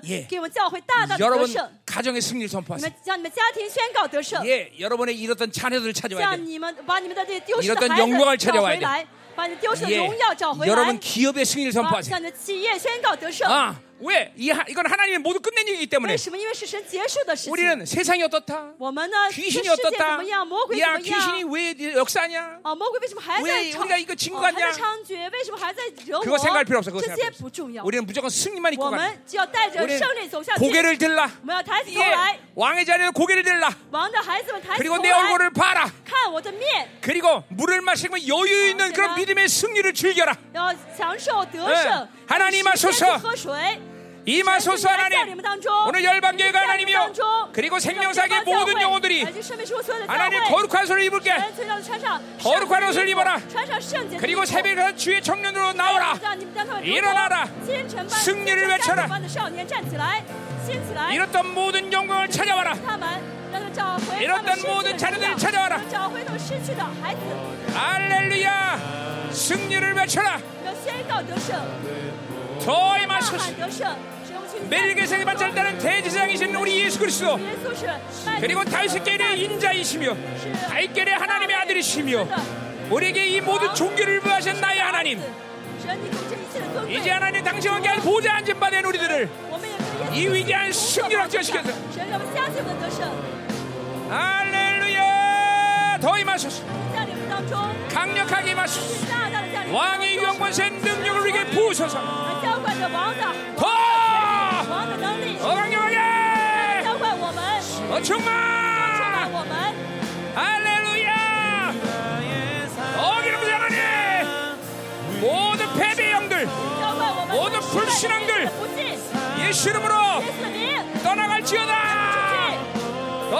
예. 여러분 가정의 승리를 선포하세요. 예, 여러분의 잃었던 자녀들을 찾아와야 돼. 잃었던 영광을 찾아와야 돼. 예, 여러분 기업의 승리를 선포하세요. 아, 왜? 이건 하나님의 모두 끝낸 일이기 때문에. 우리는 세상이 어떻다? 귀신이 어떻다? 야, 귀신이 왜 역사냐? 왜 우리가 이거 진 거냐? 그거 생각할 필요 없어. 우리는 무조건 승리만 입고 가라. 우리는 고개를 들라. 예, 왕의 자녀는 고개를 들라. 그리고 내 얼굴을 봐라. 그리고 물을 마시면 여유 있는 그런 믿음의 승리를 즐겨라. 네. 하나님 하소서. 이마소서 하나님, 오늘 열방교회가 하나님이요, 그리고 생명사계 모든 영혼들이 하나님 거룩한 옷을 입을게. 거룩한 옷을 입어라. 그리고 새벽에 주의 청년으로 나오라. 일어나라. 승리를 외쳐라. 이렇던 모든 영광을 찾아와라. 이렇던 모든 자녀들을 찾아와라. 할렐루야. 승리를 외쳐라. 더 임하소서. 멜기세덱의 반차를 따른 대제사장이신 우리 예수 그리스도, 그리고 다윗계의 인자이시며 다윗계의 하나님의 아들이시며 우리에게 이 모든 종기를 부여하신 나의 하나님, 이제 하나님 당신과 함께한 보좌 앉은 바 된 우리들을 이 위대한 승리를 확정시켜서 할렐루야. 더 임하소서. 강력하게 임하소서. 왕의 영광과 능력을 우리에게 부으소서. 더 강력하게 더 충만. 할렐루야. 더 기름 부으소서. 하나님, 모든 패배의 영들, 모든 불신앙들 예수 이름으로 떠나갈지어다. 더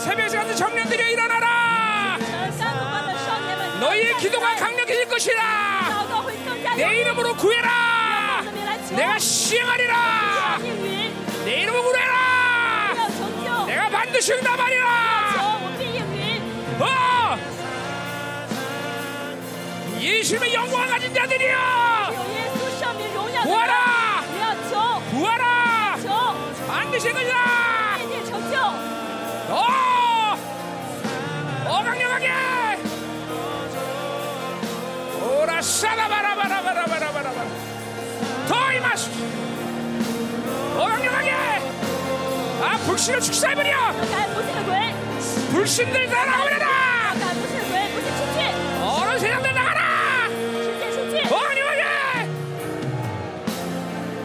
새벽 시간에 청년들이여, 일어나라. 너희의 기도가 강력해질 것이라. 내 이름으로 구해라. 내가 시행하리라. 내 이름으로 구해라. 내가 반드시 응답하리라. 예수님의 영광을 가진 자들이여, 구하라. 구하라. 되실 것이다. 더 강력하게. 오라 사라바라바라바라바라바라. 더 임하소서. 더 강력하게. 아 불신을 축사해버려. 불신들 날아가버려라. 어른 세상들 나가라. 더 강력하게.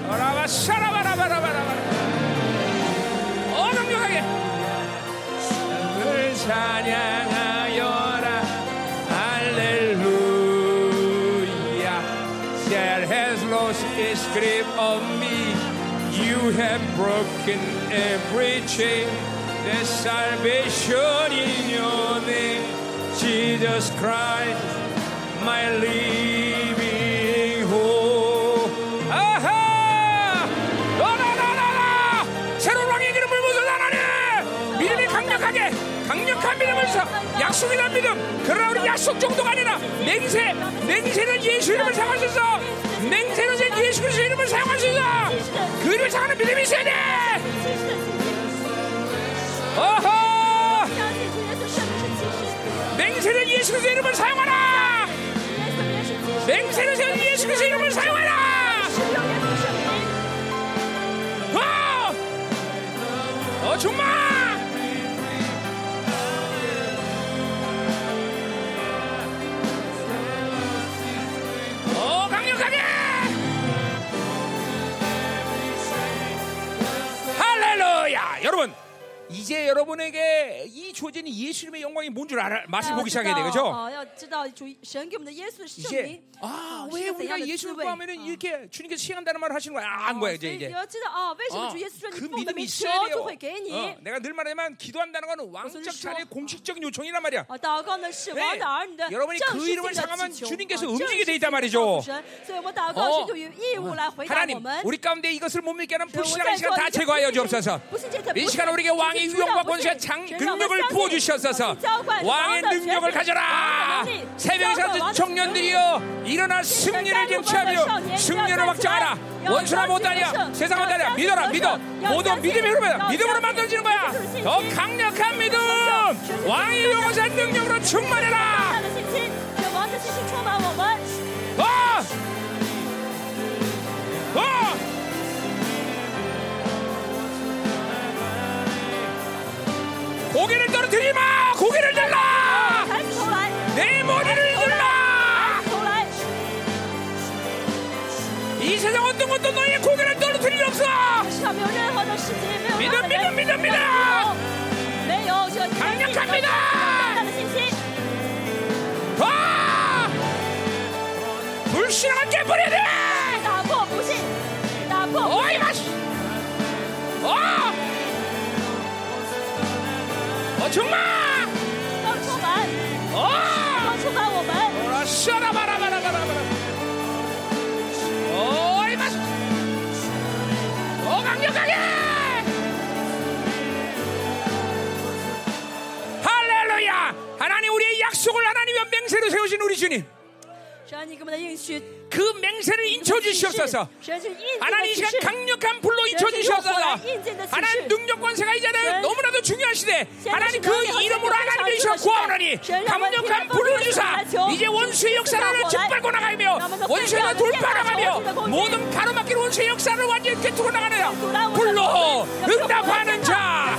오라 사라바라바라바라바라. 찬양하여라 할렐루야. There has lost its grip on me. You have broken every chain. There's salvation in your name, Jesus Christ, my living hope. 아하! 라라라라라! 새로운 왕의 기름을 부은 하나님! 믿음이 강력하게! 강력한 믿음에서 약속이란 믿음. 그러나 우리 약속 정도가 아니라 맹세. 맹세는 예수 이름을 사용하셔서, 맹세는 예수 그리스도 이름을 사용하셔서 그 이름을 사용하는 믿음이 있어야 돼. 어허, 맹세는 예수 그리스도 이름을 사용하라. 맹세는 예수 그리스도 이름을 사용하라. 정말 강력하게! 할렐루야! 여러분, 이제 여러분에게 이 조전이 예수님의 영광이 뭔 줄 말씀 보기 시작해야 되겠죠? 이제 아, 왜 우리가 예수를 구하면은 이렇게 주님께서 시행한다는 말을 하시는 거야? 안 거야 이제. 그 믿음이 있어야 돼요. 내가 늘 말하지만 기도한다는 건 왕적 자리의 공식적인 요청이란 말이야. 네. 여러분이 그 이름을 상하면 주님께서 움직이게 돼 있단 말이죠. 하나님, 우리 가운데 이것을 못 믿게 하는 불신앙의 시간 다 제거하여 주옵소서. 이 시간 우리에게 왕의 위용과 권세와 능력을 부어주셨어서 왕의 능력을 가져라. 새벽에 사는 청년들이여 일어나 승리를 쟁취하며 승리를 확정하라. 원수나 못하냐 세상 못하냐 믿어라. 믿어 모두 믿음으로 만들어지는 거야. 더 강력한 믿음 왕의 용사 능력으로 충만해라. 고개를 떨어뜨리지 마! 고개를 들라! 내 머리를 들라! 이 세상 어떤 것도 너희의 고개를 떨어뜨릴 수 없어! 믿음! 강력합니다! 와! 불신한 게 뿌리네! 어이 맛이! 어! 정말! 오, 강력하게! 할렐루야! 하나님 우리의 약속을 하나님의 맹세로 세우신 우리 주님. 그 맹세를 인쳐주시옵소서. 하나님 이 시간 강력한 불로 인쳐주시옵소서. 하나님 능력 권세가 이제는 너무나도 중요한 시대. 하나님 그 이름으로 하나님의 시간 구하오라니 강력한 불로 주사. 이제 원수의 역사를 짓밟고 나가며 원수를 돌파하며 모든 가로막힌 원수의 역사를 완전히 깨뜨고 나가느라 불로 응답하는 자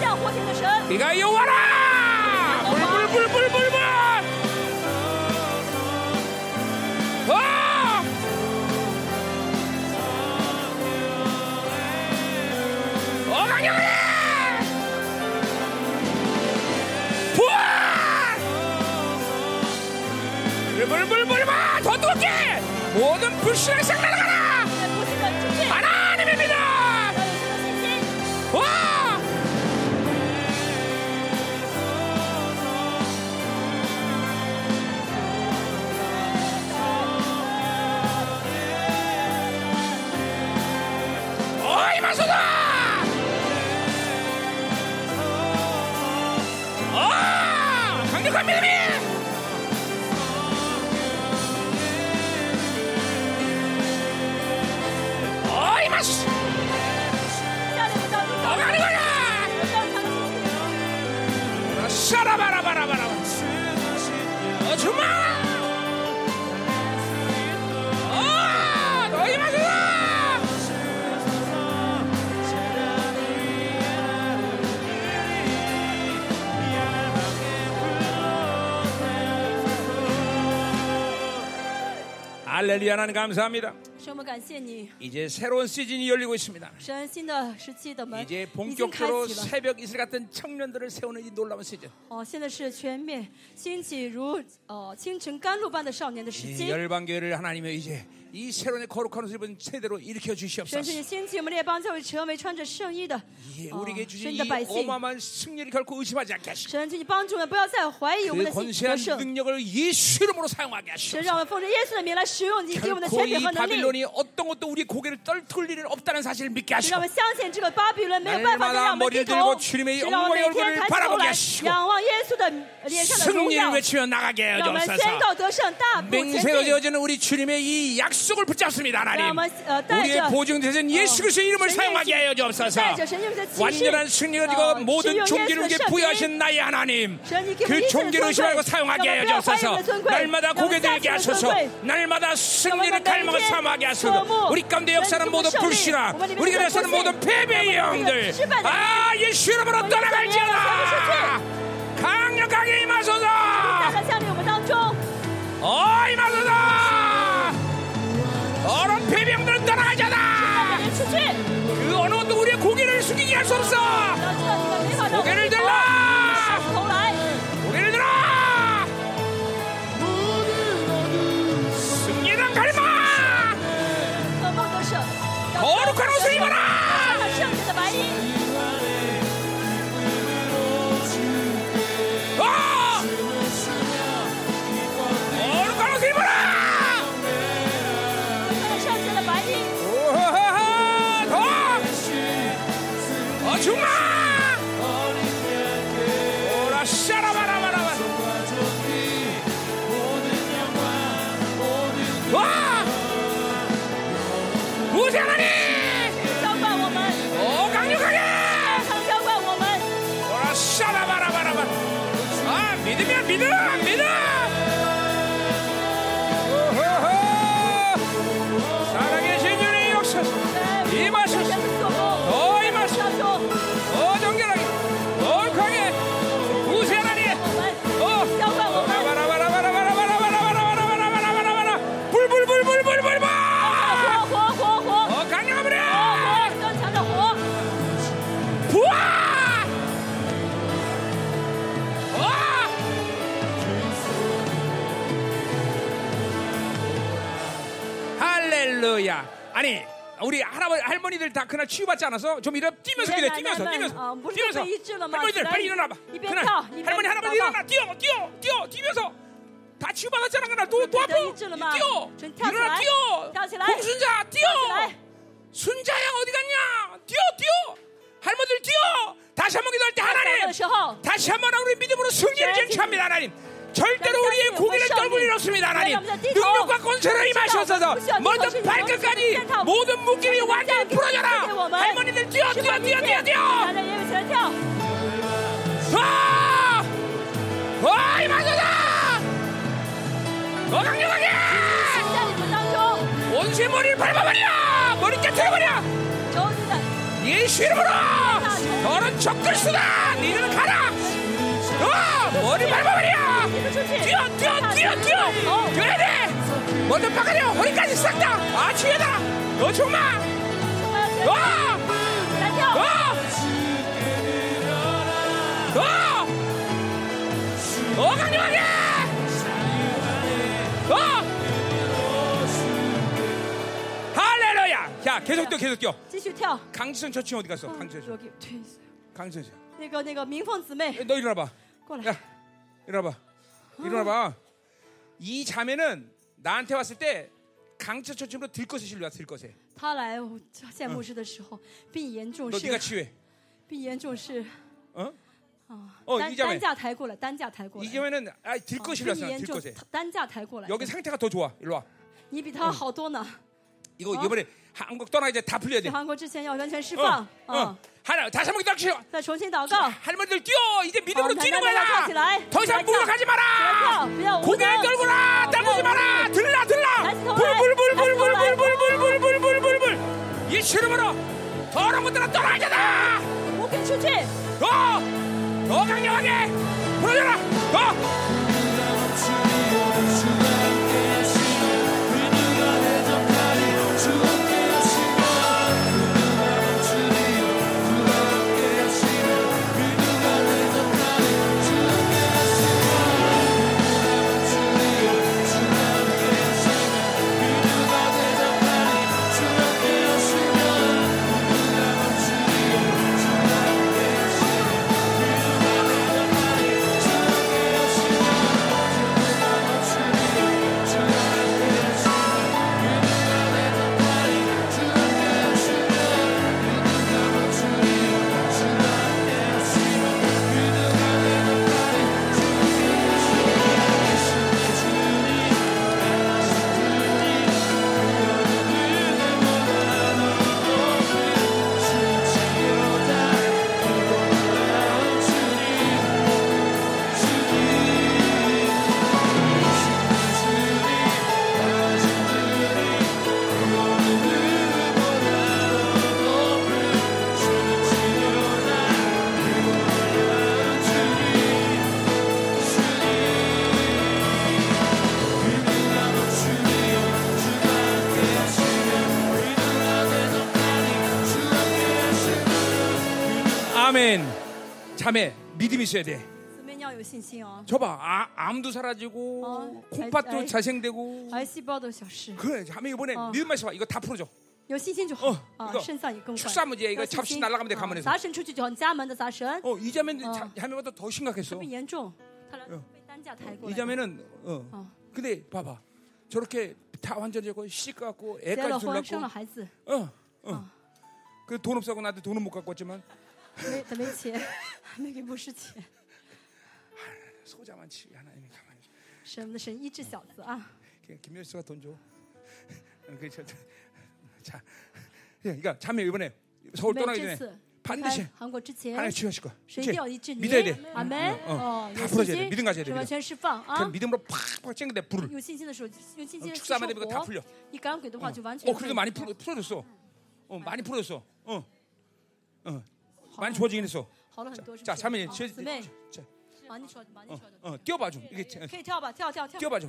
네가 여호와라. 불불불불불불 와! 강력해! 부활! 불불불불불! 더 뜨겁게! 모든 불신앙이 싹 날아가라! 하나님의 믿음! 와! 임하소서! 아! 강력한 믿음이! 할렐루야, 하나님 감사합니다. 이제 새로운 시즌이 열리고 있습니다. 이제 본격적으로 새벽 이슬 같은 청년들을 세우는 이 놀라운 시즌. 이 열방교회를 하나님의 이제 이 새로운 거룩한 옷을 제대로 일으켜 주시옵소서. 우리에게 주신 이 어마어마한 승리를 결코 의심하지 않게 하시고 그 권세한 능력을 예수 이름으로 사용하게 하시옵소서. 결코 이 바빌론이 어떤 것도 우리 고개를 떨굴 일은 없다는 사실을 믿게 하시고 날마다 머리를 들고 주님의 영광의 얼굴을 바라보게 하시고 승리를 외치며 나가게 하옵소서. 맹세하게 어제는 우리 주님의 이 약속 속을 붙잡습니다. 하나님, 우리의 보증 되신 예수 그리스도의 이름을 사용하게 하여 주옵소서. 완전한 승리를 지고 모든 종기를 위해 부여하신 나의 하나님, 그 종기를 의심하고 사용하게 하여 주옵소서. 날마다 고개 들게 하소서. 날마다 승리를 갈망을 삼아게 하소서. 우리 가운데 역사는 모두 불신아, 우리가 대해서는 모든 패배의 영들 예수 이름으로 떠나갈지어다. 강력하게 임하소서. 임하소서. 어른 패병들은 떠나가잖아. 그 어느 것도 우리의 고개를 숙이게 할 수 없어. 고개를 들라. 고개를 들어. 승리는 갈망. 거룩한 옷을 입어라. 거룩한 옷을 입어라. 주마! 오라 샤라바라바라바 와! 무지 하나님! 오 강력하게! 오라 샤라바라바라바 아 믿음이야 믿음! 아니 우리 할머니들 다 그날 치유받지 않아서 좀 이래 뛰면서 할머니들 빨리 일어나봐. 그날 할머니 할아버지 일어나 뛰어 뛰면서 다 치유받았잖아. 그날 또 아파 일어나 뛰어 공순자 뛰어 순자야 어디 갔냐 뛰어 할머니들 뛰어 다시 한번 기도할 때 하나님 다시 한번 우리 믿음으로 승리를 쟁취합니다. 하나님 절대로 우리의 고개를 떨굴 일 없습니다. 하나님 능력과 권세를 임하셔서 먼저 발끝까지 모든 묶임이 완전히 풀어져라. 할머니들 뛰어 임하소서. 더 강력하게 원수의 머리를 밟아버려. 머리 깨트려버려. 예수 이름으로 너는 적그리스도다. 너는 가라. 머리 밟아버려. 뛰어 그래야 돼. 먼저 바깥이야 허리까지 싹 다 뒤에다 너 정말 강력하게 할렐루야. 야 계속 뛰어. 강지선 저 친구 어디 갔어? 강지선 민펑姊妹 너 일어나봐. 야 일어나봐. 일어나봐. 이 자매는 나한테 왔을 때 강철처럼 들것에 실려와. 들것에. 너 네가 치유해. 이 자매는 들것에 실려왔어. 들것에. 여기 상태가 더 좋아. 일로 와. 이거 이번에 한국 떠나 이제 다 풀려야 돼. 하나 다시 한번 기도하시오. 할머니들 뛰어. 이제 믿음으로 뛰는 거야. 더 이상 물러가지 마라. 고개를 떨구라. 떨구지 마라. 들라 불 이 시름으로 더러운 것들은 떠나야잖아. 더 강력하게 풀어줘라. 더 아멘. 자매 믿음 있어야 돼. 저봐, 암도 사라지고 콩팥도 잘생되고. 그래, 자매 이번에 믿음만 있어봐. 이거 다 풀어줘. 有信心就好，肾脏也更。 축사 문제 이거 잡신 날아가면 돼 가문에서. 杂神出去就很家门的杂神。 이 자매는 자매보다 더 심각했어. 严重，他被担架抬过来。이 자매는 근데 봐봐, 저렇게 다 완전되고 시집 갖고 애까지 둘렀고. 그 돈 없어서 나한테 돈은 못 갖고 왔지만. 没钱，没给不是钱。 소자만 치 하나님이 가만히. 神的神医治小子啊。 김열수가 돈 줘. 그렇죠. 자, 그러니까 자매 이번에 서울 떠나기 전에 반드시 하나님 치유하실 거야. 믿어야 돼. 아멘. 다 풀어줘야 돼. 믿음 가져야 돼. 그럼 믿음으로 팍팍 찡그대 불을. 축사만 되면 다 풀려. 그래도 많이 풀어줬어. 많이 풀어줬어. 많이 좋아지긴 했어. 자, 자매 뛰어봐 좀. 뛰어봐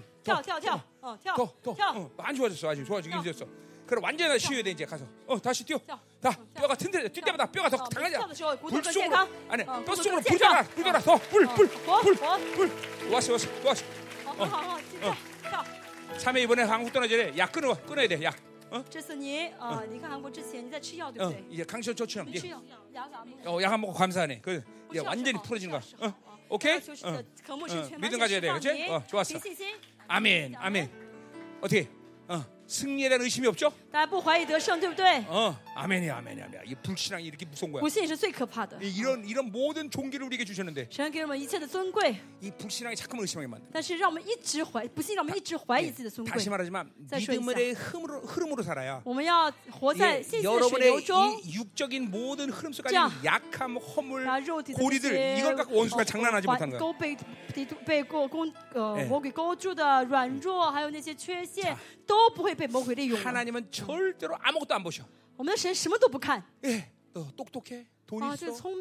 좀. 많이 좋아졌어. 아주 좋아지긴 했어. 그럼 완전히 쉬어야 돼 이제 가서. 다시 뛰어. 다 뼈가 튼튼해. 뛸 때마다 뼈가 더 강해져. 불쑥으로 아니 뼈속으로 불잖아. 불더라. 더불불불불 왔어 왔어 왔어. 참에 이번에 한국 떠나자래. 약 끊어야 돼 약. 어这次你你看韩国之前你在吃药对不对 이제 강철 처치함. 약 안 먹고 감사하네. 그 이제 완전히 풀어진 거야. 오케이. 믿음 가져야 돼, 그렇지? 좋았어. 아멘, 아멘. 어떻게? 승리에 대한 의심이 없죠? 아멘이야, 아멘이야, 아멘이야. 이 불신앙이 이렇게 무서운 거야. 이런 모든 종기를 우리에게 주셨는데. 이 불신앙이 자꾸만 의심하게 만든다. 다시 말하지만 믿음의 흐름으로 살아야. 여러분의 이 육적인 모든 흐름 속에 약함, 허물, 고리들 이걸 갖고 원수가 장난하지 못하는 거야. 하나님은 절대로 아무것도 안 보셔. 예, 너 똑똑해, 돈 있어, 너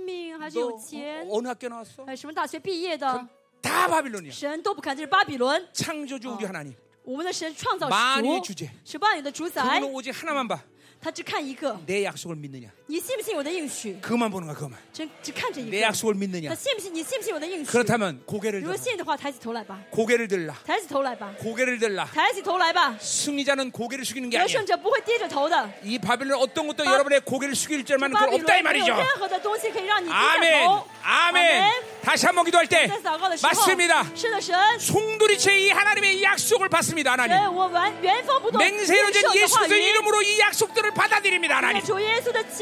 어느 학교 나왔어? 다 바빌론이야. 창조주 우리 하나님. 만유의 주제. 그는 오직 하나만 봐. 내 약속을 믿느냐? 그만 보는 거야, 그만. 내 약속을 믿느냐? 그렇다면 고개를 들라. 고개를 들라. 고개를 들라. 승리자는 고개를 숙이는 게 아니야. 이 바빌론 어떤 것도 여러분의 고개를 숙일 줄만 없다 이 말이죠. 아멘. 아멘. 다시 한번 기도할 때 맞습니다. 송두리째 이 하나님의 약속을 받습니다, 하나님. 맹세로된 예수의 이름으로 이 약속들을 받아들입니다, 하나님.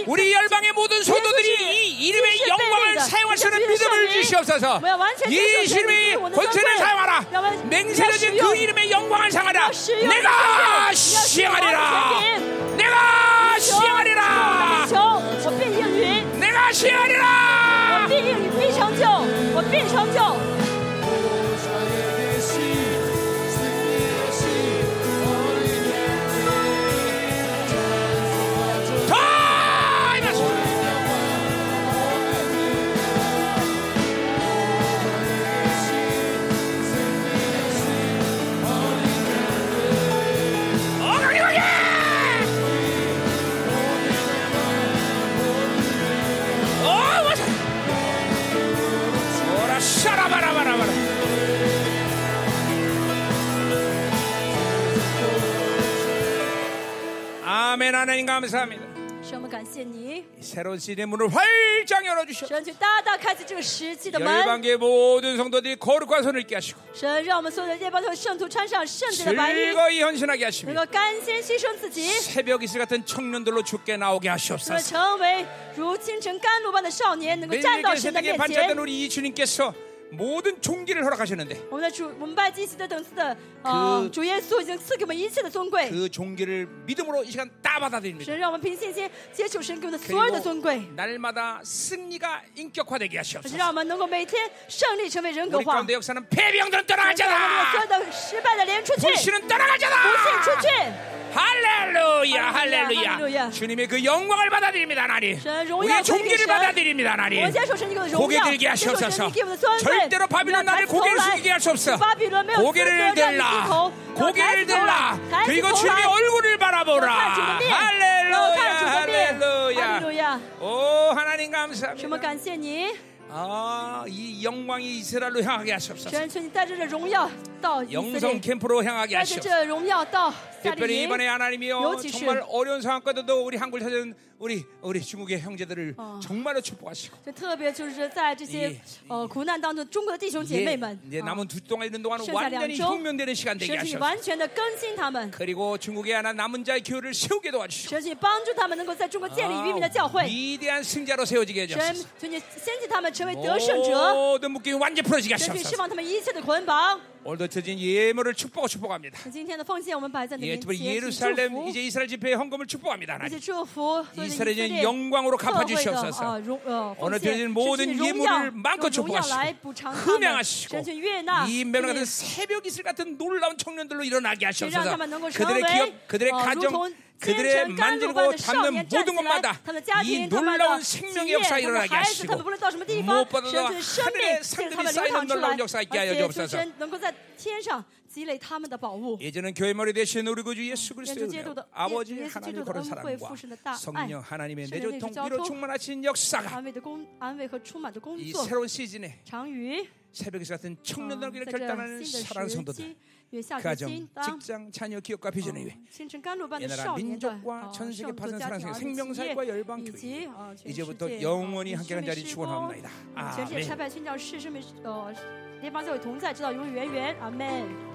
우리 열방의 모든 소도들이 이 이름의 영광을 사용할 수 있는 믿음을 주시옵소서. 예수님의 권세를 사용하라. 맹세로된 그 이름의 영광을 상하라. 내가 시행하리라. 내가 시행하리라. 내가 시행하리라. 아멘. 하나님 감사합니다. 새로운 시대의 문을 활짝 열어주셔서 열방계 모든 성도들이 거룩한 손을 입게 하시고 즐거이 헌신하게 하시며 새벽 이슬 같은 청년들로 주께 나오게 하시옵소서. 매일의 새벽에 반짝이던 우리 이 주님께서 모든 종기를 허락하셨는데 그 종기를 믿음으로 이 시간 다 받아들입니다. 날마다 승리가 인격화되게 하시옵소서. 우리 가운데 역사는 패병들은 떠나가잖아. 불신은 떠나가잖아. 할렐루야, 할렐루야. 주님의 그 영광을 받아들입니다, 하나님. 우리의 종기를 받아들입니다, 하나님. 고개 들게 하시옵소서. 절대로 바빌론 나를 고개를 숙이게 할 수 없어. 고개를 들라. 고개를 들라. 그리고 주님의 얼굴을 바라보라. 할렐루야, 할렐루야. 오 하나님. 하나님 감사합니다. 아, 이 영광이 이스라엘로 향하게 하셨소서. 영성 캠프로 향하게 하셨소서. 특별히 이번에 하나님이요 정말 어려운 상황 가운데도 우리 한국을 찾은 우리 중국의 형제들을 정말로 축복하시고. 남은 두 동안 있는 동안 완전히 혁명되는 시간 되게 하셨소. 그리고 중국의 하나 남은 자의 교회를 세우게 도와주시고. 위대한 승자로 세워지게 해주셨소. 모든 묶임이 완전히 풀어지게 하셨소. 오늘도 드린 예물을 축복합니다. 특별히 예루살렘 이제 이스라엘 집회의 헌금을 축복합니다. 하나님. 이스라엘의 영광으로 갚아주시옵소서. 오늘 드린 모든 예물을 마음껏 축복하시고 흠양하시고 이 멜론 같은 새벽 이슬 같은 놀라운 청년들로 일어나게 하시옵소서. 그들의 기업, 그들의 가정, 그들의 만들고 담는 모든 것마다 이 놀라운 생명의 역사 일어나게 하시고 무엇보다도 하늘의 상급이 쌓이는 놀라운 역사 있게 하여 주옵소서. 이제는 교회 머리 되신 우리 구주 예수 그리스도의 아버지 하나님 그런 사랑과 성령 하나님의 내조 통비로 충만하신 역사가 이 새로운 시즌에 새벽에서 같은 청년들에게 결단하는 사랑 성도들 가정, 직장, 자녀, 기업과 비전에 의해 이 나라 민족과 전세계 파산 사랑생 생명사과 열방교회 이제부터 영원히 함께한 자리 축원합니다. 아멘. 全世界差派宣教士是每，联邦教会同在，直到永永远远。阿门。